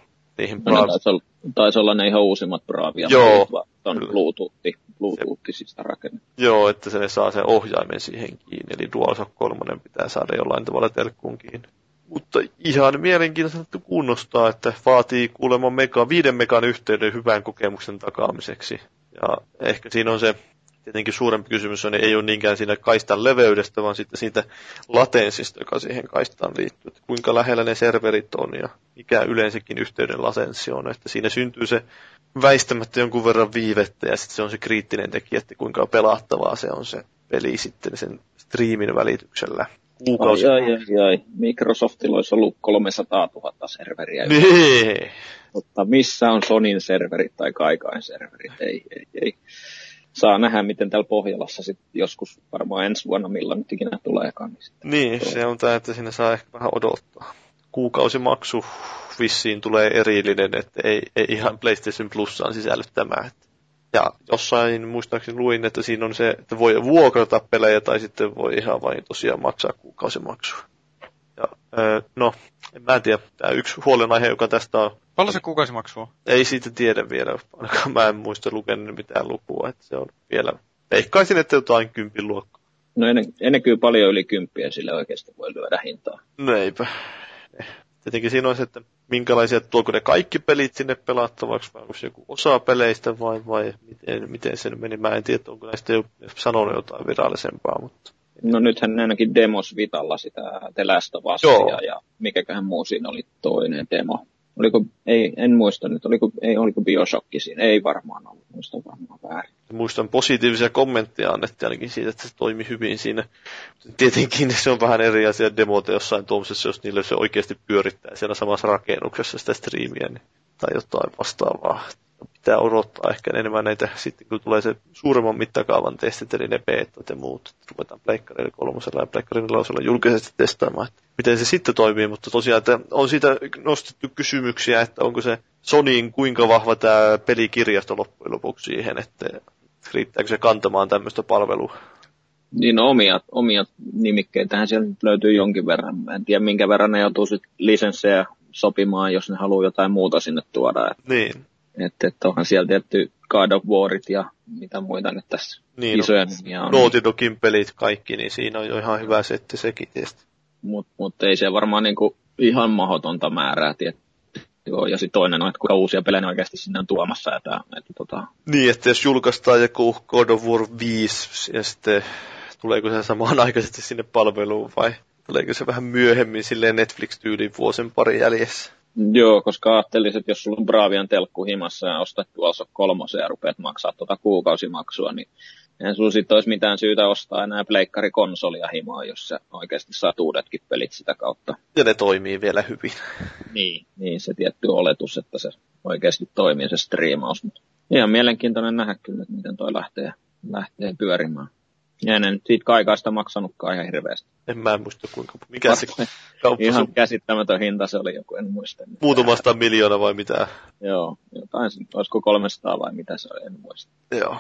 No, taisi, olla, taisi olla ne ihan uusimmat Bravia, joo, vaan on Bluetooth, Bluetooth-sista rakennettu. Joo, että se saa sen ohjaimen siihen kiinni, eli DualShock kolme pitää saada jollain tavalla telkkuun kiinni. Mutta ihan mielenkiintoista kunnostaa, että vaatii kuulemma mega, viiden megan yhteyden hyvän kokemuksen takaamiseksi. Ja ehkä siinä on se, tietenkin suurempi kysymys on, niin ei ole niinkään siinä kaistan leveydestä, vaan sitten siitä latenssista, joka siihen kaistaan liittyy. Että kuinka lähellä ne serverit on ja mikä yleensäkin yhteyden latenssi on. Että siinä syntyy se väistämättä jonkun verran viivettä ja sitten se on se kriittinen tekijä, että kuinka pelaattavaa se on se peli sitten sen striimin välityksellä. Kuukausi. Ai, ai, ai. Microsoftilla olisi ollut kolmesataatuhatta serveriä. Nee. Mutta missä on Sonyn serverit tai Gaikain serverit? Ei, ei, ei. saa nähdä, miten täällä Pohjolassa sitten joskus varmaan ensi vuonna, milloin nyt ikinä tuleekaan. Niin, sitten niin tulee. Se on tämä, että siinä saa ehkä vähän odottaa. Kuukausimaksu vissiin tulee erillinen, että ei, ei ihan PlayStation Plusaan sisälly tämä. Ja jossain muistaakseni luin, että siinä on se, että voi vuokrata pelejä tai sitten voi ihan vain tosiaan maksaa kuukausimaksua. Ja, öö, no, en mä tiedä. Tämä yksi huolenaihe, joka tästä on... Paljon se kuukausimaksua? Ei siitä tiedä vielä, ainakaan mä en muista lukenut mitään lukua, että se on vielä... Veikkaisin, että jotain kympin luokkaa. No ennen, ennen kyllä paljon yli kymppiä sille oikeasti voi lyödä hintaa. No eipä. Tietenkin siinä on se, että minkälaisia, tuoko ne kaikki pelit sinne pelattavaksi, vai onko se joku osa peleistä, vai, vai miten, miten se meni. Mä en tiedä, onko näistä jo sanonut jotain virallisempaa, mutta... No nythän ainakin Demos Vitalla sitä Telästä vastia ja mikäköhän muu siinä oli toinen demo. Oliko, ei, en muista nyt, oliko, ei, oliko Bioshock siinä? Ei varmaan ollut, muistan varmaan väärin. Muistan positiivisia kommentteja annettiin ainakin siitä, että se toimi hyvin siinä. Tietenkin se on vähän eri asia demoita jossain tuomisessa, jos niille se oikeasti pyörittää siellä samassa rakennuksessa sitä striimiä niin, tai jotain vastaavaa. Pitää odottaa ehkä enemmän näitä, sitten kun tulee se suuremman mittakaavan testit, eli ne beetat ja muut. Ruvetaan pleikkarille kolmosella ja pleikkarille lausella julkisesti testaamaan, että miten se sitten toimii. Mutta tosiaan, että on siitä nostettu kysymyksiä, että onko se Sonyin kuinka vahva tämä pelikirjasto loppujen lopuksi siihen, että riittääkö se kantamaan tämmöistä palvelua. Niin no, omia, omia nimikkeitähän siellä löytyy jonkin verran. En tiedä minkä verran ne joutuu sitten lisenssejä sopimaan, jos ne haluaa jotain muuta sinne tuoda. Niin. Että et onhan siellä tietty God of Warit ja mitä muita nyt tässä niin, isoja nimiä on. Naughty Dogin pelit kaikki, niin siinä on jo ihan hyvä setti sekin tietysti. Mutta mut ei se varmaan niinku ihan mahdotonta määrää tietty. Joo, ja sitten toinen on, että kuinka uusia pelejä oikeasti sinne on tuomassa. Että, että, tota... Niin, että jos julkaistaan joku God of War viisi ja sitten tuleeko se samanaikaisesti sinne palveluun vai tuleeko se vähän myöhemmin silleen Netflix-tyyliin vuosien pari jäljessä? Joo, koska ajattelin, että jos sulla on Bravian telkku himassa ja ostat tuossa kolmosen ja rupeat maksaa tuota kuukausimaksua, niin en sulla sitten olisi mitään syytä ostaa enää pleikkarikonsolia himaa, jos sä oikeasti saat uudetkin pelit sitä kautta. Ja ne toimii vielä hyvin. Niin, niin se tietty oletus, että se oikeasti toimii se striimaus. Mutta ihan mielenkiintoinen nähdä kyllä, että miten toi lähtee, lähtee pyörimään. Ja en siitä kaikaa sitä maksanutkaan ihan hirveästi. En mä muista kuinka. Mikä se kauppa ihan sun... käsittämätön hinta se oli joku, en muista. Mitään. Muutamasta miljoona vai mitä? Joo, jotain. Olisiko kolmesataa vai mitä se oli, en muista. Joo.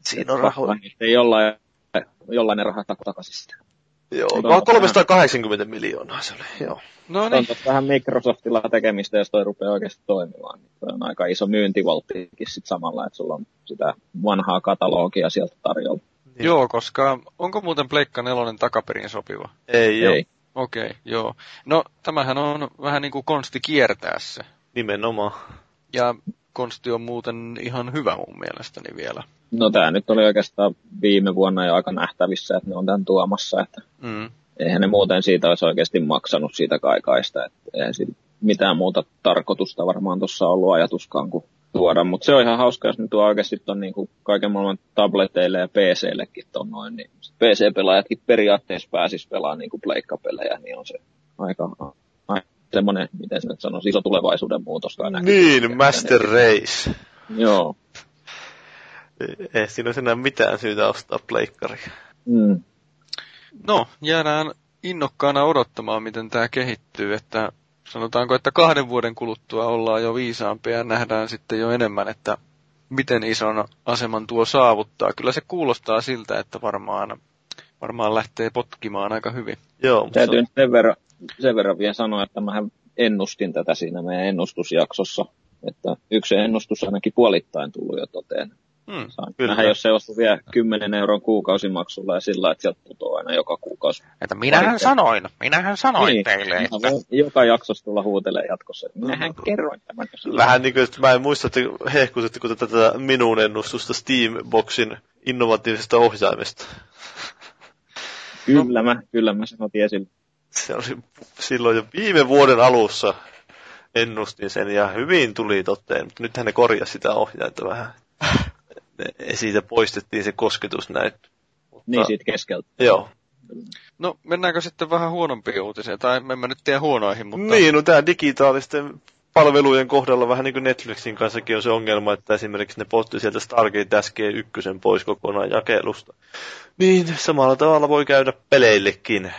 Siinä on rahoja. Ei jollain, jollain ne rahat takaisin sitä. Joo, vaan kolmesataakahdeksankymmentä vähän... miljoonaa se oli, joo. No niin. On vähän Microsoftilla tekemistä, jos toi rupeaa oikeasti toimimaan. Toi on aika iso myyntivalttikin sit samalla, että sulla on sitä vanhaa katalogia sieltä tarjolla. Niin. Joo, koska onko muuten Pleikka nelonen takaperin sopiva? Ei, joo. Okei, okay, joo. No, tämähän on vähän niin kuin konsti kiertää se. Nimenomaan. Ja konsti on muuten ihan hyvä mun mielestäni vielä. No tää nyt oli oikeastaan viime vuonna jo aika nähtävissä, että ne on tämän tuomassa. Että mm. Eihän ne muuten siitä olisi oikeasti maksanut siitä kaikaista. Että eihän siitä mitään muuta tarkoitusta varmaan tuossa ollut ajatuskaan kuin tuoda. Mutta se on ihan hauska, jos ne tuo oikeasti tuon niinku kaiken maailman tableteille ja P C:llekin tuon noin. Niin P C-pelaajatkin periaatteessa pääsis pelaamaan niinku pleikkapelejä, niin on se aika... semmoinen, miten se nyt sanoisi, iso tulevaisuuden muutos. Niin, Master Race. Joo. Ei siinä olisi enää mitään syytä ostaa pleikkaria. Mm. No, jäädään innokkaana odottamaan, miten tämä kehittyy. Että sanotaanko, että kahden vuoden kuluttua ollaan jo viisaampia ja nähdään sitten jo enemmän, että miten ison aseman tuo saavuttaa. Kyllä se kuulostaa siltä, että varmaan, varmaan lähtee potkimaan aika hyvin. Joo, täytyy nyt sen verran. Sen verran vielä sanoa, että mähän ennustin tätä siinä meidän ennustusjaksossa, että yksi ennustus ainakin puolittain tullut jo toteen. Hmm, mähän jos se osui vielä kymmenen euron kuukausimaksulla ja sillä, että sieltä putoaa aina joka kuukausi. Että minähän Pari sanoin, minähän sanoin niin, teille. Että... Joka jaksossa tulla huutelee jatkossa. Minähän no, kerroin tämän. Vähän niin kuin, mä en muista, että hehkuisesti kun tätä minun ennustusta Steamboxin innovatiivisesta ohjaimesta. Kyllä no. mä, kyllä mä sanotin esille. Se oli silloin jo viime vuoden alussa ennustin sen ja hyvin tuli toteen, mutta nythän ne korjasi sitä ohjainta vähän. Ne, siitä poistettiin se kosketusnäyttö. Mutta, niin siitä keskeltä. Joo. No mennäänkö sitten vähän huonompiin uutiseen, tai en mä nyt tiedä huonoihin, mutta... Niin, no tämä digitaalisten palvelujen kohdalla vähän niin kuin Netflixin kanssakin on se ongelma, että esimerkiksi ne potti sieltä Stargate S G yksi pois kokonaan jakelusta. Niin samalla tavalla voi käydä peleillekin.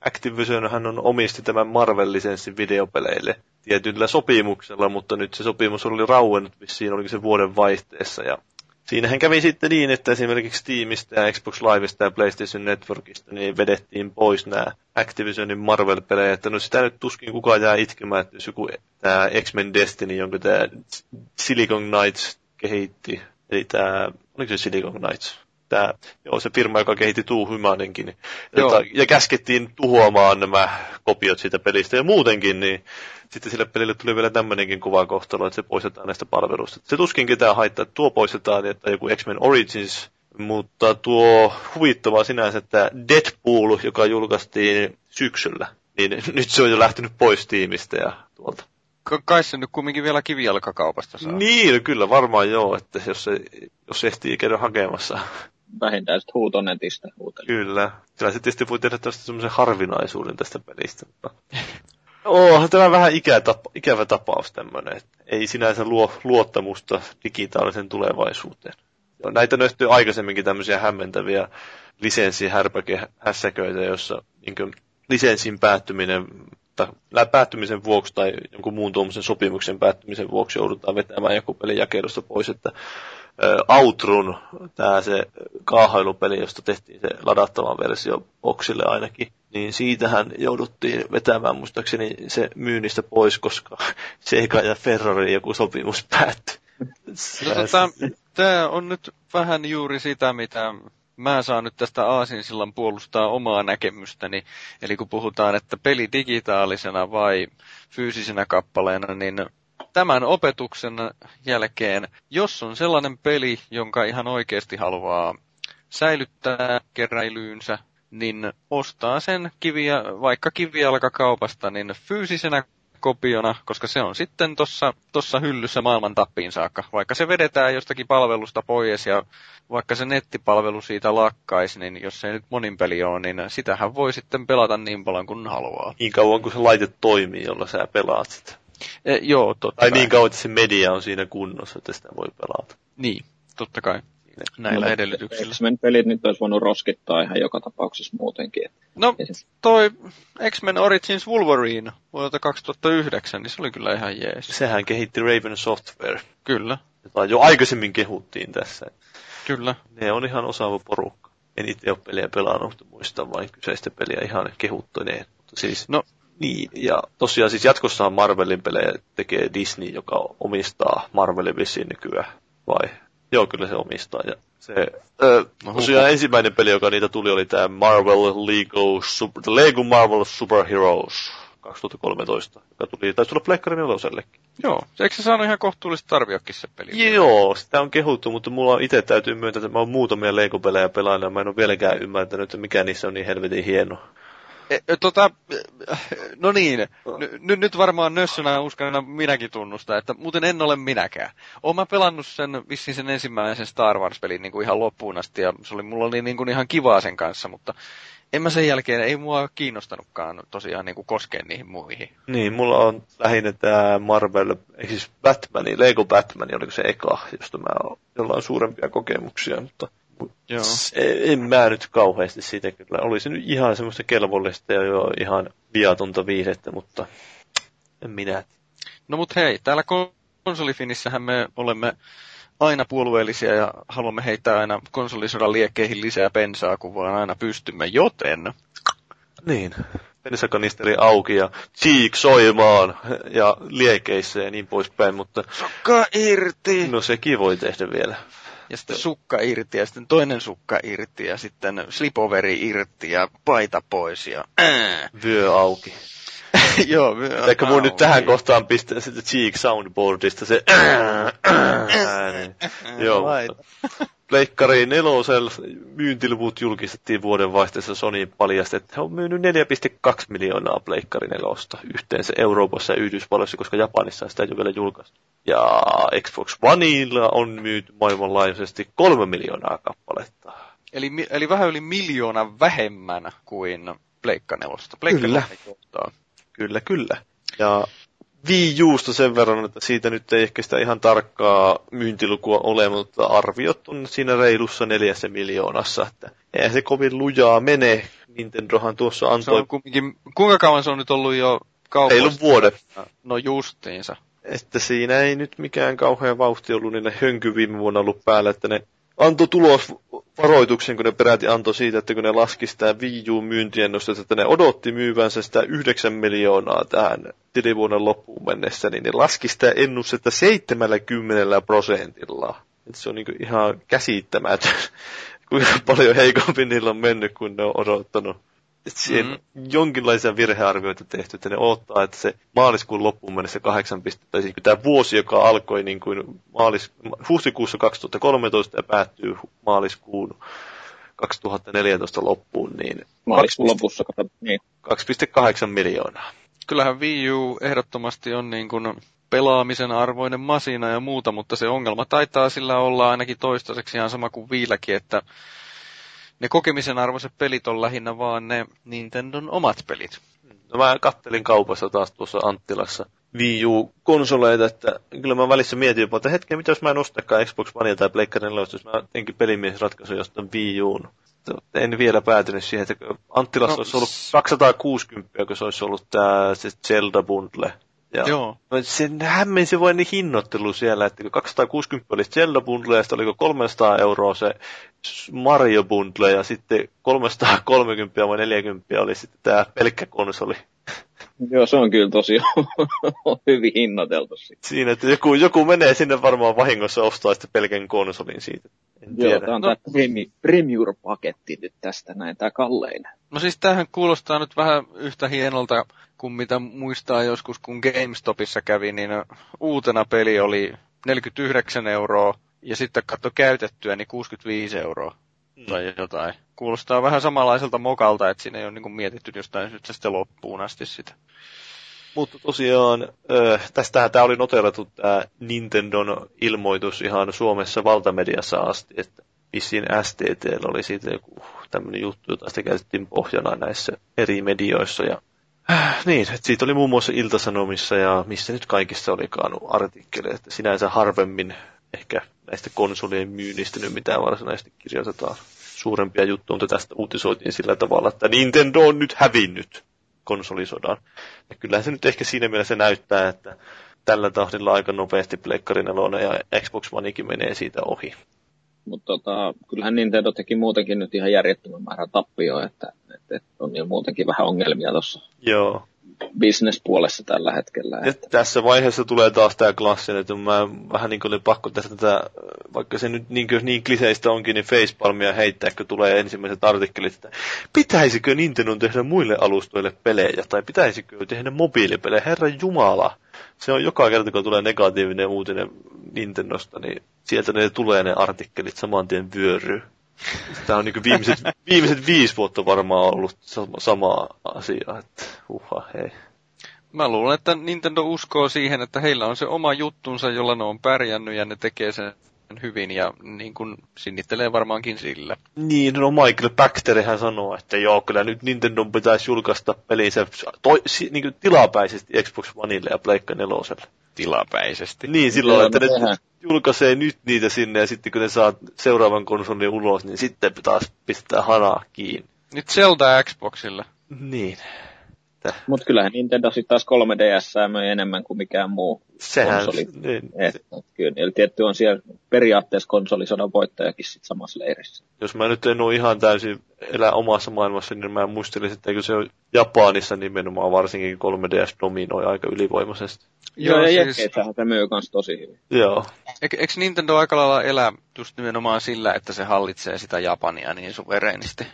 Activisionhan on omisti tämän Marvel-lisenssin videopeleille tietyllä sopimuksella, mutta nyt se sopimus oli rauennut vissiin, oliko se vuoden vaihteessa. Ja siinähän kävi sitten niin, että esimerkiksi Steamista ja Xbox Liveista ja PlayStation Networkista niin vedettiin pois nämä Activisionin Marvel-pelejä, että no sitä nyt tuskin kukaan jää itkemään, että jos joku tämä X-Men Destiny, jonka tämä Silicon Knights kehitti, eli tämä, oliko se Silicon Knights? Tämä, joo, se firma, joka kehitti Two Humanenkin. Jota, ja käskettiin tuhoamaan nämä kopiot siitä pelistä ja muutenkin, niin sitten sille pelille tuli vielä tämmöinenkin kuva kohtalo, että se poistetaan näistä palveluista. Se tuskin ketään haittaa, että tuo poistetaan, että joku X-Men Origins, mutta tuo huvittavaa sinänsä, että Deadpool, joka julkaistiin syksyllä, niin nyt se on jo lähtenyt pois tiimistä ja tuolta. Kai se nyt kumminkin vielä kivijalkakaupasta saa. Niin, kyllä varmaan joo, että jos, se, jos ehtii käydä hakemassa. Vähintään sitten huutonetistä huuteli. Kyllä. Kyllä se tietysti voi tehdä tästä semmoisen harvinaisuuden tästä pelistä. Onhan tämä vähän ikä, tapa, ikävä tapaus tämmöinen, että ei sinänsä luo luottamusta digitaalisen tulevaisuuteen. Ja näitä löytyy aikaisemminkin tämmöisiä hämmentäviä lisenssihärpäkehässäköitä, jossa niin lisenssin päättyminen... päättymisen vuoksi tai jonkun muun tuommoisen sopimuksen päättymisen vuoksi joudutaan vetämään joku pelin jakelusta pois, että Outrun, tämä se kaahailupeli, josta tehtiin se ladattava versio boksille ainakin, niin siitähän jouduttiin vetämään muistaakseni se myynnistä pois, koska Sega ja Ferrari joku sopimus päättyi. No, tota, tämä on nyt vähän juuri sitä, mitä... Mä saan nyt tästä aasinsillan puolustaa omaa näkemystäni, eli kun puhutaan, että peli digitaalisena vai fyysisenä kappaleena, niin tämän opetuksen jälkeen, jos on sellainen peli, jonka ihan oikeasti haluaa säilyttää keräilyynsä, niin ostaa sen kiviä, vaikka kivijalkakaupasta niin fyysisenä kopiona, koska se on sitten tuossa tossa hyllyssä maailman tappiin saakka. Vaikka se vedetään jostakin palvelusta pois ja vaikka se nettipalvelu siitä lakkaisi, niin jos ei nyt monin peli ole, niin sitähän voi sitten pelata niin paljon kuin haluaa. Niin kauan kuin se laite toimii, jolla sä pelaat sitä. E, joo, totta tai kai. Niin kauan, että se media on siinä kunnossa, että sitä voi pelata. Niin, totta kai. Näillä no, edellytyksillä. X-Men pelit nyt olisi voinut roskittaa ihan joka tapauksessa muutenkin. No toi X-Men Origins Wolverine vuodelta kaksituhattayhdeksän, niin se oli kyllä ihan jees. Sehän kehitti Raven Software. Kyllä. Jota jo aikaisemmin kehuttiin tässä. Kyllä. Ne on ihan osaava porukka. En itse ole peliä pelannut, muistan vain kyseistä peliä ihan kehuttuneen. Mutta siis... No. Niin, ja tosiaan siis jatkossahan Marvelin pelejä tekee Disney, joka omistaa Marvelin vissiin nykyään, vai... Joo, kyllä se omistaa. Ja se, öö, tosiaan ensimmäinen peli, joka niitä tuli, oli tämä Marvel Lego, Super, Lego Marvel Super Heroes kaksituhattakolmetoista, joka tuli, taisi tulla pleikkarin nelosellekin. Joo, eikö se saanut ihan kohtuullista arviokin se peli? Joo, sitä on kehuttu, mutta mulla itse täytyy myöntää, että mä oon muutamia Lego-pelejä pelailla, ja mä en ole vieläkään ymmärtänyt, että mikä niissä on niin helvetin hieno. E, tota, no niin, n- nyt varmaan nössönä uskana minäkin tunnustan, että muuten en ole minäkään. Oon mä pelannut sen, vissiin sen ensimmäisen Star Wars-pelin niin kuin ihan loppuun asti, ja se oli, mulla oli niin kuin ihan kivaa sen kanssa, mutta en mä sen jälkeen, ei mua kiinnostanutkaan tosiaan niin kuin koskea niihin muihin. Niin, mulla on lähinnä tämä Marvel, ei siis Batmani, Lego Batmani, oliko se eka, josta mä oon, jolla on suurempia kokemuksia, mutta... Joo. En mä nyt kauheasti siitä kyllä. Olisi nyt ihan semmoista kelvollista ja jo ihan viatonta viihdettä, mutta en minä. No mut hei, täällä KonsoliFINissähän me olemme aina puolueellisia ja haluamme heittää aina konsolisodan liekkeihin lisää bensaa, kun vaan aina pystymme, joten... Niin, bensakanisteri auki ja cheek soimaan ja liekeissä ja niin poispäin, mutta... Sukka irti! No sekin voi tehdä vielä. Ja sitten sukka irti, ja sitten toinen sukka irti, ja sitten slipoveri irti, ja paita pois, ja ää. Vyö auki. Joo, vyö auki. Eikä mun nyt tähän kohtaan pistää sitä cheek soundboardista se ää, ää, ääni. Joo. Pleikkari nelosel myyntiluvut julkistettiin vuodenvaihteessa. Sony paljasti, että he on myynyt neljä pilkku kaksi miljoonaa pleikkari nelosta yhteensä Euroopassa ja Yhdysvalloissa, koska Japanissa sitä ei ole vielä julkaistu. Ja Xbox Oneilla on myyty maailmanlaajuisesti kolme miljoonaa kappaletta. Eli, eli vähän yli miljoona vähemmän kuin pleikkari nelosta. Pleikkari nelosta. Kyllä, kyllä. Ja Wii Usta sen verran, että siitä nyt ei ehkä sitä ihan tarkkaa myyntilukua ole, mutta arviot on siinä reilussa neljässä miljoonassa. Että eihän se kovin lujaa mene. Nintendohan tuossa antoi... Se on kumminkin... Kuinka kauan se on nyt ollut jo kaupassa? Reilun vuoden. No justiinsa. Että siinä ei nyt mikään kauhean vauhti ollut, niin ne hönky viime vuonna ollut päällä, että ne antoi tulosvaroituksen, kun ne peräti antoi siitä, että kun ne laski sitä Wii U-myyntiennustetta, että ne odotti myyvänsä sitä yhdeksän miljoonaa tähän tilivuoden loppuun mennessä, niin ne laski sitä ennustetta seitsemänkymmentä prosentilla. Että se on niin kuin ihan käsittämätön, kuinka paljon heikompi niillä on mennyt, kun ne on odottanut. Että siihen mm-hmm. jonkinlaisia virhearvioita tehty, että ne odottaa, että se maaliskuun loppuun mennessä kahdeksan pistettä, siis tämä vuosi, joka alkoi niin kuin maalis, huhtikuussa kaksituhattakolmetoista ja päättyy maaliskuun kaksituhattaneljätoista loppuun, niin maaliskuun lopussa niin kaksi pilkku kahdeksan miljoonaa. Kyllähän Wii U ehdottomasti on niin kuin pelaamisen arvoinen masina ja muuta, mutta se ongelma taitaa sillä olla ainakin toistaiseksi ihan sama kuin viilläkin, että ne kokemisen arvoiset pelit on lähinnä vaan ne Nintendon omat pelit. No mä kattelin kaupassa taas tuossa Anttilassa Wii U-konsoleita, että kyllä mä välissä mietin jopa, että hetken, mitä jos mä en ostakaan Xbox Onea tai Pleikkarilla, jos mä teinkin pelimiesratkaisun jostain Wii Uun. En vielä päätynyt siihen, että Anttilassa no, olisi ollut kaksisataakuusikymmentä, kun se olisi ollut tää se Zelda Bundle. Ja joo. Sen hämmensi vain niin hinnoittelu siellä, että kaksisataakuusikymmentä oli Zelda Bundle ja sitten oliko kolmesataa euroa se Mario Bundle ja sitten kolmesataakolmekymmentä vai neljäkymmentä oli sitten tämä pelkkä konsoli. Joo, se on kyllä tosiaan hyvin hinnoiteltu siitä. Siinä, että joku, joku menee sinne varmaan vahingossa ostaa sitten pelkän konsolin siitä. En tiedä. Joo, tämä on no. tämä Premier-paketti nyt tästä näin, tämä kallein. No siis tämähän kuulostaa nyt vähän yhtä hienolta kuin mitä muistaa joskus, kun GameStopissa kävi, niin uutena peli oli neljäkymmentäyhdeksän euroa ja sitten katso käytettyä, niin kuusikymmentäviisi euroa. Tai jotain. Kuulostaa vähän samanlaiselta mokalta, että siinä ei ole niin kuin mietitty jostain syystä sitten loppuun asti sitä. Mutta tosiaan, tästähän tämä oli noterattu tämä Nintendon ilmoitus ihan Suomessa valtamediassa asti, että vissiin S T T:llä oli siitä joku tämmöinen juttu, jota sitä käytettiin pohjana näissä eri medioissa. Ja, niin, että siitä oli muun muassa Ilta-Sanomissa ja missä nyt kaikissa olikaan artikkeleita, että sinänsä harvemmin ehkä näistä konsolien myynnistä nyt mitään varsinaisesti kirjoitetaan. Suurempia juttuja, mutta tästä uutisoitiin sillä tavalla, että Nintendo on nyt hävinnyt konsolisodan. Ja kyllähän se nyt ehkä siinä mielessä näyttää, että tällä tahdilla aika nopeasti Pleikkari nelonen ja Xbox Onekin menee siitä ohi. Mutta tota, kyllähän Nintendo teki muutenkin nyt ihan järjettömän määrän tappioon, että, että on jo muutenkin vähän ongelmia tuossa. Joo. Business-puolessa tällä hetkellä. Että... Tässä vaiheessa tulee taas tämä klassinen, että mä vähän niin kuin olin pakko tästä tätä, vaikka se nyt niin, niin kliseistä onkin, niin facepalmia heittää, kun tulee ensimmäiset artikkelit, että pitäisikö Nintendo tehdä muille alustoille pelejä, tai pitäisikö tehdä mobiilipelejä, herra jumala. Se on joka kerta, kun tulee negatiivinen uutinen Nintendosta, niin sieltä ne tulee ne artikkelit saman tien vyöryyn. Tämä on niin kuin viimeiset, viimeiset viisi vuotta varmaan ollut samaa asiaa, että uha, hei. Mä luulen, että Nintendo uskoo siihen, että heillä on se oma juttunsa, jolla ne on pärjännyt ja ne tekee sen hyvin ja niin kuin sinnittelee varmaankin sillä. Niin, no Michael Baxterihän sanoo, että joo, kyllä nyt Nintendo pitäisi julkaista pelinsä toi, niin kuin tilapäisesti Xbox Oneille ja Pleikka neloselle. Tilapäisesti. Niin, silloin, joo, että ne tehdään. Julkaisee nyt niitä sinne ja sitten kun ne saa seuraavan konsolin ulos, niin sitten taas pistää hanaa kiinni. Nyt Zelda Xboxilla. Niin. Mutta kyllähän Nintendo sitten taas kolme D S möi enemmän kuin mikään muu sehän, konsoli. Niin. Et, kyllä, eli tietty on siellä periaatteessa konsolisodan voittajakin sitten samassa leirissä. Jos mä nyt en ole ihan täysin elää omassa maailmassa, niin mä muistelisin, että eikö se ole Japanissa nimenomaan varsinkin kolme D S dominoi aika ylivoimaisesti. Joo, ja siis... jekkeitähän se myy kans tosi hyvin. Joo. Eikö e- Nintendo aika lailla elää just nimenomaan sillä, että se hallitsee sitä Japania niin suvereenisti?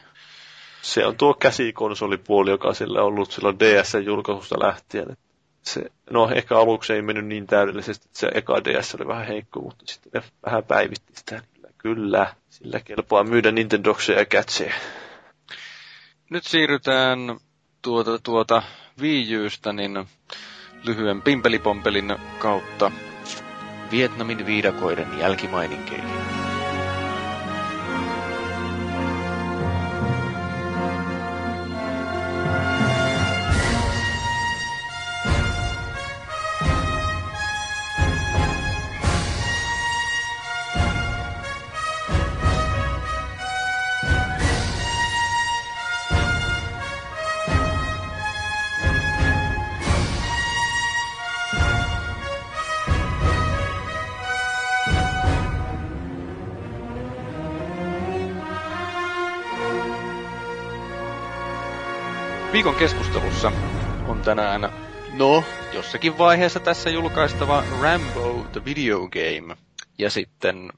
Se on tuo käsikonsolipuoli, joka sillä on ollut silloin D S-julkaisusta lähtien. Se, no ehkä aluksi ei mennyt niin täydellisesti, että se eka D S oli vähän heikko, mutta sitten vähän päivitti sitä. Kyllä, kyllä. Sillä kelpaa myydä Nintendokseen ja kätseen. Nyt siirrytään tuota, tuota Wii U:stä, niin lyhyen pimpelipompelin kautta Vietnamin viidakoiden jälkimaininkeihin. Viikon keskustelussa on tänään, no, jossakin vaiheessa tässä julkaistava Rambo the Video Game. Ja sitten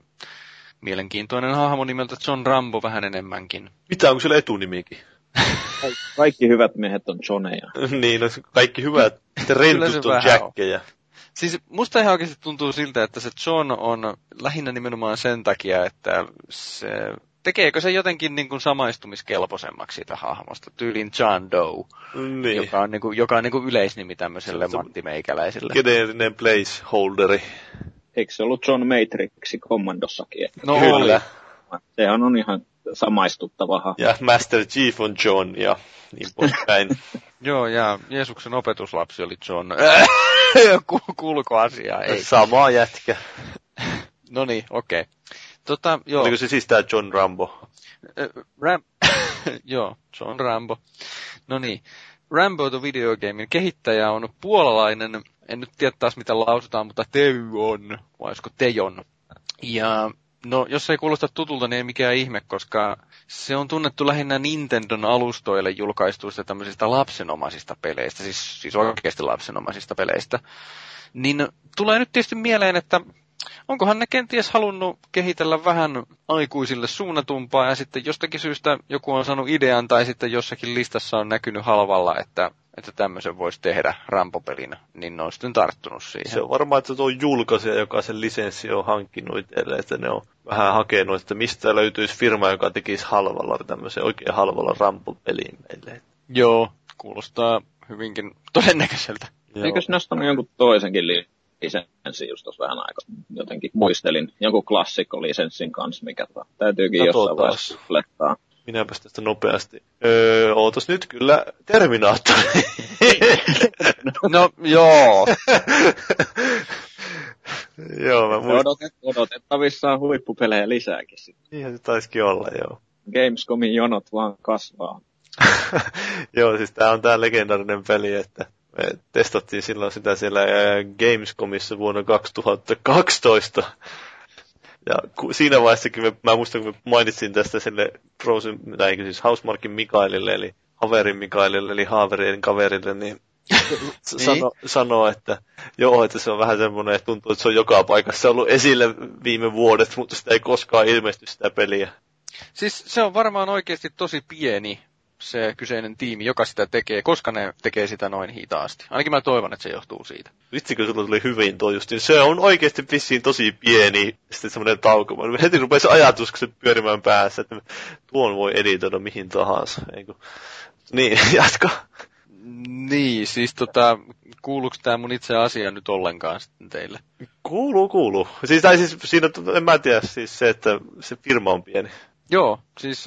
mielenkiintoinen hahmo nimeltä John Rambo vähän enemmänkin. Mitä, onko siellä etunimikin? Kaikki hyvät miehet on Johneja. Niin, no, kaikki hyvät. Sitten rentut on Jackeja. Siis musta ihan oikeasti tuntuu siltä, että se John on lähinnä nimenomaan sen takia, että se... Tekeekö se jotenkin niin kuin samaistumiskelpoisemmaksi siitä hahmosta? Tyylin John Doe, niin. joka on, niin kuin, joka on niin kuin yleisnimi tämmöiselle mattimeikäläiselle. Geneerinen placeholderi. Eikö se ollut John Matrixi kommandossakin? No kyllä. Sehän on ihan samaistuttava hahmo. Ja Master Chief on John ja niin poispäin. Joo, ja Jeesuksen opetuslapsi oli John. Kuuluko asiaa? Ei. Sama jätkä. No niin, okei. Okay. Tota, joo. Oliko se siis tää John Rambo? Ram... joo, John Rambo. No niin. Rambo the Video Gamein kehittäjä on puolalainen, en nyt tiedä taas mitä lausutaan, mutta Teuon, vai olisiko Tejon. Ja no, jos ei kuulosta tutulta, niin ei mikään ihme, koska se on tunnettu lähinnä Nintendon alustoille julkaistuista tämmöisistä lapsenomaisista peleistä, siis, siis oikeasti lapsenomaisista peleistä. Niin tulee nyt tietysti mieleen, että onkohan ne kenties halunnut kehitellä vähän aikuisille suunnatumpaa, ja sitten jostakin syystä joku on saanut idean, tai sitten jossakin listassa on näkynyt halvalla, että, että tämmöisen voisi tehdä Rambo-pelinä, niin ne on sitten tarttunut siihen. Se on varmaan, että tuo julkaisija, joka sen lisenssi on hankkinut itselleen, että ne on vähän hakenut, että mistä löytyisi firma, joka tekisi halvalla tämmöisen oikein halvalla Rambo-pelin meille. Joo, kuulostaa hyvinkin todennäköiseltä. Eikö sinä ostanut jonkun toisenkin liian? Lisenssi just tuossa vähän aikaa jotenkin muistelin. Joku klassikko-lisenssin kanssa, mikä täytyykin Kato jossain vaiheessa flettaa. Minäpäs tästä nopeasti. Öö, ootas nyt kyllä Terminaattori. No, joo. Joo, mä muistin. Odotet, odotettavissa on huippupelejä lisääkin sitten. Niinhän se taisikin olla, joo. Gamescomin jonot vaan kasvaa. Joo, siis tää on tää legendaarinen peli, että... Me testattiin silloin sitä siellä Gamescomissa vuonna kaksituhattakaksitoista. Ja siinä vaiheessakin, me, mä muistan, kun mainitsin tästä sille Prosen, tai siis Housemarkin Mikaelille, eli Haverin Mikaelille, eli Haaverin kaverille, niin sano, sanoo, että joo, että se on vähän semmoinen, että tuntuu, että se on joka paikassa ollut esille viime vuodet, mutta sitä ei koskaan ilmesty sitä peliä. Siis se on varmaan oikeasti tosi pieni. Se kyseinen tiimi, joka sitä tekee, koska ne tekee sitä noin hitaasti. Ainakin mä toivon, että se johtuu siitä. Vitsi, kun sulla tuli hyvin tuo justiin. Se on oikeasti vissiin tosi pieni, sitten semmoinen tauko. Heti rupesi ajatus, kun se pyörimään päässä, että tuon voi editoida mihin tahansa. Eiku. Niin, jatka. Niin, siis tota, kuuluuko tämä mun itse asia nyt ollenkaan sitten teille? Kuuluu, kuuluu. Siis, tai siis siinä, en mä tiedä, siis se, että se firma on pieni. Joo, siis...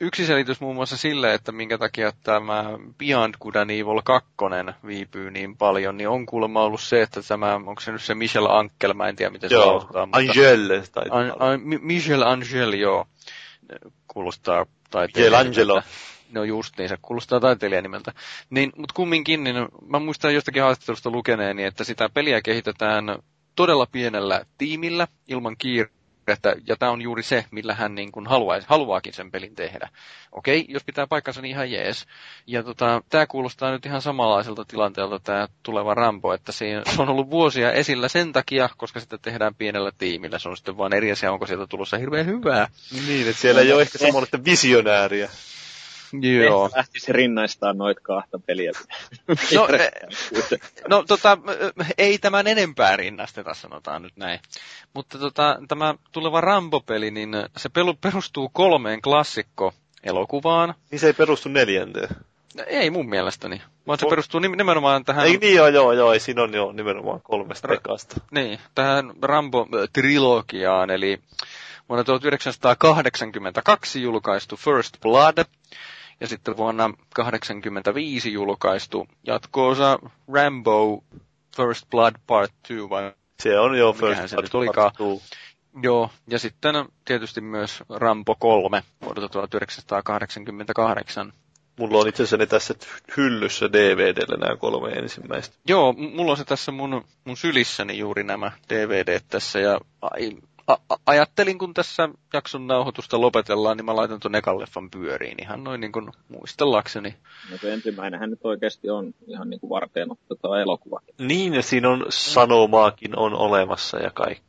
Yksi selitys muun muassa sille, että minkä takia tämä Beyond Good and Evil kaksi viipyy niin paljon, niin on kuulemma ollut se, että tämä, onko se nyt se Michel Ankel, mä en tiedä miten se lausutaan. Angel. Michel Angel, joo. Kuulostaa taiteilijan nimeltä. No just niin, se kuulostaa taiteilijan nimeltä. Niin, mutta kumminkin, niin mä muistan jostakin haastattelusta lukeneeni, että sitä peliä kehitetään todella pienellä tiimillä ilman kiire. Että, ja tämä on juuri se, millä hän niin kuin haluaisi, haluaakin sen pelin tehdä. Okei, jos pitää paikkansa, niin ihan jees. Ja tota, tämä kuulostaa nyt ihan samanlaiselta tilanteelta tämä tuleva Rambo, että se on ollut vuosia esillä sen takia, koska sitä tehdään pienellä tiimillä. Se on sitten vaan eri asia, onko sieltä tulossa hirveän hyvää. Niin, että siellä ei ole ehkä samanlaista visionääriä. Joo. Lähtisi rinnaistaa noita kahta peliä. No, no tota, ei tämän enempää rinnasteta, sanotaan nyt näin. Mutta tota, tämä tuleva Rambo-peli, niin se perustuu kolmeen klassikko-elokuvaan. Niin se ei perustu neljänteen? Ei mun mielestäni, vaan se o- perustuu nimenomaan tähän... Ei niin joo, joo, joo, ei siinä on jo nimenomaan kolmesta ekasta. Niin, tähän Rambo-trilogiaan, eli vuonna tuhatyhdeksänsataakahdeksankymmentäkaksi julkaistu First Blood... Ja sitten vuonna tuhatyhdeksänsataakahdeksankymmentäviisi julkaistu jatko-osa Rambo First Blood Part kaksi, vai se on jo First Blood Part kaksi. Joo, ja sitten tietysti myös Rambo kolme vuodelta tuhatyhdeksänsataakahdeksankymmentäkahdeksan. Mulla on itse asiassa ne tässä hyllyssä D V D:llä nämä kolme ensimmäistä. Joo, mulla on se tässä mun, mun sylissäni juuri nämä D V D:t tässä, ja ai, a- ajattelin, kun tässä jakson nauhoitusta lopetellaan, niin mä laitan tuon ekan leffan pyöriin ihan noin niin kuin muistellakseni. No se ensimmäinenhän nyt oikeasti on ihan niin kuin varteenotettava elokuva. Niin, ja siinä on sanomaakin on olemassa ja kaikkea.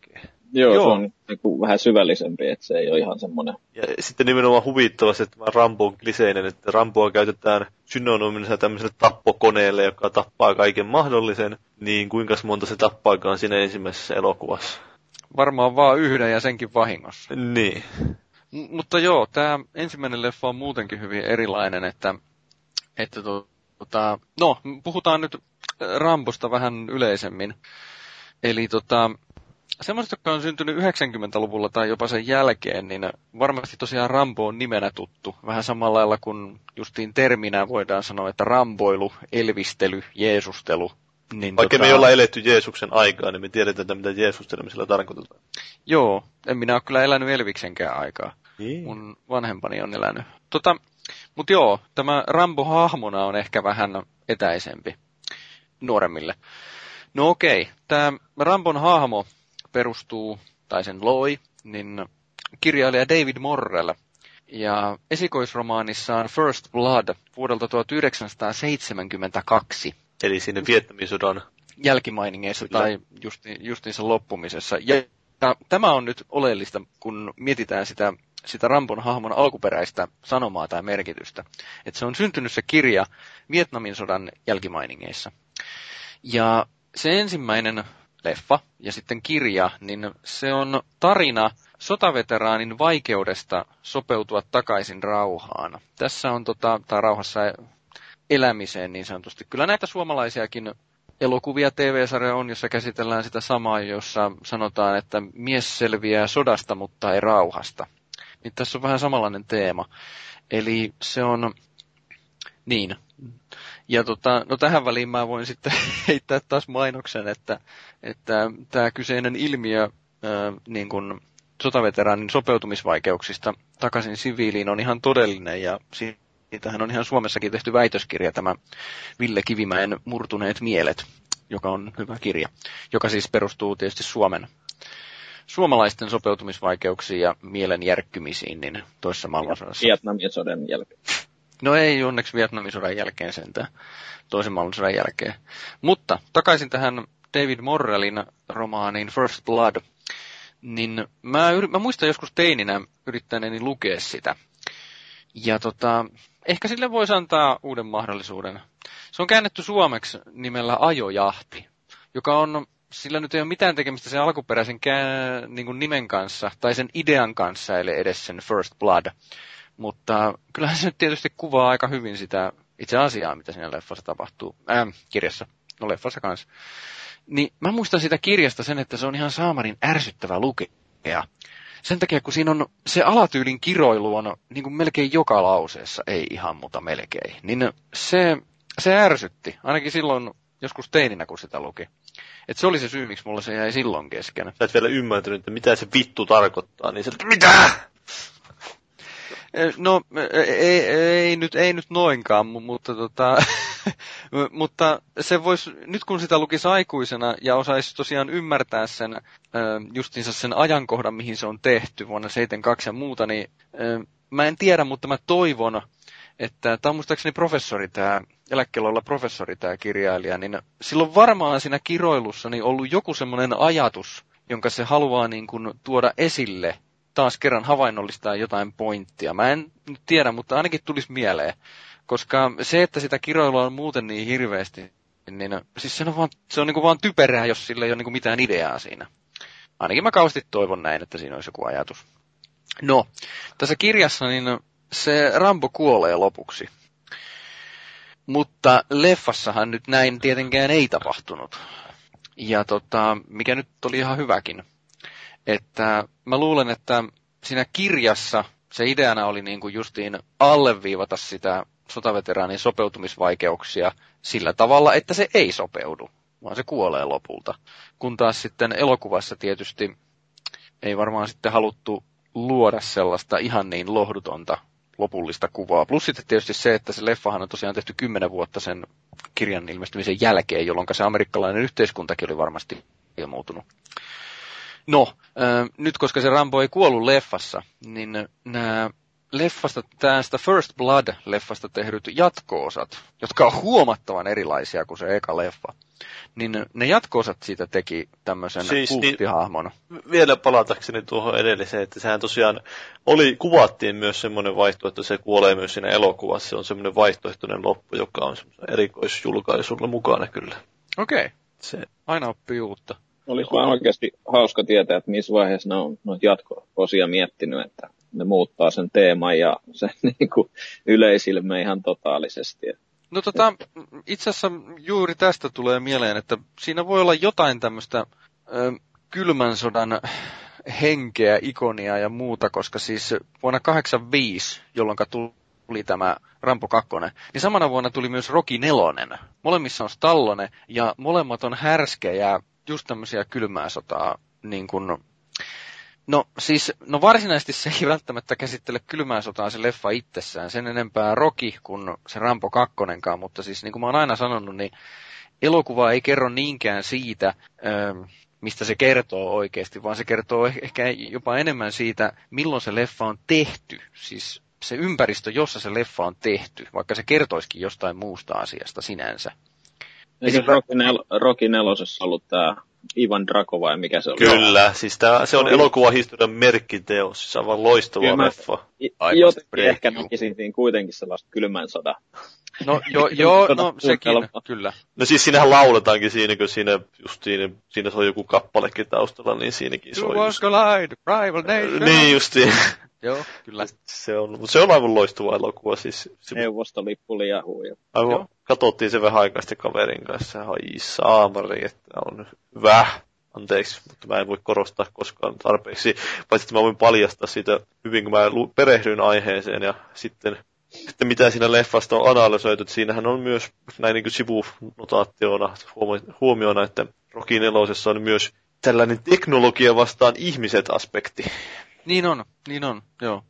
Joo, Joo. Se on niin kuin vähän syvällisempi, että se ei ole ihan semmoinen. Ja sitten nimenomaan huvittavasti, että Rambo on kliseinen, että Ramboa käytetään synonyyminä tämmöiselle tappokoneelle, joka tappaa kaiken mahdollisen, niin kuinka monta se tappaakaan siinä ensimmäisessä elokuvassa. Varmaan vaan yhden ja senkin vahingossa. Niin. M- mutta joo, tämä ensimmäinen leffa on muutenkin hyvin erilainen, että, että tota, no, puhutaan nyt Rambosta vähän yleisemmin. Eli tota, semmoiset, jotka on syntynyt yhdeksänkymmentäluvulla tai jopa sen jälkeen, niin varmasti tosiaan Rambo on nimenä tuttu. Vähän samalla lailla kuin justiin terminä voidaan sanoa, että ramboilu, elvistely, jeesustelu. Niin, Vaikka tota... me ei olla eletty Jeesuksen aikaa, niin me tiedetään, mitä jeesustelemisellä tarkoitetaan. Joo, en minä ole kyllä elänyt Elviksenkään aikaa. Niin. Mun vanhempani on elänyt. Tota, mut joo, tämä Rambo-hahmona on ehkä vähän etäisempi nuoremmille. No okei, tämä Rambon hahmo perustuu, tai sen loi, niin kirjailija David Morrell. Ja esikoisromaanissaan First Blood vuodelta tuhatyhdeksänsataaseitsemänkymmentäkaksi. Eli siinä Vietnamin sodan jälkimainingeissa tai justi, justiinsa loppumisessa. Ja tämä on nyt oleellista, kun mietitään sitä, sitä Rambon hahmon alkuperäistä sanomaa tai merkitystä. Että se on syntynyt se kirja Vietnamin sodan jälkimainingeissa. Ja se ensimmäinen leffa ja sitten kirja, niin se on tarina sotaveteraanin vaikeudesta sopeutua takaisin rauhaan. Tässä on, tota, tai rauhassa elämiseen niin sanotusti. Kyllä näitä suomalaisiakin elokuvia, T V-sarja on, jossa käsitellään sitä samaa, jossa sanotaan, että mies selviää sodasta, mutta ei rauhasta. Niin tässä on vähän samanlainen teema. Eli se on niin. Ja tota, no tähän väliin mä voin sitten heittää taas mainoksen, että että tämä kyseinen ilmiö äh, niin kuin sotaveteraanin sopeutumisvaikeuksista takaisin siviiliin on ihan todellinen ja si- Tähän on ihan Suomessakin tehty väitöskirja, tämä Ville Kivimäen Murtuneet mielet, joka on hyvä kirja, joka siis perustuu tietysti Suomen, suomalaisten sopeutumisvaikeuksiin ja mielen järkkymisiin niin toisessa maailmansodassa. Vietnamin sodan jälkeen. No ei onneksi Vietnamin sodan jälkeen sentään, toisen maailmansodan jälkeen. Mutta takaisin tähän David Morrellin romaaniin First Blood, niin mä, yrit, mä muistan joskus teininä yrittäneeni lukea sitä. Ja tota, ehkä sille voisi antaa uuden mahdollisuuden. Se on käännetty suomeksi nimellä Ajojahti, joka on, sillä nyt ei ole mitään tekemistä sen alkuperäisen kää, niin kuin nimen kanssa, tai sen idean kanssa, eli edes sen First Blood. Mutta kyllähän se nyt tietysti kuvaa aika hyvin sitä itse asiaa, mitä siinä leffassa tapahtuu, äh, kirjassa, no leffassa kanssa. Niin mä muistan sitä kirjasta sen, että se on ihan saamarin ärsyttävä lukea. Sen takia, kun siinä on se alatyylin kiroilu on niin kuin melkein joka lauseessa, ei ihan, mutta melkein, niin se, se ärsytti, ainakin silloin joskus teininä, kun sitä luki. Et se oli se syy, miksi mulla se jäi silloin kesken. Sä et vielä ymmärtänyt, että mitä se vittu tarkoittaa, niin se, mitä? No, ei, ei, nyt, ei nyt noinkaan, mutta, tota, mutta se vois, nyt kun sitä lukisi aikuisena ja osaisi tosiaan ymmärtää sen, justiinsa sen ajankohdan, mihin se on tehty vuonna seitsemänkymmentäkaksi ja muuta, niin mä en tiedä, mutta mä toivon, että tämä on muistaakseni professori tämä, eläkkeellä olla professori tämä kirjailija, niin silloin varmaan siinä kiroilussa niin ollut joku semmoinen ajatus, jonka se haluaa niin kuin tuoda esille. Taas kerran havainnollistaa jotain pointtia. Mä en nyt tiedä, mutta ainakin tulisi mieleen. Koska se, että sitä kiroilua on muuten niin hirveästi, niin siis se on vaan, se on niin kuin vaan typerää, jos sillä ei ole niin kuin mitään ideaa siinä. Ainakin mä kauheasti toivon näin, että siinä olisi joku ajatus. No, tässä kirjassa niin se Rambo kuolee lopuksi. Mutta leffassahan nyt näin tietenkään ei tapahtunut. Ja tota, mikä nyt oli ihan hyväkin. Että mä luulen, että siinä kirjassa se ideana oli niin kuin justiin alleviivata sitä sotaveteraanin sopeutumisvaikeuksia sillä tavalla, että se ei sopeudu, vaan se kuolee lopulta. Kun taas sitten elokuvassa tietysti ei varmaan sitten haluttu luoda sellaista ihan niin lohdutonta lopullista kuvaa. Plus sitten tietysti se, että se leffahan on tosiaan tehty kymmenen vuotta sen kirjan ilmestymisen jälkeen, jolloin se amerikkalainen yhteiskuntakin oli varmasti jo muutunut. No, nyt koska se Rambo ei kuollut leffassa, niin nämä leffasta, tästä First Blood-leffasta tehdyt jatko-osat, jotka on huomattavan erilaisia kuin se eka leffa, niin ne jatko-osat siitä teki tämmöisen siis, kulttihahmon. Niin, vielä palatakseni tuohon edelliseen, että sehän tosiaan oli, kuvattiin myös semmoinen vaihtoehto, että se kuolee myös siinä elokuvassa. Se on semmoinen vaihtoehtoinen loppu, joka on erikoisjulkaisulla mukana kyllä. Okei, okay. Se aina oppii uutta. Olisi vaan oikeasti hauska tietää, että missä vaiheessa ne on noita jatko-osia miettinyt, että ne muuttaa sen teeman ja sen niinku yleisilme ihan totaalisesti. No tota, itse asiassa juuri tästä tulee mieleen, että siinä voi olla jotain tämmöistä ö, kylmän sodan henkeä, ikonia ja muuta, koska siis vuonna kahdeksankymmentäviisi, jolloin tuli tämä Rambo kaksi, niin samana vuonna tuli myös Rocky neljä. Molemmissa on Stallone ja molemmat on härskejä, just tämmöisiä kylmää sotaa, niin kuin... No siis, no varsinaisesti se ei välttämättä käsittele kylmää sotaa se leffa itsessään, sen enempää Rocky kuin se Rambo kakkonenkaan, mutta siis niin kuin mä oon aina sanonut, niin elokuva ei kerro niinkään siitä, mistä se kertoo oikeasti, vaan se kertoo ehkä jopa enemmän siitä, milloin se leffa on tehty, siis se ympäristö, jossa se leffa on tehty, vaikka se kertoisikin jostain muusta asiasta sinänsä. Eikö Rocky nel- Rocky nelosessa ollut tää Ivan Drago vai mikä se on? Kyllä, siis tää, se on elokuvahistorian merkkiteos, se on vaan loistava leffa. Jotenkin break, ehkä näkisin siinä kuitenkin sellaista kylmän sodan. No joo, jo, no sekin, kyllä. No siis siinähän lauletaankin siinä, kun siinä just siinä, siinä soi joku kappalekin taustalla, niin siinäkin soi. You was collide, rival nation. Niin justiin. Joo, kyllä. Se on, mutta se on aivan loistuva elokuva. Siis, se... Neuvostolippu liahuu. Aivan, katsottiin se vähän aikaisesti kaverin kanssa. Ai saamari, että on hyvä. Anteeksi, mutta mä en voi korostaa koskaan tarpeeksi. Paitsi, että mä voin paljastaa siitä hyvin, kun mä perehdyin aiheeseen. Ja sitten, sitten mitä siinä leffasta on analysoitu. Siinähän on myös näin niin kuin sivunotaationa huomiona, että Rocky nelosessa on myös tällainen teknologia vastaan ihmiset aspekti. Niin on, niin on, joo.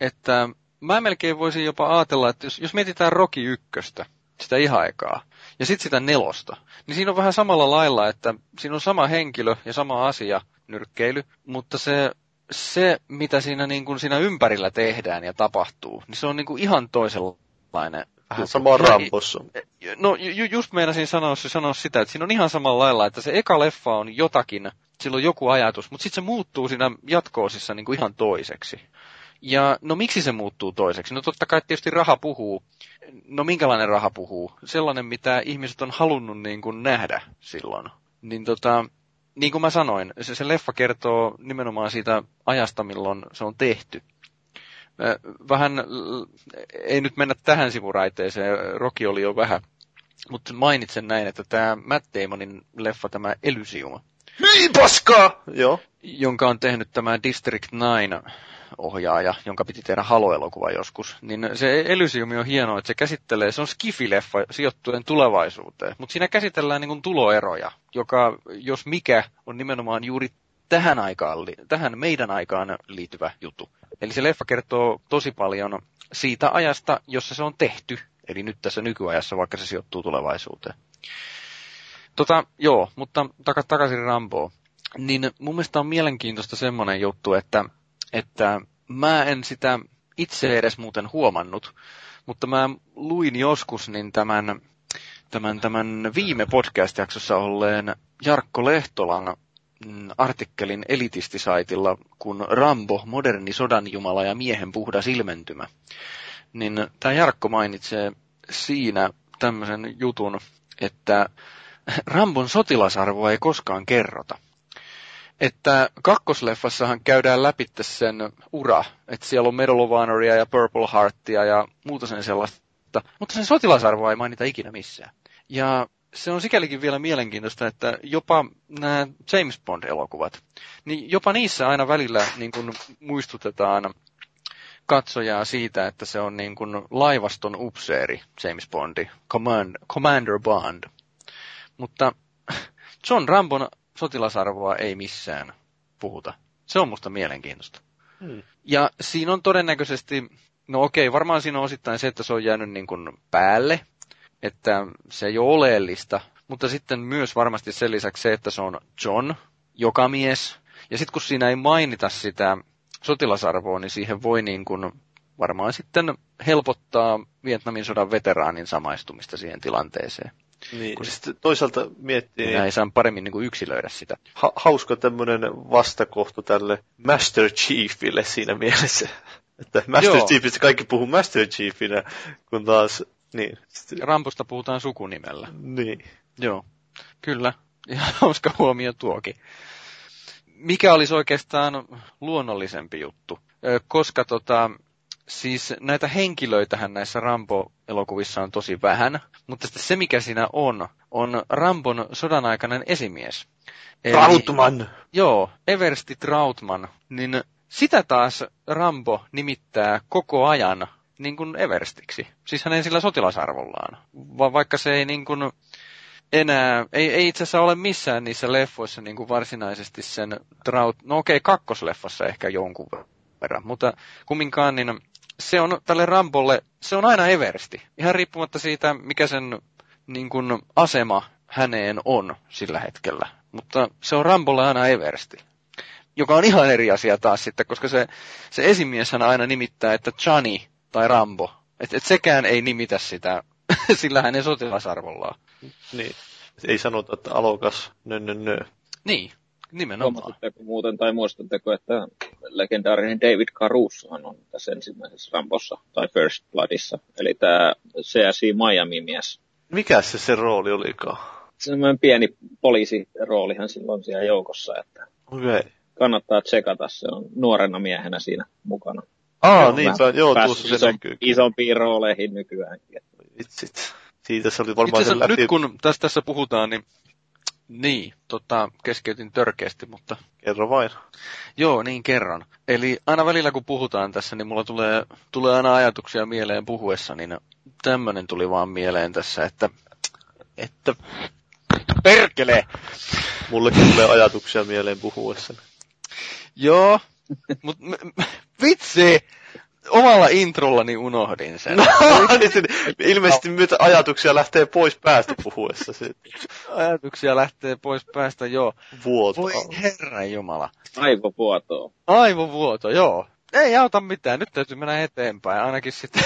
Että mä melkein voisin jopa ajatella, että jos, jos mietitään Rocky ykköstä, sitä ihan ekaa, ja sitten sitä nelosta, niin siinä on vähän samalla lailla, että siinä on sama henkilö ja sama asia, nyrkkeily, mutta se, se mitä siinä, niin kun siinä ympärillä tehdään ja tapahtuu, niin se on niin kun ihan toisenlainen. Vähän samaa Rambossa. No ju, just meinasin sanoa, sanoa sitä, että siinä on ihan samalla lailla, että se eka leffa on jotakin, sillä on joku ajatus, mutta sitten se muuttuu siinä jatko-osissa niin kuin ihan toiseksi. Ja no miksi se muuttuu toiseksi? No totta kai tietysti raha puhuu. No minkälainen raha puhuu? Sellainen, mitä ihmiset on halunnut niin kuin nähdä silloin. Niin, tota, niin kuin mä sanoin, se, se leffa kertoo nimenomaan siitä ajasta, milloin se on tehty. Vähän, ei nyt mennä tähän sivuraiteeseen, Rocky oli jo vähän, mutta mainitsen näin, että tämä Matt Damonin leffa, tämä Elysium, Mei paskaa! Joo. Jonka on tehnyt tämä District nine-ohjaaja, jonka piti tehdä Halo-elokuva joskus. Niin se Elysiumi on hienoa, että se käsittelee, se on skifileffa sijoittuen tulevaisuuteen. Mutta siinä käsitellään niin kuin tuloeroja, joka jos mikä on nimenomaan juuri tähän, aikaan, tähän meidän aikaan liittyvä juttu. Eli se leffa kertoo tosi paljon siitä ajasta, jossa se on tehty. Eli nyt tässä nykyajassa, vaikka se sijoittuu tulevaisuuteen. Tota, joo, mutta taka, takaisin Ramboon. Niin mun mielestä on mielenkiintoista semmoinen juttu, että, että mä en sitä itse edes muuten huomannut, mutta mä luin joskus niin tämän, tämän, tämän viime podcast-jaksossa olleen Jarkko Lehtolan artikkelin elitistisaitilla, kun Rambo, moderni sodanjumala ja miehen puhdas ilmentymä. Niin tämä Jarkko mainitsee siinä tämmöisen jutun, että Rambon sotilasarvoa ei koskaan kerrota. Että kakkosleffassahan käydään läpi sen ura, että siellä on Medal of Honoria ja Purple Heartia ja muuta sen sellaista, mutta sen sotilasarvoa ei mainita ikinä missään. Ja se on sikälikin vielä mielenkiintoista, että jopa nämä James Bond-elokuvat, niin jopa niissä aina välillä niin kun muistutetaan katsojaa siitä, että se on niin kun laivaston upseeri, James Bondi, Command, Commander Bond. Mutta John Rambon sotilasarvoa ei missään puhuta. Se on musta mielenkiintoista. Hmm. Ja siinä on todennäköisesti, no okei, varmaan siinä on osittain se, että se on jäänyt niin kuin päälle, että se ei ole oleellista, mutta sitten myös varmasti sen lisäksi se, että se on John, joka mies, Ja sitten kun siinä ei mainita sitä sotilasarvoa, niin siihen voi niin kuin varmaan sitten helpottaa Vietnamin sodan veteraanin samaistumista siihen tilanteeseen. Niin, kun sitten toisaalta miettii... Minä ei saa paremmin niin kuin yksilöidä sitä. Ha- hauska tämmöinen vastakohta tälle Master Chiefille siinä mielessä. Että Master Joo. Chiefistä kaikki puhuu Master Chiefinä, kun taas... Niin. Rambosta puhutaan sukunimellä. Niin. Joo, kyllä. Ihan hauska huomio tuokin. Mikä olisi oikeastaan luonnollisempi juttu? Koska tota... Siis näitä henkilöitähän näissä Rambo-elokuvissa on tosi vähän, mutta se mikä siinä on, on Rambon sodanaikainen esimies. Trautman! Eli, joo, Eversti Trautman. Niin sitä taas Rambo nimittää koko ajan niin kuin Everstiksi. Siis hän ei sillä sotilasarvollaan, vaan vaikka se ei niin kuin enää, ei, ei itse asiassa ole missään niissä leffoissa niin kuin varsinaisesti sen Traut... No okei, okay, kakkosleffassa ehkä jonkun verran, mutta kumminkaan niin... Se on tälle Rambolle, se on aina Eversti, ihan riippumatta siitä, mikä sen niin kuin, asema häneen on sillä hetkellä. Mutta se on Rambolle aina Eversti, joka on ihan eri asia taas sitten, koska se, se esimieshän aina nimittää, että Johnny tai Rambo. Että et sekään ei nimitä sitä sillä hänen sotilasarvollaan. Niin, ei sanota, että alokas, nö, nö, nö. Niin, nimenomaan. Huomasitteko muuten tai muistatteko, että... legendaarinen David Carusohan on tässä ensimmäisessä Rambossa, tai First Bloodissa, eli tämä C S I Miami-mies. Mikä se se rooli olikaan? Sellainen pieni poliisiroolihan silloin siellä joukossa, että okay. Kannattaa tsekata, se on nuorena miehenä siinä mukana. Aa, niin, joo, tuossa se näkyy. Isompiin rooleihin nykyäänkin. Itsit, siitä se oli varmaan se läpi... Nyt kun tässä, tässä puhutaan, niin... Niin, tota, keskeytin törkeästi, mutta... Kerro vain. Joo, niin kerron. Eli aina välillä kun puhutaan tässä, niin mulla tulee, tulee aina ajatuksia mieleen puhuessa, niin tämmönen tuli vaan mieleen tässä, että... Että... Perkele! Mullekin tulee ajatuksia mieleen puhuessa. Joo, mutta vitsi! Omalla introllani unohdin sen. No, niin, ilmeisesti myötä ajatuksia lähtee pois päästä puhuessa. Ajatuksia lähtee pois päästä, joo. Vuoto. Voi herranjumala. Aivovuoto. Aivovuoto, joo. Ei auta mitään, nyt täytyy mennä eteenpäin. Ainakin sitten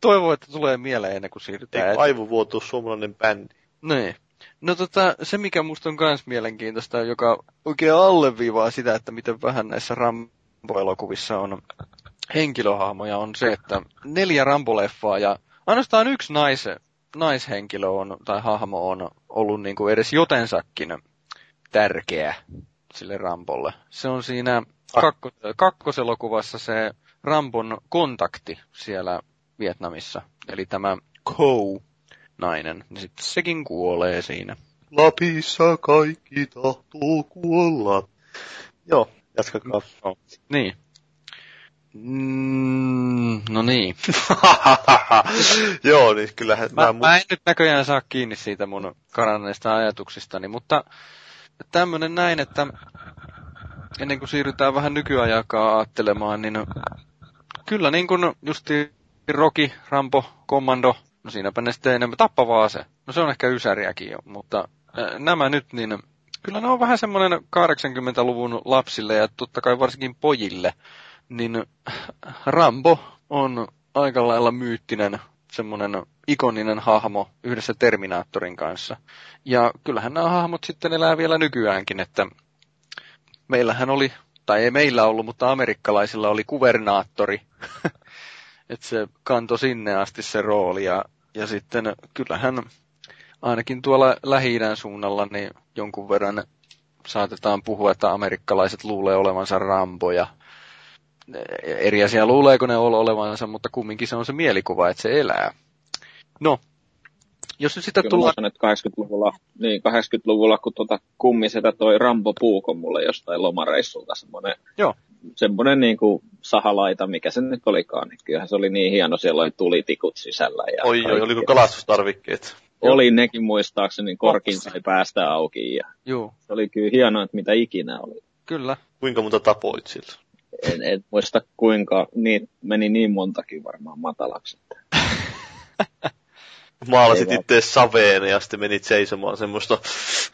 toivon, että tulee mieleen ennen kuin siirrytään. Eikö aivovuoto on suomalainen bändi? Niin. No tota, se mikä musta on kans mielenkiintoista, joka oikein alleviivaa sitä, että miten vähän näissä Rambo-elokuvissa on... henkilöhahmoja on se, että neljä Rambo-leffaa ja ainoastaan yksi nais, naishenkilö on, tai hahmo on ollut niin kuin edes jotensakin tärkeä sille Rambolle. Se on siinä kakkos, kakkoselokuvassa se Rambon kontakti siellä Vietnamissa, eli tämä Ko-nainen, niin sitten sekin kuolee siinä. Lapissa kaikki tahtoo kuolla. Joo, jatkakaa. No, niin. Mm, no niin. Joo, niin kyllähän... Mä, mä en nyt näköjään saa kiinni siitä mun karanneista ajatuksistani, mutta tämmönen näin, että ennen kuin siirrytään vähän nykyajakaan aattelemaan, niin kyllä niin kuin justi Rocky, Rambo, Commando, no siinäpä ne sitten enemmän tappavaa ase. No se on ehkä ysäriäkin jo, mutta nämä nyt niin... Kyllä ne on vähän semmoinen kahdeksankymmentäluvun lapsille ja totta kai varsinkin pojille. Niin Rambo on aika lailla myyttinen, semmoinen ikoninen hahmo yhdessä Terminaattorin kanssa. Ja kyllähän nämä hahmot sitten elää vielä nykyäänkin, että meillähän oli, tai ei meillä ollut, mutta amerikkalaisilla oli kuvernaattori. Että se kantoi sinne asti se rooli. Ja, ja sitten kyllähän ainakin tuolla Lähi-idän suunnalla niin jonkun verran saatetaan puhua, että amerikkalaiset luulee olevansa Ramboja. Eri asia luuleeko ne olevansa, mutta kumminkin se on se mielikuva, että se elää. No, jos nyt sitä tullaan... kahdeksankymmentäluvulla, niin kahdeksankymmentäluvulla, kun tuota kummisetä toi Rambo Puukon mulle jostain lomareissulta semmoinen, Joo. semmoinen niin kuin sahalaita, mikä se nyt olikaan. Kyllähän se oli niin hieno, siellä oli tulitikut sisällä. Ja oi joo, oliko kalastustarvikkeet? Oli nekin muistaakseni, korkin sai päästä auki. Ja se oli kyllä hienoa, että mitä ikinä oli. Kyllä. Kuinka monta tapoit sillä? En, en muista kuinka, niin, meni niin montakin varmaan matalaksi. maalasit itse saveen ja sitten menit seisomaan semmoista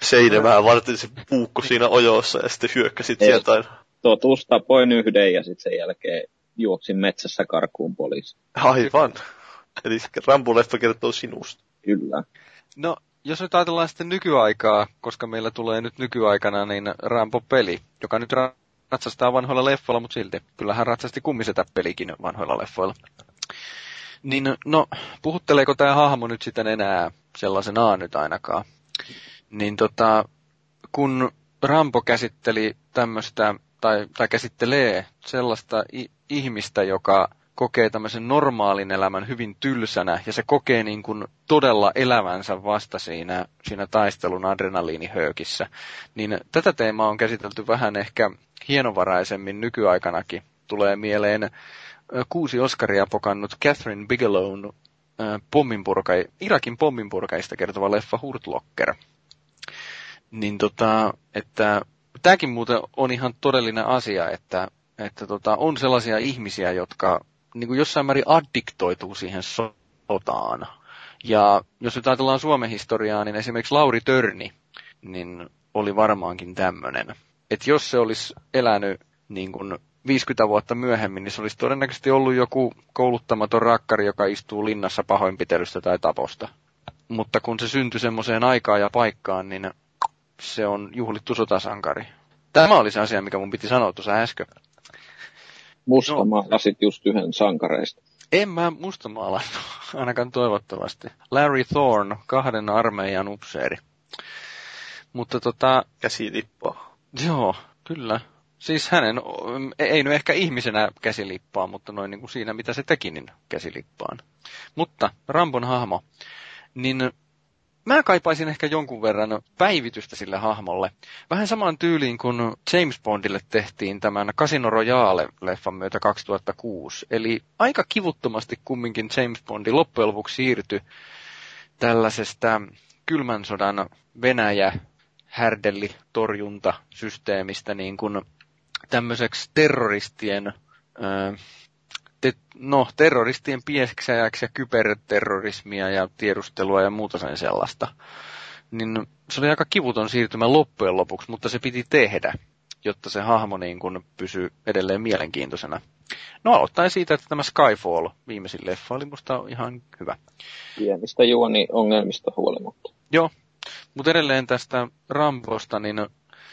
seinämää varten se puukko siinä ojossa ja sitten hyökkäsit sieltä aina. Totuus tapoin yhden ja sitten sen jälkeen juoksin metsässä karkuun poliisiin. Aivan. Eli Rambo-leffa kertoo sinusta. Kyllä. No, jos nyt ajatellaan sitten nykyaikaa, koska meillä tulee nyt nykyaikana niin Rambo-peli, joka nyt ratsastaa vanhoilla leffoilla, mutta silti kyllähän ratsasti kummisetä pelikin vanhoilla leffoilla. Niin, no, puhutteleeko tämä hahmo nyt sitten enää sellaisenaan nyt ainakaan? Niin tota, kun Rambo käsitteli tämmöistä, tai, tai käsittelee sellaista i- ihmistä, joka kokee tämmöisen normaalin elämän hyvin tylsänä, ja se kokee niin kuin todella elävänsä vasta siinä, siinä taistelun adrenaliinihöykissä. Niin tätä teemaa on käsitelty vähän ehkä hienovaraisemmin nykyaikanakin. Tulee mieleen kuusi Oscaria pokannut Catherine Bigelown pomminpurka- Irakin pomminpurkaista kertova leffa Hurtlocker. Niin tota, että tämäkin muuten on ihan todellinen asia, että, että tota, on sellaisia ihmisiä, jotka niin kuin jossain määrin addiktoituu siihen sotaan. Ja jos nyt ajatellaan Suomen historiaa, niin esimerkiksi Lauri Törni niin oli varmaankin tämmöinen. Että jos se olisi elänyt niin kuin viisikymmentä vuotta myöhemmin, niin se olisi todennäköisesti ollut joku kouluttamaton rakkari, joka istuu linnassa pahoinpitelystä tai taposta. Mutta kun se syntyi semmoiseen aikaan ja paikkaan, niin se on juhlittu sotasankari. Tämä oli se asia, mikä mun piti sanoa tuossa äsken. Mustamaalasit no. Just yhden sankareista. En mä mustamaalannut, ainakaan toivottavasti. Larry Thorne, kahden armeijan upseeri. Mutta tota... käsilippaa. Joo, kyllä. Siis hänen, ei nyt ehkä ihmisenä käsilippaa, mutta noin niin kuin siinä mitä se teki, niin käsilippaan. Mutta Rambon hahmo, niin mä kaipaisin ehkä jonkun verran päivitystä sille hahmolle. Vähän samaan tyyliin kuin James Bondille tehtiin tämän Casino Royale-leffan myötä kaksituhattakuusi. Eli aika kivuttomasti kumminkin James Bondi loppujen lopuksi siirtyi tällaisesta kylmän sodan Venäjä-härdellitorjuntasysteemistä niin kuin tämmöiseksi terroristien, öö, te, no, terroristien pieksäjäksi ja kyberterrorismia ja tiedustelua ja muuta sen sellaista. Niin se oli aika kivuton siirtymä loppujen lopuksi, mutta se piti tehdä, jotta se hahmo niin kun pysyi edelleen mielenkiintoisena. No aloittain siitä, että tämä Skyfall viimeisin leffa oli musta ihan hyvä. Pienistä juoniongelmista huolimatta. Joo, mutta edelleen tästä Rambosta, niin...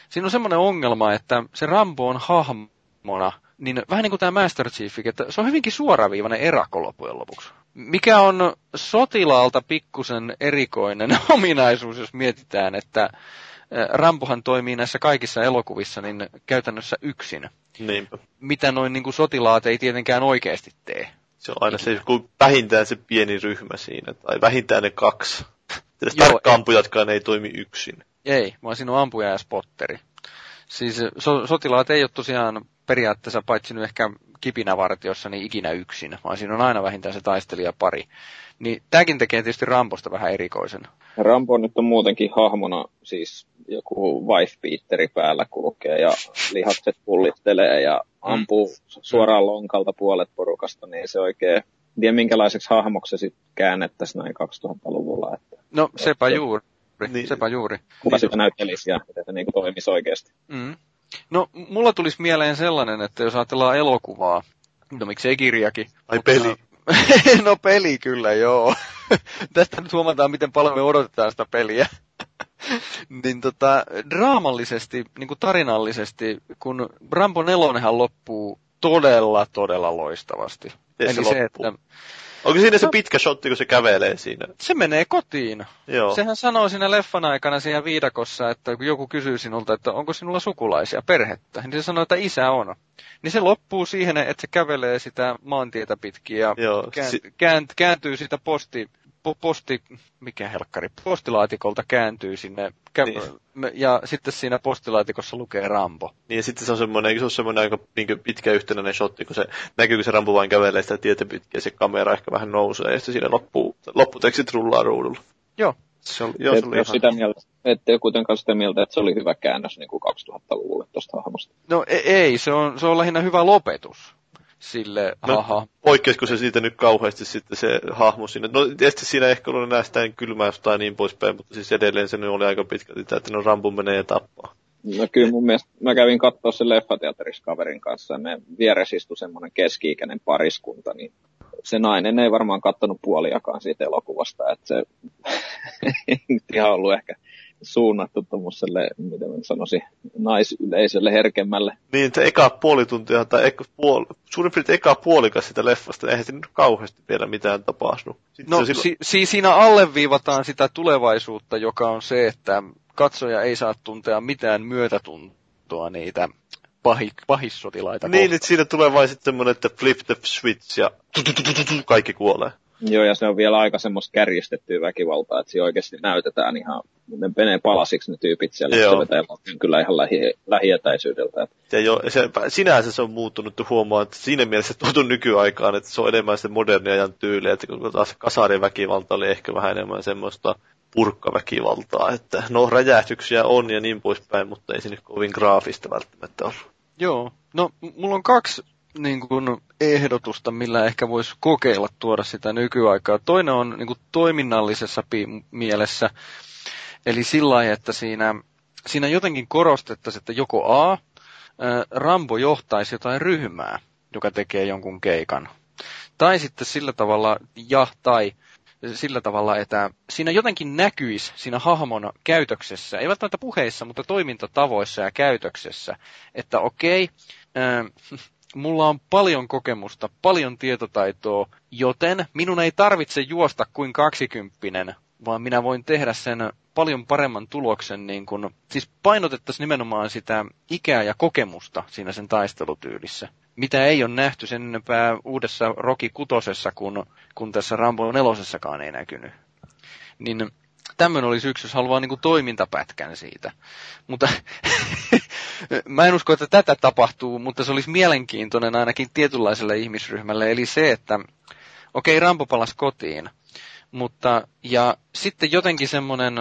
siinä on semmoinen ongelma, että se Rambo on hahmona, niin vähän niin kuin tämä Master Chief, että se on hyvinkin suoraviivainen erakko loppujen lopuksi. Mikä on sotilaalta pikkusen erikoinen ominaisuus, jos mietitään, että Rambohan toimii näissä kaikissa elokuvissa niin käytännössä yksin. Niinpä. Mitä noin niin kuin sotilaat ei tietenkään oikeasti tee. Se on aina se, kun vähintään se pieni ryhmä siinä, tai vähintään ne kaksi. Tarkka-ampujatkaan ei toimi yksin. Ei, vaan siinä on ampuja ja spotteri. Siis so- sotilaat ei ole tosiaan periaatteessa, paitsi nyt ehkä kipinävartiossa, niin ikinä yksin, vaan siinä on aina vähintään se taistelijapari. Niin tämäkin tekee tietysti Rambosta vähän erikoisen. Rambo nyt on muutenkin hahmona, siis joku wife-beateri päällä kulkee ja lihakset pullittelee ja ampuu mm. suoraan lonkalta puolet porukasta, niin se oikein... En tiedä, minkälaiseksi hahmoksi se sitten käännettäisiin näin kaksituhattaluvulla. Että, no sepä että... juuri. Niin. Sepä juuri. Kuka sitä näyttelisi ja miten se niin toimisi oikeasti. Mm. No, mulla tulisi mieleen sellainen, että jos ajatellaan elokuvaa, no miksei kirjakin. Ai mutta... peli. No peli kyllä, joo. Tästä nyt huomataan, miten paljon me odotetaan sitä peliä. Niin tota, draamallisesti, niin kuin tarinallisesti, kun Rambo nelonenhan loppuu todella, todella loistavasti. Eli se, se että... onko siinä se pitkä shotti, kun se kävelee siinä? Se menee kotiin. Joo. Sehän sanoo siinä leffan aikana siinä viidakossa, että kun joku kysyy sinulta, että onko sinulla sukulaisia, perhettä, niin se sanoo, että isä on. Niin se loppuu siihen, että se kävelee sitä maantietä pitkin ja käänt, kääntyy sitä posti, po, posti, mikä helkkari, postilaatikolta kääntyy sinne. Kä- niin. Ja sitten siinä postilaatikossa lukee Rambo. Niin ja sitten se on semmoinen, eikö se ole semmoinen aika niin pitkä yhtenäinen shotti, kun se näkyy, kun se Rambo vain kävelee sitä tietä pitkin ja se kamera ehkä vähän nousee ja sitten siinä loppuu, lopputekstit rullaa ruudulla. Joo. Se oli, joo, se et, oli ihan... sitä mieltä, ette ole kuitenkaan sitä mieltä, että se oli hyvä käännös niin kuin kaksituhattaluvulle tuosta hahmosta. No ei, se on, se on lähinnä hyvä lopetus. sille no, haha. Poikkeusko se siitä nyt kauheasti sitten se hahmo sinne? No tietysti siinä ehkä ollut enää sitä kylmää tai niin poispäin, mutta siis edelleen se oli aika pitkälti tätä, että no Rambo menee ja tappaa. No kyllä mun mielestä, mä kävin katsoa sen leffateatterissa kaverin kanssa ja meidän vieressä istui semmoinen keski-ikäinen pariskunta, niin se nainen ei varmaan kattonut puoliakaan siitä elokuvasta, että se ei nyt ihan ollut ehkä suunnattu tuommoiselle, miten mä sanoisin, naisyleisölle herkemmälle. Niin, se eka puoli tuntia, tai eka puoli, suurin piirtein eka puolikas sitä leffasta, eihän se nyt kauheasti vielä mitään tapahtunut. No, silloin... si- si- siinä alleviivataan sitä tulevaisuutta, joka on se, että katsoja ei saa tuntea mitään myötätuntoa niitä pahik- pahissotilaita. Niin, että siinä tulee vain sitten semmoinen, että flip the switch ja kaikki kuolee. Joo, ja se on vielä aika semmoista kärjistettyä väkivaltaa, että siinä oikeasti näytetään ihan, ne menee palasiksi ne tyypit siellä, se vetää kyllä ihan lähi, lähietäisyydeltä. Ja jo, se, sinänsä se on muuttunut huomaan, että siinä mielessä tuotu nykyaikaan, että se on enemmän se moderni ajan tyyli, että kun taas kasarin väkivalta oli ehkä vähän enemmän semmoista purkkaväkivaltaa, että no räjähdyksiä on ja niin poispäin, mutta ei se nyt kovin graafista välttämättä ollut. Joo, no mulla on kaksi... niin kuin ehdotusta, millä ehkä voisi kokeilla tuoda sitä nykyaikaa. Toinen on niin kuin toiminnallisessa pi- mielessä, eli sillä lailla, että siinä, siinä jotenkin korostettaisiin, että joko A, Rambo johtaisi jotain ryhmää, joka tekee jonkun keikan, tai sitten sillä tavalla, ja tai sillä tavalla, että siinä jotenkin näkyisi siinä hahmon käytöksessä, ei välttämättä puheissa, mutta toimintatavoissa ja käytöksessä, että okei, okay, mulla on paljon kokemusta, paljon tietotaitoa, joten minun ei tarvitse juosta kuin kaksikymppinen, vaan minä voin tehdä sen paljon paremman tuloksen. Niin kun, siis painotettaisiin nimenomaan sitä ikää ja kokemusta siinä sen taistelutyylissä, mitä ei ole nähty sen enempää uudessa Rocky kutosessa, kun, kun tässä Rambo nelosessakaan ei näkynyt. Niin tämmöinen olisi yksi, jos haluaa niin kuin toimintapätkän siitä. Mutta mä en usko, että tätä tapahtuu, mutta se olisi mielenkiintoinen ainakin tietynlaiselle ihmisryhmälle. Eli se, että okei, Rambo palasi kotiin, mutta ja sitten jotenkin semmoinen,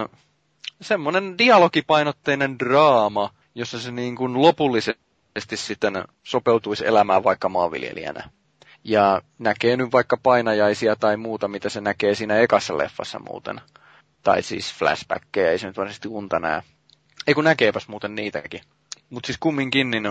semmoinen dialogipainotteinen draama, jossa se niin kuin lopullisesti sitten sopeutuisi elämään vaikka maanviljelijänä. Ja näkee nyt vaikka painajaisia tai muuta, mitä se näkee siinä ekassa leffassa muuten. Tai siis flashbackkejä, ei se nyt varmasti unta nää. Ei kun näkeepäs muuten niitäkin. Mutta siis kumminkin, niin,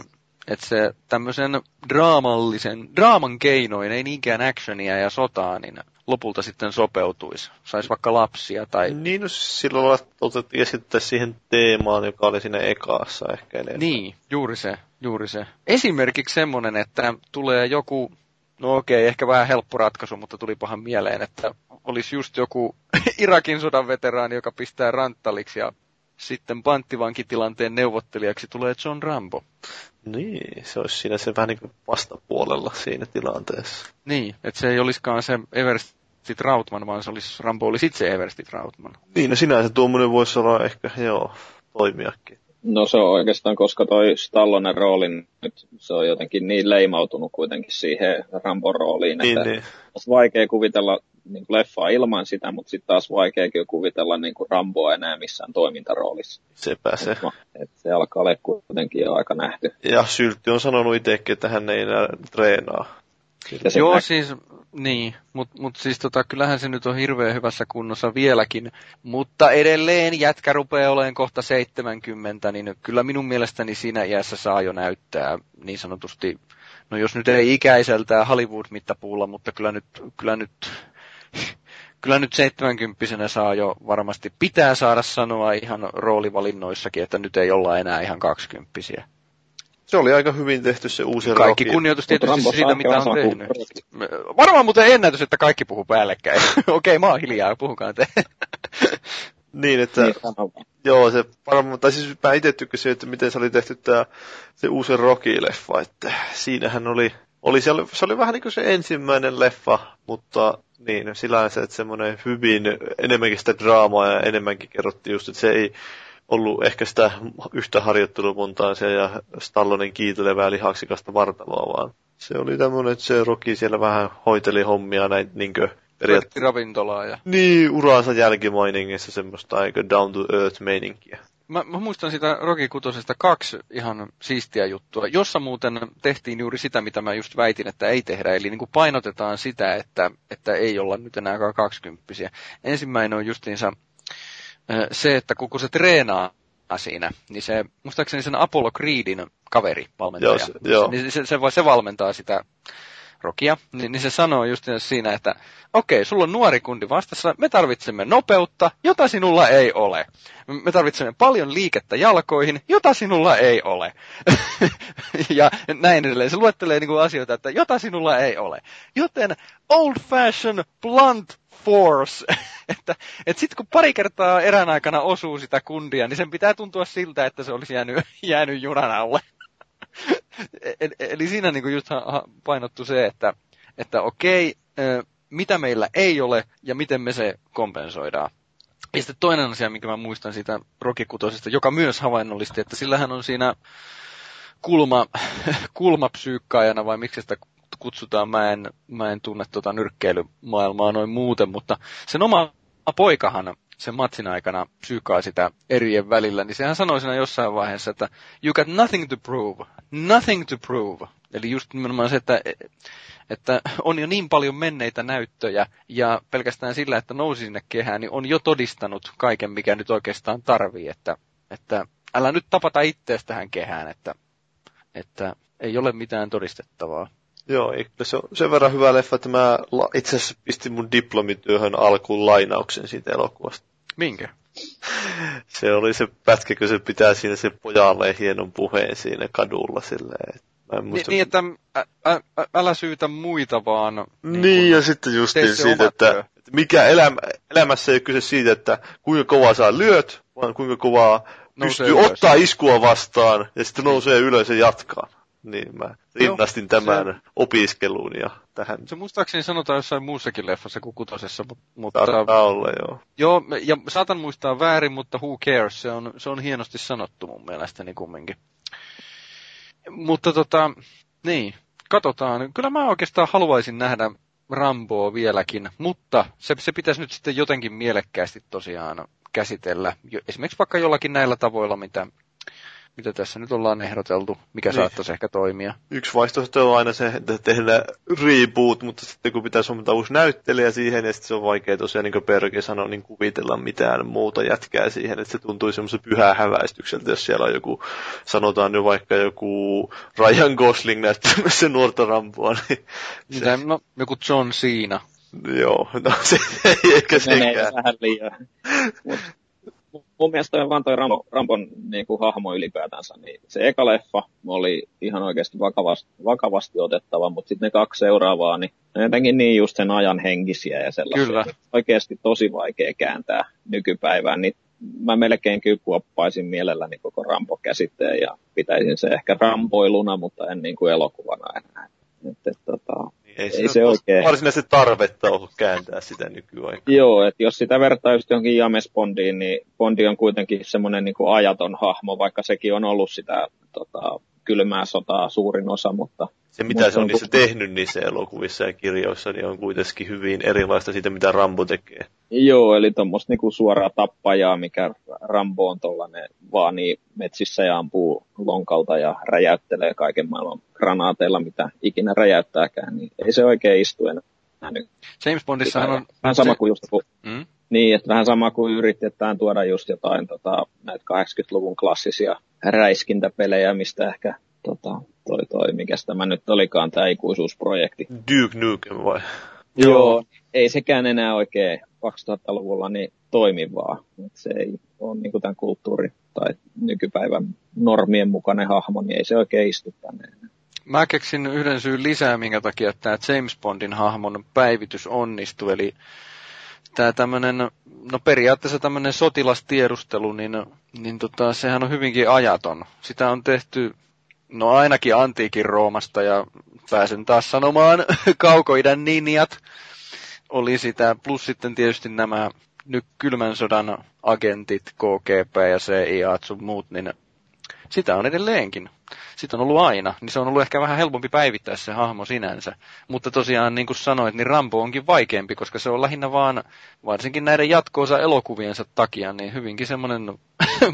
että se tämmöisen draamallisen, draaman keinoin, ei niinkään actionia ja sotaa, niin lopulta sitten sopeutuisi. Saisi vaikka lapsia tai... Niin, no silloin otettiin esittää siihen teemaan, joka oli siinä ekaassa ehkä enemmän. Niin, juuri se, juuri se. Esimerkiksi semmoinen, että tulee joku... No okei, ehkä vähän helppo ratkaisu, mutta tuli pahan mieleen, että olisi just joku Irakin sodan veteraani, joka pistää ranttaliksi ja sitten panttivankitilanteen neuvottelijaksi tulee John Rambo. Niin, se olisi siinä se vähän niin kuin vastapuolella siinä tilanteessa. Niin, että se ei olisikaan se Everstit Rautman, vaan se olisi, Rambo olisi itse Everstit Rautman. Niin, no sinänsä tuommoinen voisi olla ehkä, joo, toimiakin. No se on oikeastaan, koska toi Stallonen rooli nyt, se on jotenkin niin leimautunut kuitenkin siihen Rambon rooliin, niin, että niin. Olisi vaikea kuvitella niin kuin leffaa ilman sitä, mutta sitten taas vaikeakin kuvitella niin kuin Ramboa enää missään toimintaroolissa. Sepä se. Et se alkaa olla kuitenkin aika nähty. Ja Syltti on sanonut itsekin, että hän ei enää treenaa. Joo, nä- siis, niin, mutta mut siis tota, kyllähän se nyt on hirveän hyvässä kunnossa vieläkin, mutta edelleen jätkä rupeaa olemaan kohta seitsemänkymmentä, niin kyllä minun mielestäni siinä iässä saa jo näyttää niin sanotusti, no jos nyt ei ikäiseltään Hollywood-mittapuulla, mutta kyllä nyt, kyllä nyt, kyllä nyt seitsemänkymppisenä saa jo varmasti, pitää saada sanoa ihan roolivalinnoissakin, että nyt ei olla enää ihan kaksikymppisiä. Se oli aika hyvin tehty se uusi Rocky. Kaikki kunnioitus tietysti siitä, mitä on tehnyt. Puhuu. Varmaan muuten ennätys, että kaikki puhuu päällekkäin. Okei, mä oon hiljaa, puhukaan te. Niin, että... Niin, joo, se varmaan... Tai siis mä itse tykkäsin, että miten se oli tehty tää, se uusi Rocky-leffa. Että siinähän oli... oli se, oli se oli vähän niin kuin se ensimmäinen leffa, mutta niin, sillä se, että semmoinen hyvin... Enemmänkin sitä draamaa ja enemmänkin kerrottiin just, että se ei... ollut ehkä sitä yhtä harjoittelumontaansia ja Stallonen kiitelevää lihaksikasta vartaloa, vaan se oli tämmöinen, että se Rocky siellä vähän hoiteli hommia näin niinkö periaatteessa. Ravintolaa ja... Niin, uransa jälkimainingissä semmoista aika down to earth meininkiä. Mä, mä muistan sitä Rocky Kutosesta kaksi ihan siistiä juttua, jossa muuten tehtiin juuri sitä, mitä mä just väitin, että ei tehdä. Eli niin kuin painotetaan sitä, että, että ei olla nyt enää kaksikymppisiä. Ensimmäinen on justiinsa se, että kun se treenaa siinä, niin se, muistaakseni sen Apollo Creedin kaveri, valmentaja, yes, niin se, se, se valmentaa sitä Rockia, niin, niin se sanoo just siinä, että okei, sulla on nuori kundi vastassa, me tarvitsemme nopeutta, jota sinulla ei ole. Me tarvitsemme paljon liikettä jalkoihin, jota sinulla ei ole. Ja näin edelleen. Se luettelee niinku asioita, että jota sinulla ei ole. Joten old fashion blunt force. Että et sitten kun pari kertaa erään aikana osuu sitä kundia, niin sen pitää tuntua siltä, että se olisi jäänyt, jäänyt junan alle. Eli siinä niinku just painottu se, että, että okei, mitä meillä ei ole ja miten me se kompensoidaan. Ja sitten toinen asia, minkä mä muistan siitä Rocky Kutosesta, joka myös havainnollisti, että sillähän on siinä kulma, kulmapsyykkaajana, vai miksi sitä kutsutaan, mä en, mä en tunne tuota nyrkkeilymaailmaa noin muuten, mutta sen oma poikahan sen matsin aikana psyykaa sitä erien välillä, niin sehän sanoi siinä jossain vaiheessa, että you got nothing to prove, nothing to prove. Eli just nimenomaan se, että, että on jo niin paljon menneitä näyttöjä, ja pelkästään sillä, että nousi sinne kehään, niin on jo todistanut kaiken, mikä nyt oikeastaan tarvii, että, että älä nyt tapata itseäsi tähän kehään, että, että ei ole mitään todistettavaa. Joo, se on sen verran hyvä leffa, että mä itse asiassa pistin mun diplomityöhön alkuun lainauksen siitä elokuvasta. Minkä? Se oli se pätkä, kun se pitää siinä sen pojalle hienon puheen siinä kadulla silleen. Mä en muista... Ni, niin, että ä, ä, ä, älä syytä muita vaan... Niin, niin ja sitten justiin siitä, että, että mikä elämä, elämässä ei ole kyse siitä, että kuinka kovaa saa lyöt, vaan kuinka kovaa nousee pystyy ylös. Ottaa iskua vastaan ja sitten nousee ylös ja jatkaa. Niin, mä rinnastin tämän se, opiskeluun ja tähän. Se muistaakseni sanotaan jossain muussakin leffassa kuin Kutosessa, mutta... Saattaa olla, joo. Joo, ja saatan muistaa väärin, mutta who cares, se on, se on hienosti sanottu mun mielestäni kumminkin. Mutta tota, niin, katsotaan. Kyllä mä oikeastaan haluaisin nähdä Ramboa vieläkin, mutta se, se pitäisi nyt sitten jotenkin mielekkäästi tosiaan käsitellä. Esimerkiksi vaikka jollakin näillä tavoilla, mitä... Mitä tässä nyt ollaan ehdoteltu, mikä niin saattaisi ehkä toimia? Yksi vaihtoehto on aina se, että tehdään reboot, mutta sitten kun pitäisi ottaa uusi näyttelijä siihen, ja sitten se on vaikea tosiaan, niin kuin Perki sanoi, niin kuvitella mitään muuta jätkää siihen, että se tuntui semmoisen pyhää häväistykseltä, jos siellä on joku, sanotaan nyt vaikka joku Ryan Gosling näyttämässä nuorta Ramboa. Niin se... no, joku John Cena. Joo, no se ei ehkä sekään. Mun mielestä vaan toi Rambo, Rambon niin kuin hahmo ylipäätänsä, niin se eka leffa oli ihan oikeasti vakavasti, vakavasti otettava, mutta sitten ne kaksi seuraavaa, niin ne jotenkin niin just sen ajan henkisiä ja sellaisia. Kyllä. Oikeasti tosi vaikea kääntää nykypäivään, niin mä melkein kyllä kuoppaisin mielelläni koko Rambo-käsitteen ja pitäisin se ehkä rampoiluna, mutta en niin kuin elokuvana enää. Että, tota, ei, ei se oikein. Varsinaisesti tarvetta ollut kääntää sitä nykyaikaan. Joo, että jos sitä vertaa just johonkin James Bondiin, niin Bondi on kuitenkin semmoinen niin kuin ajaton hahmo, vaikka sekin on ollut sitä tota, kylmää sotaa suurin osa, mutta... Se mitä se on niissä tehnyt niissä elokuvissa ja kirjoissa, niin on kuitenkin hyvin erilaista siitä, mitä Rambo tekee. Joo, eli tuommoista niinku suoraa tappajaa, mikä Rambo on tuollainen vaani metsissä ja ampuu lonkalta ja räjäyttelee kaiken maailman granaateilla, mitä ikinä räjäyttääkään, niin ei se oikein istu enää. James Bondissahan on... Vähän sama kuin just... Mm? Niin, että vähän sama kuin yritetään tuoda just jotain tota, näitä kahdeksankymmentäluvun klassisia räiskintäpelejä, mistä ehkä... Tota, toi toi, mikäs tämä nyt olikaan, tämä ikuisuusprojekti. Duke Nukem vai? Joo, ei sekään enää oikein kaksituhattaluvulla niin toimivaa. Se ei ole niin kuin tämän kulttuurin tai nykypäivän normien mukainen hahmo, niin ei se oikein istu tänne enää. Mä keksin yhden syyn lisää, minkä takia tämä James Bondin hahmon päivitys onnistui, eli tämä tämmöinen, no periaatteessa tämmöinen sotilastiedustelu, niin, niin tota, sehän on hyvinkin ajaton. Sitä on tehty... No ainakin antiikin Roomasta, ja pääsen taas sanomaan, Kaukoidän ninjat oli sitä, plus sitten tietysti nämä nyt kylmän sodan agentit, K G B ja C I A, sun muut, niin sitä on edelleenkin. sitä on ollut aina, niin se on ollut ehkä vähän helpompi päivittää se hahmo sinänsä. Mutta tosiaan, niin kuin sanoit, niin Rambo onkin vaikeampi, koska se on lähinnä vaan, varsinkin näiden jatko-osa elokuviensa takia, niin hyvinkin semmoinen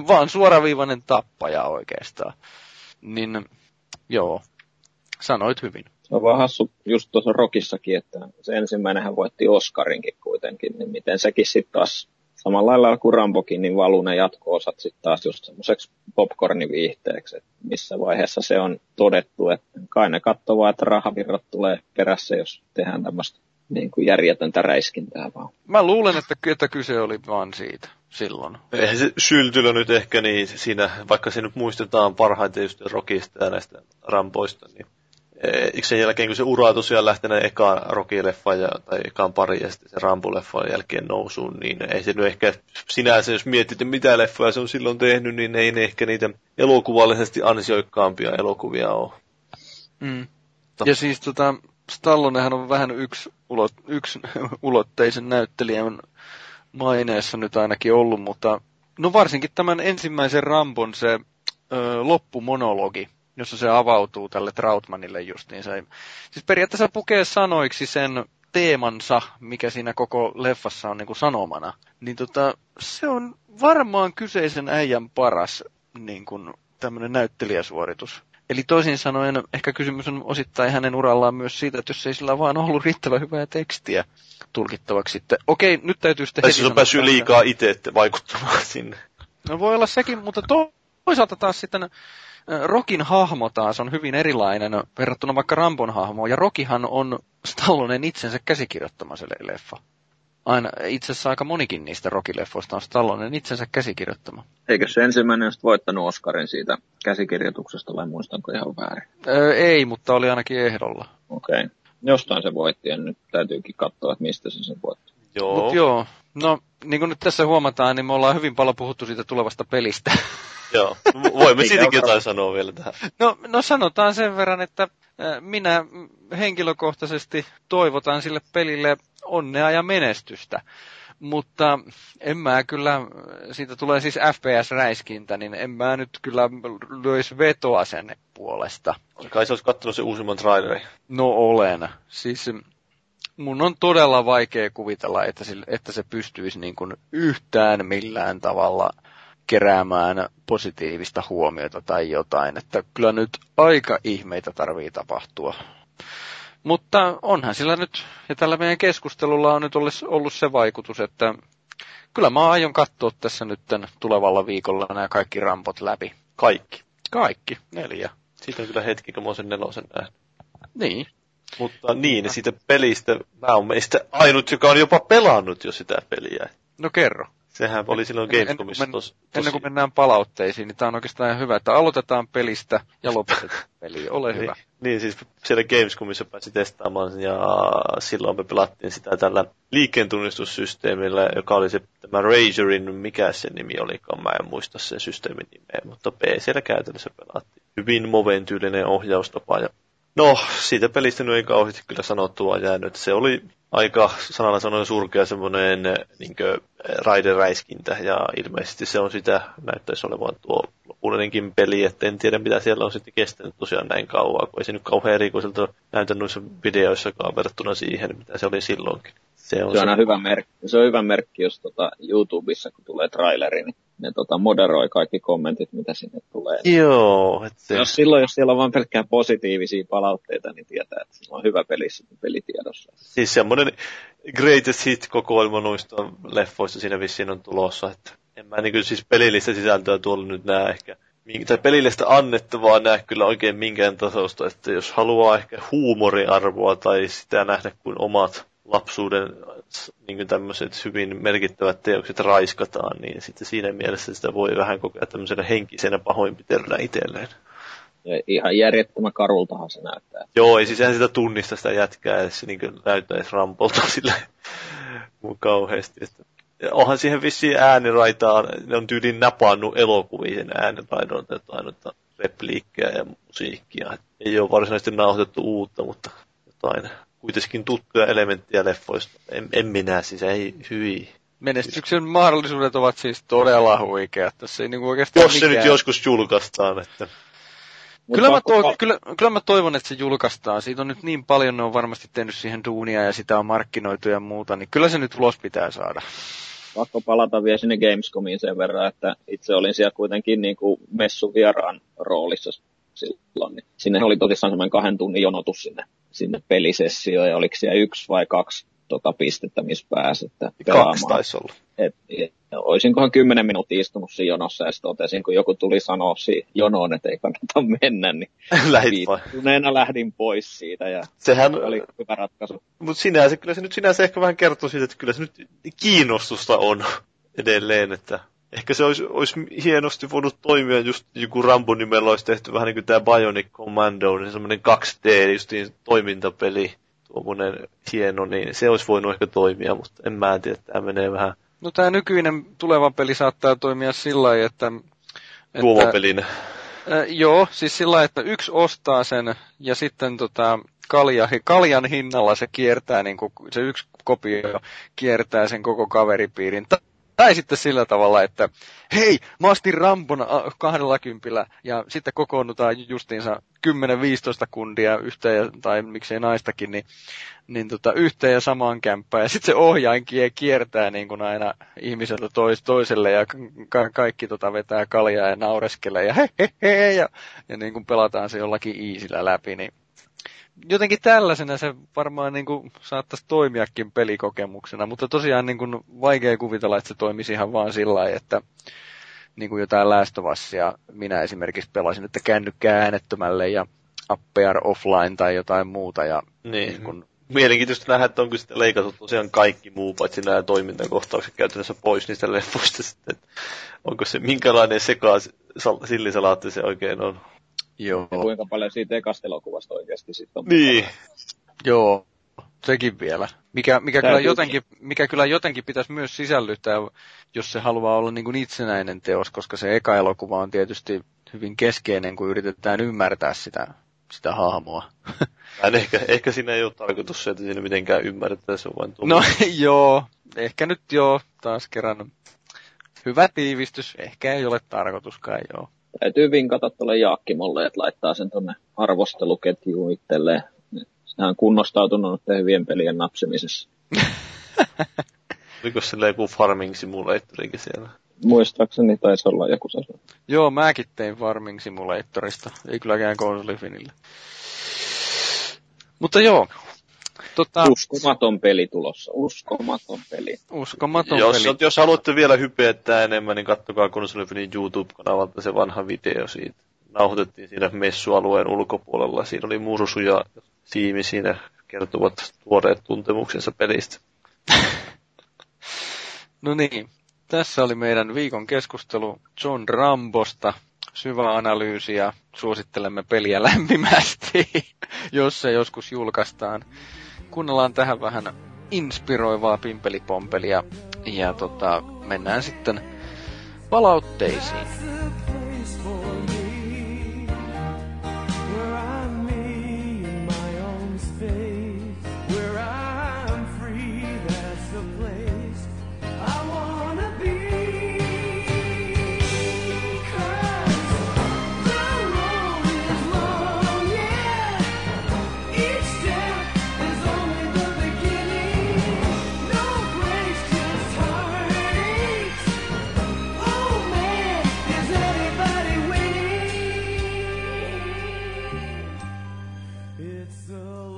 vaan suoraviivainen tappaja oikeastaan. Niin, joo, sanoit hyvin. Se on vaan hassu just tuossa Rockissakin, että se ensimmäinenhän voitti Oscarinkin kuitenkin, niin miten sekin sitten taas samalla lailla kuin Rambokin, niin valuu ne jatko-osat sitten taas just semmoiseksi popcorniviihteeksi, että missä vaiheessa se on todettu, että kai ne katsoo vaan, että rahavirrat tulee perässä, jos tehdään tämmöistä niin kuin järjetöntä räiskintää vaan. Mä luulen, että, että kyse oli vaan siitä silloin. Eihän se syltylö nyt ehkä niin siinä, vaikka se nyt muistetaan parhaiten just Rockista ja näistä Ramboista, niin eikö sen jälkeen, kun se ura tosiaan lähteneen ekaan Rocky-leffaan ja, tai ekaan pari ja sitten se Rambo-leffaan jälkeen nousuun, niin ei se nyt ehkä sinänsä, jos miettii, mitä leffoja se on silloin tehnyt, niin ei ne ehkä niitä elokuvallisesti ansioikkaampia elokuvia ole. Mm. Ja siis tota, Stallonehan on vähän yksi, ulot, yksi ulotteisen näyttelijän maineessa nyt ainakin ollut, mutta no varsinkin tämän ensimmäisen Rambon se ö, loppumonologi, jossa se avautuu tälle Trautmanille justiin. Se, siis periaatteessa pukee sanoiksi sen teemansa, mikä siinä koko leffassa on niin kuin sanomana. Niin tota, se on varmaan kyseisen äijän paras niin kuin tämmöinen näyttelijäsuoritus. Eli toisin sanoen ehkä kysymys on osittain hänen urallaan myös siitä, että jos ei sillä vaan ollut riittävän hyvää tekstiä tulkittavaksi sitten. Okei, nyt täytyy sitten heti sanoa. Tai siis on päässyt liikaa itse vaikuttamaan sinne. No voi olla sekin, mutta to- toisaalta taas sitten Rockin hahmo taas on hyvin erilainen verrattuna vaikka Rambon hahmoon, ja Rockihan on Stallonen itsensä käsikirjoittama se leffa. Aina, itse asiassa aika monikin niistä Rocky-leffoista on Stallonen itsensä käsikirjoittama. Eikö se ensimmäinen just voittanut Oscarin siitä käsikirjoituksesta, vai muistanko ihan väärin? Öö, ei, mutta oli ainakin ehdolla. Okei. Okay. Jostain se voitti, ja nyt täytyykin katsoa, että mistä se sen voitti. Joo. Mut joo. No, niin kuin nyt tässä huomataan, niin me ollaan hyvin paljon puhuttu siitä tulevasta pelistä. Joo, voimme siitäkin jotain sanoa vielä tähän. No, no sanotaan sen verran, että minä henkilökohtaisesti toivotan sille pelille onnea ja menestystä. Mutta en mä kyllä, siitä tulee siis F P S-räiskintä, niin en mä nyt kyllä löisi vetoa sen puolesta. Kai sä olis kattonut se uusimman trailerin? No olen. Siis mun on todella vaikea kuvitella, että se, että se pystyisi niin kuin yhtään millään tavalla keräämään positiivista huomiota tai jotain, että kyllä nyt aika ihmeitä tarvii tapahtua. Mutta onhan sillä nyt, ja tällä meidän keskustelulla on nyt ollut se vaikutus, että kyllä mä aion katsoa tässä nyt tulevalla viikolla nämä kaikki Rambot läpi. Kaikki? Kaikki, neljä. Siitä on kyllä hetki, kun mä oon sen nelosen nähnyt. Niin. Mutta niin, siitä pelistä, mä oon meistä ainut, joka on jopa pelannut jo sitä peliä. No kerro. Sehän oli silloin Gamescomissa tosi. Ennen kuin mennään palautteisiin, niin tämä on oikeastaan hyvä, että aloitetaan pelistä ja lopetetaan peli. Ole hyvä. Niin, niin, siis siellä Gamescomissa pääsi testaamaan ja silloin me pelattiin sitä tällä liikkeentunnistussysteemillä, joka oli se tämä Razorin, mikä se nimi olikaan, mä en muista sen systeemin nimeä, mutta P C:llä käytännössä pelattiin. Hyvin Moven tyylinen ohjaustapa ja no, siitä pelistä nyt ei kauheasti kyllä sanottua jäänyt. Se oli aika sanalla sanoen surkea semmoinen niinkö raideräiskintä, ja ilmeisesti se on sitä, näyttäisi olevan tuo lopullinenkin peli, että en tiedä mitä siellä on sitten kestänyt tosiaan näin kauan, kun ei se nyt kauhean erikoiselta näytä noissa videoissakaan verrattuna siihen, mitä se oli silloinkin. Se on, se on se hyvä merkki. Se on hyvä merkki, jos tuota YouTubessa, kun tulee traileri, niin ne tuota moderoi kaikki kommentit, mitä sinne tulee. Joo. Se jos silloin, jos siellä on vain pelkkää positiivisia palautteita, niin tietää, että se on hyvä peli pelitiedossa. Siis semmoinen greatest hit-kokoelma noista leffoista siinä vissiin on tulossa. Että en mä niin siis pelillistä sisältöä tuolla nyt näe ehkä, tai pelillistä annettavaa näe kyllä oikein minkään tasosta, että jos haluaa ehkä huumoriarvoa tai sitä nähdä kuin omat lapsuuden niin tämmöiset hyvin merkittävät teokset raiskataan, niin sitten siinä mielessä sitä voi vähän kokea tämmöisenä henkisenä pahoinpitelynä itselleen. Ja ihan järjettömän karultahan se näyttää. Joo, ei siis eihän sitä tunnista sitä jätkää, että se niin näyttäisi Rampolta sillä mun kauheasti. Että onhan siihen vissiin ääniraitaan, ne on tyyliin napannut elokuviin ääniraidon jotain repliikkejä ja musiikkia. Ei ole varsinaisesti nauhoitettu uutta, mutta jotain kuitenkin tuttuja elementtejä leffoista. En, en minä siis, ei hyi. Menestyksen mahdollisuudet ovat siis todella huikeat. Tässä ei niin oikeastaan jos mikään se nyt joskus julkaistaan. Että Kyllä mä, to- kyllä, kyllä mä toivon, että se julkaistaan. Siitä on nyt niin paljon, ne on varmasti tehnyt siihen duunia ja sitä on markkinoitu ja muuta, niin kyllä se nyt ulos pitää saada. Pakko palata vielä sinne Gamescomiin sen verran, että itse olin siellä kuitenkin niin kuin messuvieraan roolissa silloin. Niin sinne oli tosissaan semmoinen kahden tunnin jonotus sinne, sinne pelisessioon ja oliko siellä yksi vai kaksi tota pistettä, missä pääsi pelaamaan. Kaksi taisi olla. Et, et, olisinkohan kymmenen minuuttia istunut siinä jonossa ja sitten otesin, kun joku tuli sanoa siihen jonoon, että ei kannata mennä, niin viittuneena lähdin pois siitä ja sehän oli hyvä ratkaisu. Mutta sinänsä, kyllä se nyt sinänsä ehkä vähän kertoo siitä, että kyllä se nyt kiinnostusta on edelleen, että ehkä se olisi, olisi hienosti voinut toimia, just joku Rambo nimellä olisi tehty vähän niin kuin tämä Bionic Commando, niin semmoinen kaksi D justiin toimintapeli, tuommoinen hieno, niin se olisi voinut ehkä toimia, mutta en mä tiedä, että tämä menee vähän. No tämä nykyinen tuleva peli saattaa toimia sillä lailla, että... Tuomapelinä. Äh, joo, siis sillä lailla, että yksi ostaa sen ja sitten tota, kalja, kaljan hinnalla se kiertää, niin kuin, se yksi kopio kiertää sen koko kaveripiirin. Tai sitten sillä tavalla, että hei, mä astin Rambon kahdella kympillä ja sitten kokoonnutaan justiinsa kymmenen viisitoista kundia yhteen, tai miksei naistakin, niin, niin tota, yhteen ja samaan kämppään. Ja sitten se ohjainkin kiertää niin kuin aina ihmiseltä tois, toiselle ja ka- kaikki tota vetää kaljaa ja naureskelee ja he, he, he ja, ja niin kuin pelataan se jollakin iisillä läpi. Niin. Jotenkin tällaisena se varmaan niin kuin saattaisi toimiakin pelikokemuksena, mutta tosiaan niin kuin vaikea kuvitella, että se toimisi ihan vaan sillä lailla, että niin kuin jotain Last of Usia minä esimerkiksi pelasin, että käännykää äänettömälle ja appear offline tai jotain muuta. Ja niin. Niin kun... Mielenkiintoista nähdä, että onko sitten leikattu tosiaan kaikki muu, paitsi nämä toimintakohtaukset käytännössä pois niistä leffoista sitten, että onko se minkälainen sekaas sillisalaatti se oikein on. Joo. Ja kuinka paljon siitä ekasta elokuvasta oikeasti sitten on. Niin. Joo, sekin vielä. Mikä, mikä, kyllä jotenkin, mikä kyllä jotenkin pitäisi myös sisällyttää, jos se haluaa olla niin kuin itsenäinen teos, koska se eka elokuva on tietysti hyvin keskeinen, kun yritetään ymmärtää sitä, sitä hahmoa. Ehkä, ehkä siinä ei ole tarkoitus se, että siinä mitenkään ymmärretään, se on vain tullut. No joo, ehkä nyt joo, taas kerran. Hyvä tiivistys, ehkä ei ole tarkoituskaan joo. Täytyy vinkata tuolle Jaakkimolle, että laittaa sen tuonne arvosteluketjuun itselleen. Sehän on kunnostautunut hyvien pelien napsimisessa. Oliko sillä joku Farming Simulatorikin siellä? Muistaakseni taisi olla joku sellainen. Joo, mäkin tein Farming Simulatorista. Ei kylläkään KonsoliFINille. Mutta joo. Tota... Uskomaton peli tulossa. Uskomaton peli. Uskomaton jos, peli. Jos haluatte vielä hypeettää enemmän, niin katsokaa KonsoliFINin YouTube-kanavalta se vanha video siitä. Nauhoitettiin siinä messualueen ulkopuolella. Siinä oli Mursu ja Siimi siinä kertovat tuoreet tuntemuksensa pelistä. No niin. Tässä oli meidän viikon keskustelu John Rambosta. Syvä analyysi ja suosittelemme peliä lämpimästi, jos se joskus julkaistaan. Kuunnellaan tähän vähän inspiroivaa pimpelipompelia ja tota, mennään sitten palautteisiin.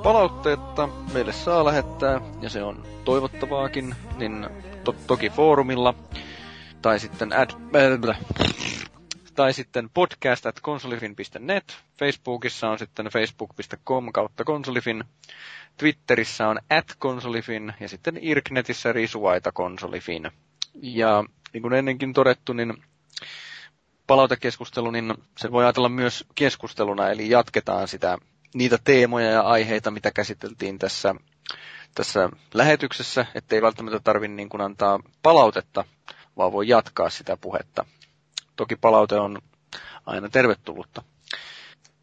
Palautteetta meille saa lähettää, ja se on toivottavaakin, niin to- toki foorumilla, tai sitten, ad, äh, tai sitten podcast at konsolifin piste net, Facebookissa on sitten facebook piste com kautta konsolifin, Twitterissä on at konsolifin, ja sitten Irknetissä risuaita konsolifin. Ja niin kuin ennenkin todettu, niin palautekeskustelu, niin sen voi ajatella myös keskusteluna, eli jatketaan sitä niitä teemoja ja aiheita, mitä käsiteltiin tässä, tässä lähetyksessä, ettei välttämättä tarvitse niin kuin antaa palautetta, vaan voi jatkaa sitä puhetta. Toki palaute on aina tervetullutta.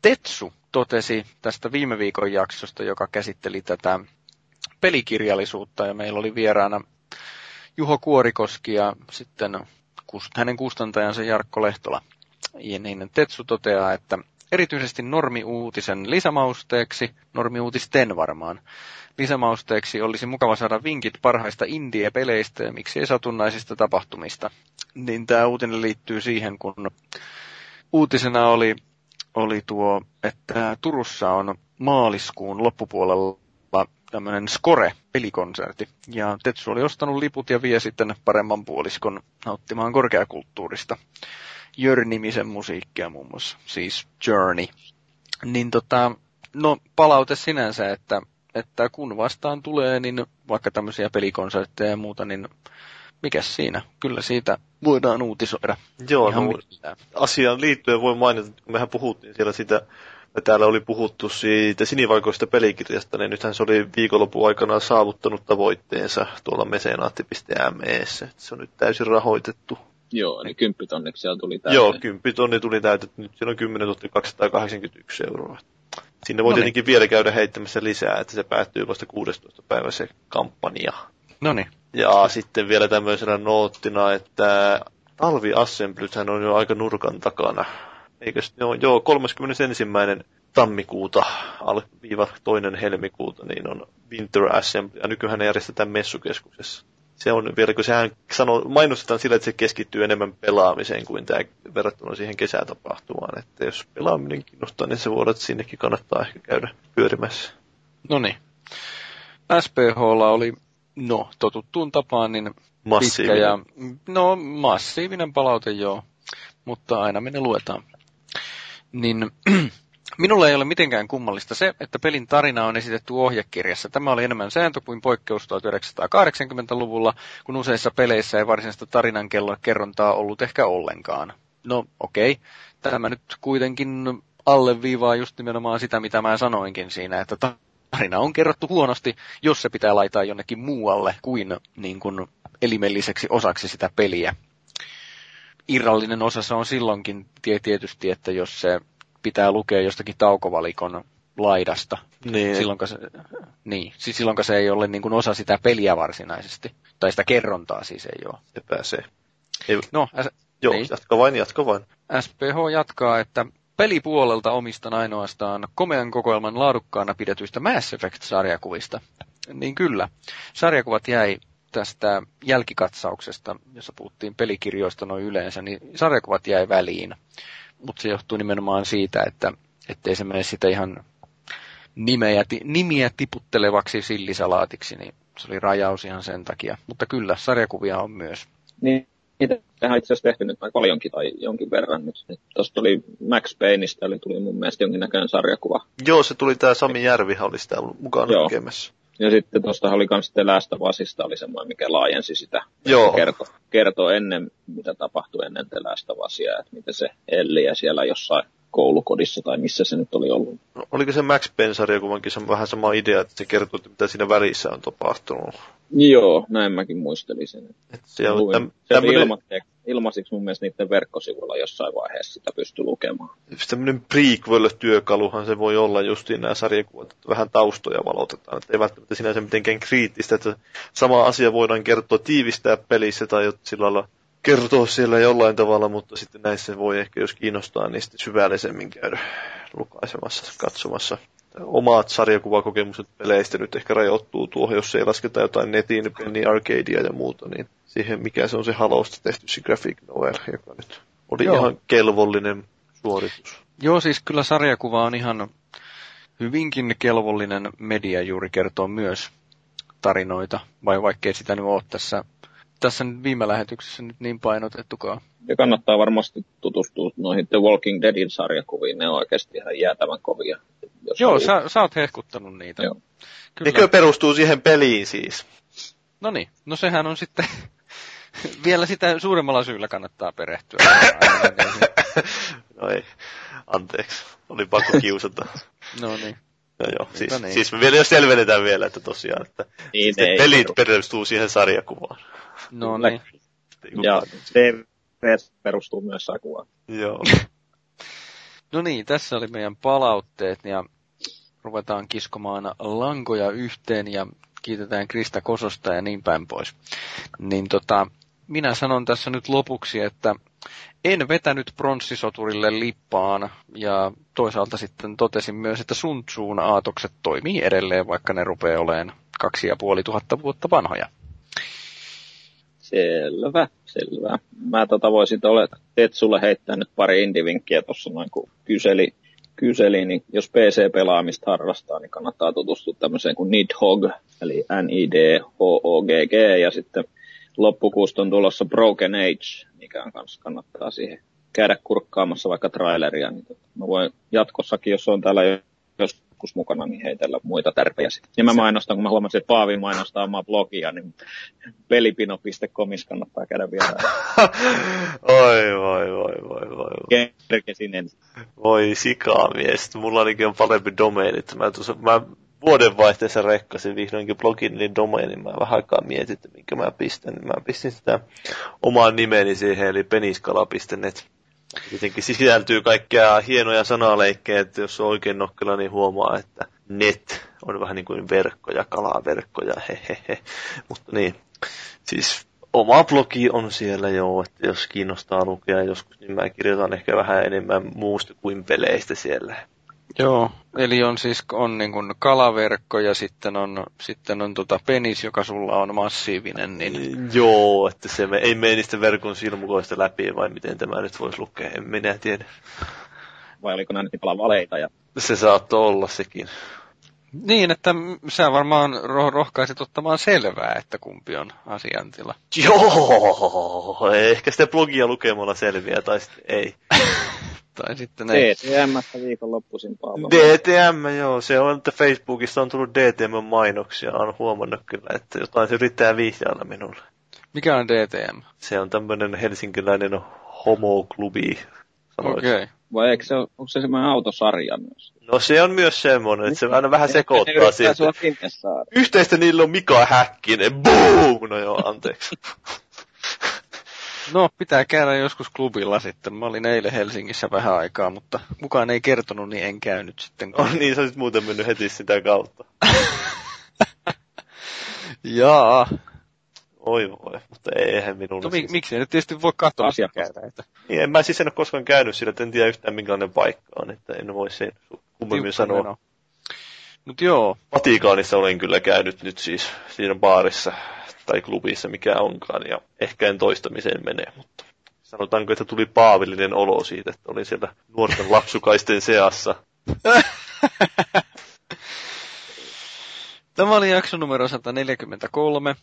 Tetsu totesi tästä viime viikon jaksosta, joka käsitteli tätä pelikirjallisuutta, ja meillä oli vieraana Juho Kuorikoski ja sitten hänen kustantajansa Jarkko Lehtola. Ja niin Tetsu toteaa, että erityisesti normiuutisen lisämausteeksi, normiuutisten varmaan, lisämausteeksi olisi mukava saada vinkit parhaista indie-peleistä ja miksei satunnaisista tapahtumista. Niin tämä uutinen liittyy siihen, kun uutisena oli, oli tuo, että Turussa on maaliskuun loppupuolella tämmöinen Score-pelikonsertti. Ja Tetsu oli ostanut liput ja vie sitten paremman puoliskon nauttimaan korkeakulttuurista. Jör-nimisen musiikkia muun muassa, siis Journey. Niin tota, no palaute sinänsä, että, että kun vastaan tulee, niin vaikka tämmöisiä pelikonsertteja ja muuta, niin mikäs siinä? Kyllä siitä voidaan uutisoida. Joo, no, asiaan liittyen voi mainita, kun mehän puhuttiin siellä sitä, ja täällä oli puhuttu siitä sinivalkoista pelikirjasta, niin nythän se oli viikonlopun aikana saavuttanut tavoitteensa tuolla mesenaatti piste meessä. Se on nyt täysin rahoitettu. Joo, niin kymppitonneksi siellä tuli täytetty. Joo, kymppitonni tuli täytetty. Nyt siellä on kymmenentuhatta kaksisataakahdeksankymmentäyksi euroa. Sinne voi no niin. tietenkin vielä käydä heittämässä lisää, että se päättyy vasta kuudestoista päivä se kampanja. No niin. Ja sitten vielä tämmöisenä noottina, että talviassemblythän on jo aika nurkan takana. Eikös ne ole? Joo, kolmaskymmenesensimmäinen tammikuuta viiva toinen helmikuuta niin on Winter Assembly, ja nykyään ne järjestetään Messukeskuksessa. Se on vielä, kun sehän sanoo, mainostetaan sillä, että se keskittyy enemmän pelaamiseen kuin tämä verrattuna siihen kesätapahtumaan. Että jos pelaaminen kiinnostaa, niin se voidaan, että sinnekin kannattaa ehkä käydä pyörimässä. No niin. S P H:lla oli, no, totuttuun tapaan, niin pitkä ja, no, massiivinen palaute, joo. Mutta aina me ne luetaan. Niin, minulla ei ole mitenkään kummallista se, että pelin tarina on esitetty ohjekirjassa. Tämä oli enemmän sääntö kuin poikkeus tuhatyhdeksänsataakahdeksankymmentäluvulla, kun useissa peleissä ei varsinaista tarinan kerrontaa ollut ehkä ollenkaan. No okei, okay. Tämä nyt kuitenkin alleviivaa just nimenomaan sitä, mitä mä sanoinkin siinä, että tarina on kerrottu huonosti, jos se pitää laittaa jonnekin muualle kuin, niin kuin elimelliseksi osaksi sitä peliä. Irrallinen osa se on silloinkin tietysti, että jos se pitää lukea jostakin taukovalikon laidasta, niin silloinka se, niin, siis silloinka se ei ole niin kuin osa sitä peliä varsinaisesti. Tai sitä kerrontaa siis ei ole. Se pääsee. Ei, no, äs, joo, niin. jatka vain, jatka vain. S P H jatkaa, että pelipuolelta omistan ainoastaan komean kokoelman laadukkaana pidetyistä Mass Effect-sarjakuvista. Niin kyllä, sarjakuvat jäi tästä jälkikatsauksesta, jossa puhuttiin pelikirjoista noin yleensä, niin sarjakuvat jäi väliin. Mutta se johtuu nimenomaan siitä, että ettei se mene sitä ihan nimeä, nimiä tiputtelevaksi sillisalaatiksi, niin se oli rajaus ihan sen takia. Mutta kyllä, sarjakuvia on myös. Niin, tähän itse asiassa tehty nyt paljonkin tai jonkin verran nyt. Tuossa tuli Max Payneista, eli tuli mun mielestä jonkinnäköinen sarjakuva. Joo, se tuli tämä Sami Järvihan oli sitä mukana tekemässä. Ja sitten tuosta oli myös sitten Last of Usista oli semmoinen, mikä laajensi sitä. Joo. Kertoo, kertoo ennen, mitä tapahtui ennen Last of Usia, että miten se Elliä siellä jossain koulukodissa tai missä se nyt oli ollut. No, oliko se Max Payne-sarjakuvankin vähän sama idea, että se kertoo, että mitä siinä välissä on tapahtunut? Joo, näin mäkin muistelin sen. Et se on täm, tämmönen... ilmatte, ilmaisiksi mun mielestä niiden verkkosivuilla jossain vaiheessa sitä pystyi lukemaan. Tämmöinen prequel-työkaluhan se voi olla justiin nämä sarjakuvat, että vähän taustoja valotetaan. Että ei välttämättä sinänsä mitenkään kriittistä, että sama asia voidaan kertoa tiivistää pelissä tai sillä lailla kertoa siellä jollain tavalla, mutta sitten näissä voi ehkä, jos kiinnostaa, niin sitten syvällisemmin käydä lukaisemassa, katsomassa. Omat sarjakuvakokemukset peleistä nyt ehkä rajoittuu tuohon, jos ei lasketa jotain netin, Penny Arcadea ja muuta, niin siihen mikä se on se Halosta tehty se graphic novel, joka nyt oli Joo. ihan kelvollinen suoritus. Joo, siis kyllä sarjakuva on ihan hyvinkin kelvollinen media juuri kertoo myös tarinoita, vai vaikkei sitä nyt ole tässä Tässä nyt viime lähetyksessä nyt niin painotettukaan. Ja kannattaa varmasti tutustua noihin The Walking Deadin sarjakuviin. Ne on oikeasti ihan jäätävän kovia. Joo, sä, sä oot hehkuttanut niitä. Nekö perustuu siihen peliin siis? No niin, no sehän on sitten... vielä sitä suuremmalla syyllä kannattaa perehtyä. No ei, anteeksi. Oli pakko kiusata. No niin. No joo, siis, no niin. siis me vielä jo selvennetään vielä, että tosiaan, että niin, ne pelit perustuu siihen sarjakuvaan. No niin. Ja T V S perustuu myös sarjakuvaan. Joo. No niin, tässä oli meidän palautteet ja ruvetaan kiskomaan lankoja yhteen ja kiitetään Krista Kososta ja niin päin pois. Niin tota, minä sanon tässä nyt lopuksi, että En vetänyt pronssisoturille lippaan ja toisaalta sitten totesin myös, että Sun Tsun aatokset toimii edelleen, vaikka ne rupeaa olemaan kaksi ja puoli tuhatta vuotta vanhoja. Selvä, selvä. Mä tota voisin olla Tetsulle heittää nyt pari indivinkkiä tuossa noin, kun kyseli, kyseli, niin jos P C-pelaamista harrastaa, niin kannattaa tutustua tämmöiseen kuin Nidhogg, eli N I D H O G G, ja sitten loppukuusta on tulossa Broken Age, mikä on kanssa kannattaa siihen käydä kurkkaamassa vaikka traileria. Niin mä voin jatkossakin, jos on täällä joskus mukana, niin heitellä muita tärpejä sitten. Ja mä mainostan, kun mä huomasin, että Paavi mainostaa omaa blogia, niin pelipino piste comissa kannattaa käydä vielä. Oi, voi, voi, voi, voi. Kerkesin ensin. Voi sikamiestä, mulla ainakin on parempi domeenit. Mä tuossa... Mä... Vuodenvaihteessa rekkasin vihdoinkin blogin, niin domainin mä vähän aikaa mietin, että minkä mä pistän. Mä pistin sitä omaa nimeni siihen, eli peniskala piste net. Tietenkin sisältyy kaikkia hienoja sanaleikkejä, että jos on oikein nokkela, niin huomaa, että net on vähän niin kuin verkkoja, kalaverkkoja, hehehe. Mutta niin, siis oma blogi on siellä jo, että jos kiinnostaa lukea joskus, niin mä kirjoitan ehkä vähän enemmän muusta kuin peleistä siellä. Joo, eli on siis on niin kuin kalaverkko ja sitten on, sitten on tota penis, joka sulla on massiivinen. Niin... Joo, että se me, ei mene niistä verkon silmukoista läpi, vai miten tämä nyt voisi lukea, en minä tiedä. Vai oliko nämä nyt valeita? Ja... Se saattoi olla sekin. Niin, että sä varmaan rohkaisit ottamaan selvää, että kumpi on asiantila. Joo, ehkä sitä blogia lukemalla selviää, tai sitten ei. Tai sitten ei. D T M viikonloppuisin palvelu. D T M, joo. Se on, että Facebookista on tullut D T M-mainoksia. Olen huomannut kyllä, että jotain yrittää vihjailla minulle. Mikä on D T M? Se on tämmöinen helsinkiläinen homoklubi. Okei. Okay. Vai eikö se, onko se semmoinen autosarja myös? No se on myös semmoinen, että se aina vähän sekoittaa siitä. Yhteistä niillä on Mika Häkkinen. Boom! No joo, anteeksi. No, pitää käydä joskus klubilla sitten. Mä olin eilen Helsingissä vähän aikaa, mutta kukaan ei kertonut, niin en käynyt sitten. Oh, niin, sä olisit muuten mennyt heti sitä kautta. Jaa. Oi voi, mutta eihän minulle. No mi- siis... miksi? En tietysti voi katsoa asiaa käydä. Että... Niin, en mä siis en ole koskaan käynyt sillä, että en tiedä yhtään minkälainen paikka on, että en voi sen kummemmin sanoa. Mut joo. Vatikaanissa olen kyllä käynyt nyt siis siinä baarissa. Tai klubissa, mikä onkaan, ja ehkä en toistamiseen mene, mutta sanotaanko, että tuli paavillinen olo siitä, että olin siellä nuorten lapsukaisten seassa. Tämä oli jakso numero sata neljäkymmentäkolme.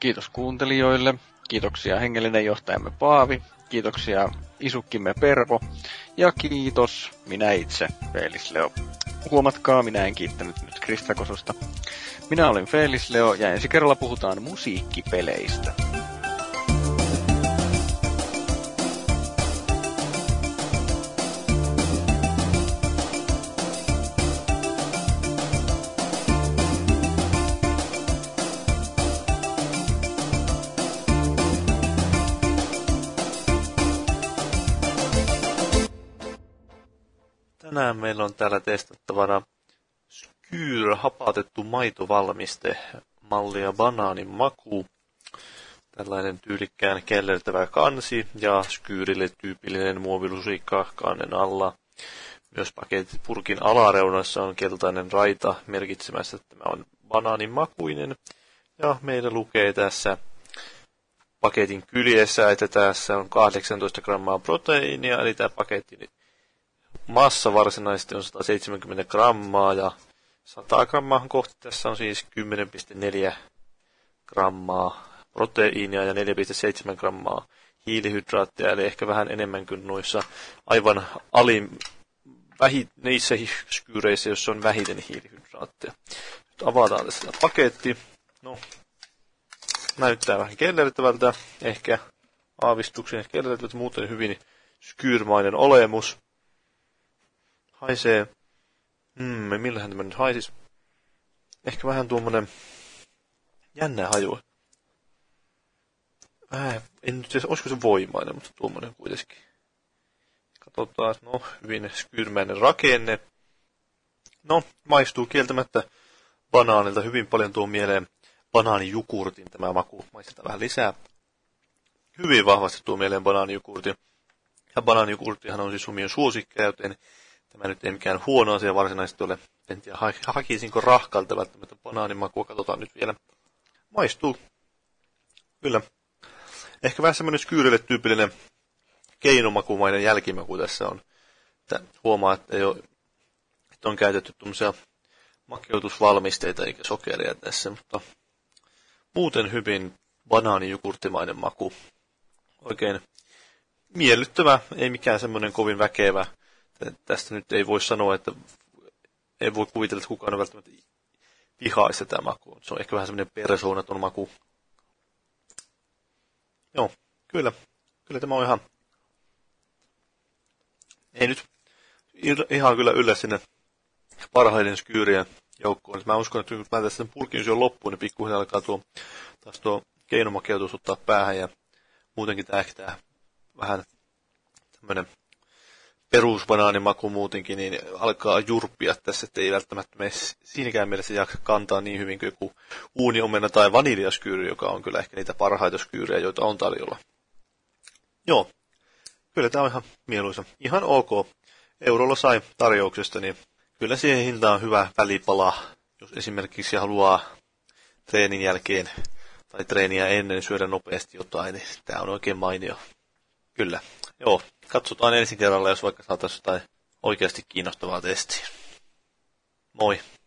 Kiitos kuuntelijoille, kiitoksia hengellinen johtajamme Paavi, kiitoksia isukkimme Pervo, ja kiitos minä itse, Felis Leo. Huomatkaa, minä en kiittänyt nyt Krista Kososta. Minä olen Felis Leo ja ensi kerralla puhutaan musiikkipeleistä. Tänään meillä on täällä testattavana kyyrä, hapatettu maitovalmiste, mallia banaanin maku, tällainen tyylikkään kellertävä kansi ja skyyrille tyypillinen muovilusikka kannen alla. Myös paketin purkin alareunassa on keltainen raita merkitsemässä, että tämä on banaanin makuinen. Ja meillä lukee tässä paketin kyljessä, että tässä on kahdeksantoista grammaa proteiinia, eli tämä paketin massa varsinaisesti on sata seitsemänkymmentä grammaa ja sata grammaa kohti tässä on siis kymmenen pilkku neljä grammaa proteiinia ja neljä pilkku seitsemän grammaa hiilihydraattia, eli ehkä vähän enemmän kuin noissa aivan alin, vähi, niissä skyyreissä, joissa on vähiten hiilihydraattia. Nyt avataan tässä paketti. No, näyttää vähän kellertävältä, ehkä aavistuksen kellertävältä, muuten hyvin skyyrmainen olemus. Haisee. Mm, millähän tämä nyt haisisi? Ehkä vähän tuommoinen jännä haju. Äh, en nyt tiedä, olisiko se voimainen, mutta tuommoinen kuitenkin. Katsotaan, no, hyvin skyyrmäinen rakenne. No, maistuu kieltämättä banaanilta. Hyvin paljon tuo mieleen banaanijukurtin tämä maku. Maistetaan vähän lisää. hyvin vahvasti tuo mieleen banaanijukurtin. Ja banaanijukurttihan on siis omien suosikkeja, joten tämä nyt ei mikään huono asia varsinaisesti ole. En tiedä, hakisinko rahkalta välttämättä banaanimakua, katsotaan nyt vielä. Maistuu. Kyllä. Ehkä vähän semmoinen skyyrille tyypillinen keinomakumainen jälkimaku tässä on. Että huomaa, että, ei ole, että on käytetty tuommoisia makeutusvalmisteita eikä sokeria tässä, mutta muuten hyvin banaanijukurttimainen maku. Oikein miellyttävä, ei mikään semmoinen kovin väkevä. Tästä nyt ei voi sanoa, että ei voi kuvitella, että kukaan on välttämättä vihaisi tätä makua. Se on ehkä vähän semmoinen persoonaton maku. Joo, kyllä. Kyllä tämä on ihan... Ei nyt ihan kyllä yllä sinne parhaiden skyyrien joukkoon. Mä uskon, että kun mä tässä pulkin syön loppuun, niin pikkuhiljaa alkaa tuo, taas tuo keinomakeutus ottaa päähän. Ja muutenkin tämä ehkä tämä vähän tämmöinen perusbanaanimaku muutenkin, niin alkaa jurppia tässä, että ei välttämättä mene siinäkään mielessä jaksa kantaa niin hyvin kuin joku uuniomena tai vaniljaskyyrä, joka on kyllä ehkä niitä parhaita skyyrejä, joita on tarjolla. Joo, kyllä tämä on ihan mieluisa. Ihan ok. Eurolla sai tarjouksesta, niin kyllä siihen hintaan on hyvä välipala, jos esimerkiksi haluaa treenin jälkeen tai treeniä ennen syödä nopeasti jotain, niin tämä on oikein mainio. Kyllä, joo. Katsotaan ensi kerralla, jos vaikka saataisiin jotain oikeasti kiinnostavaa testiä. Moi!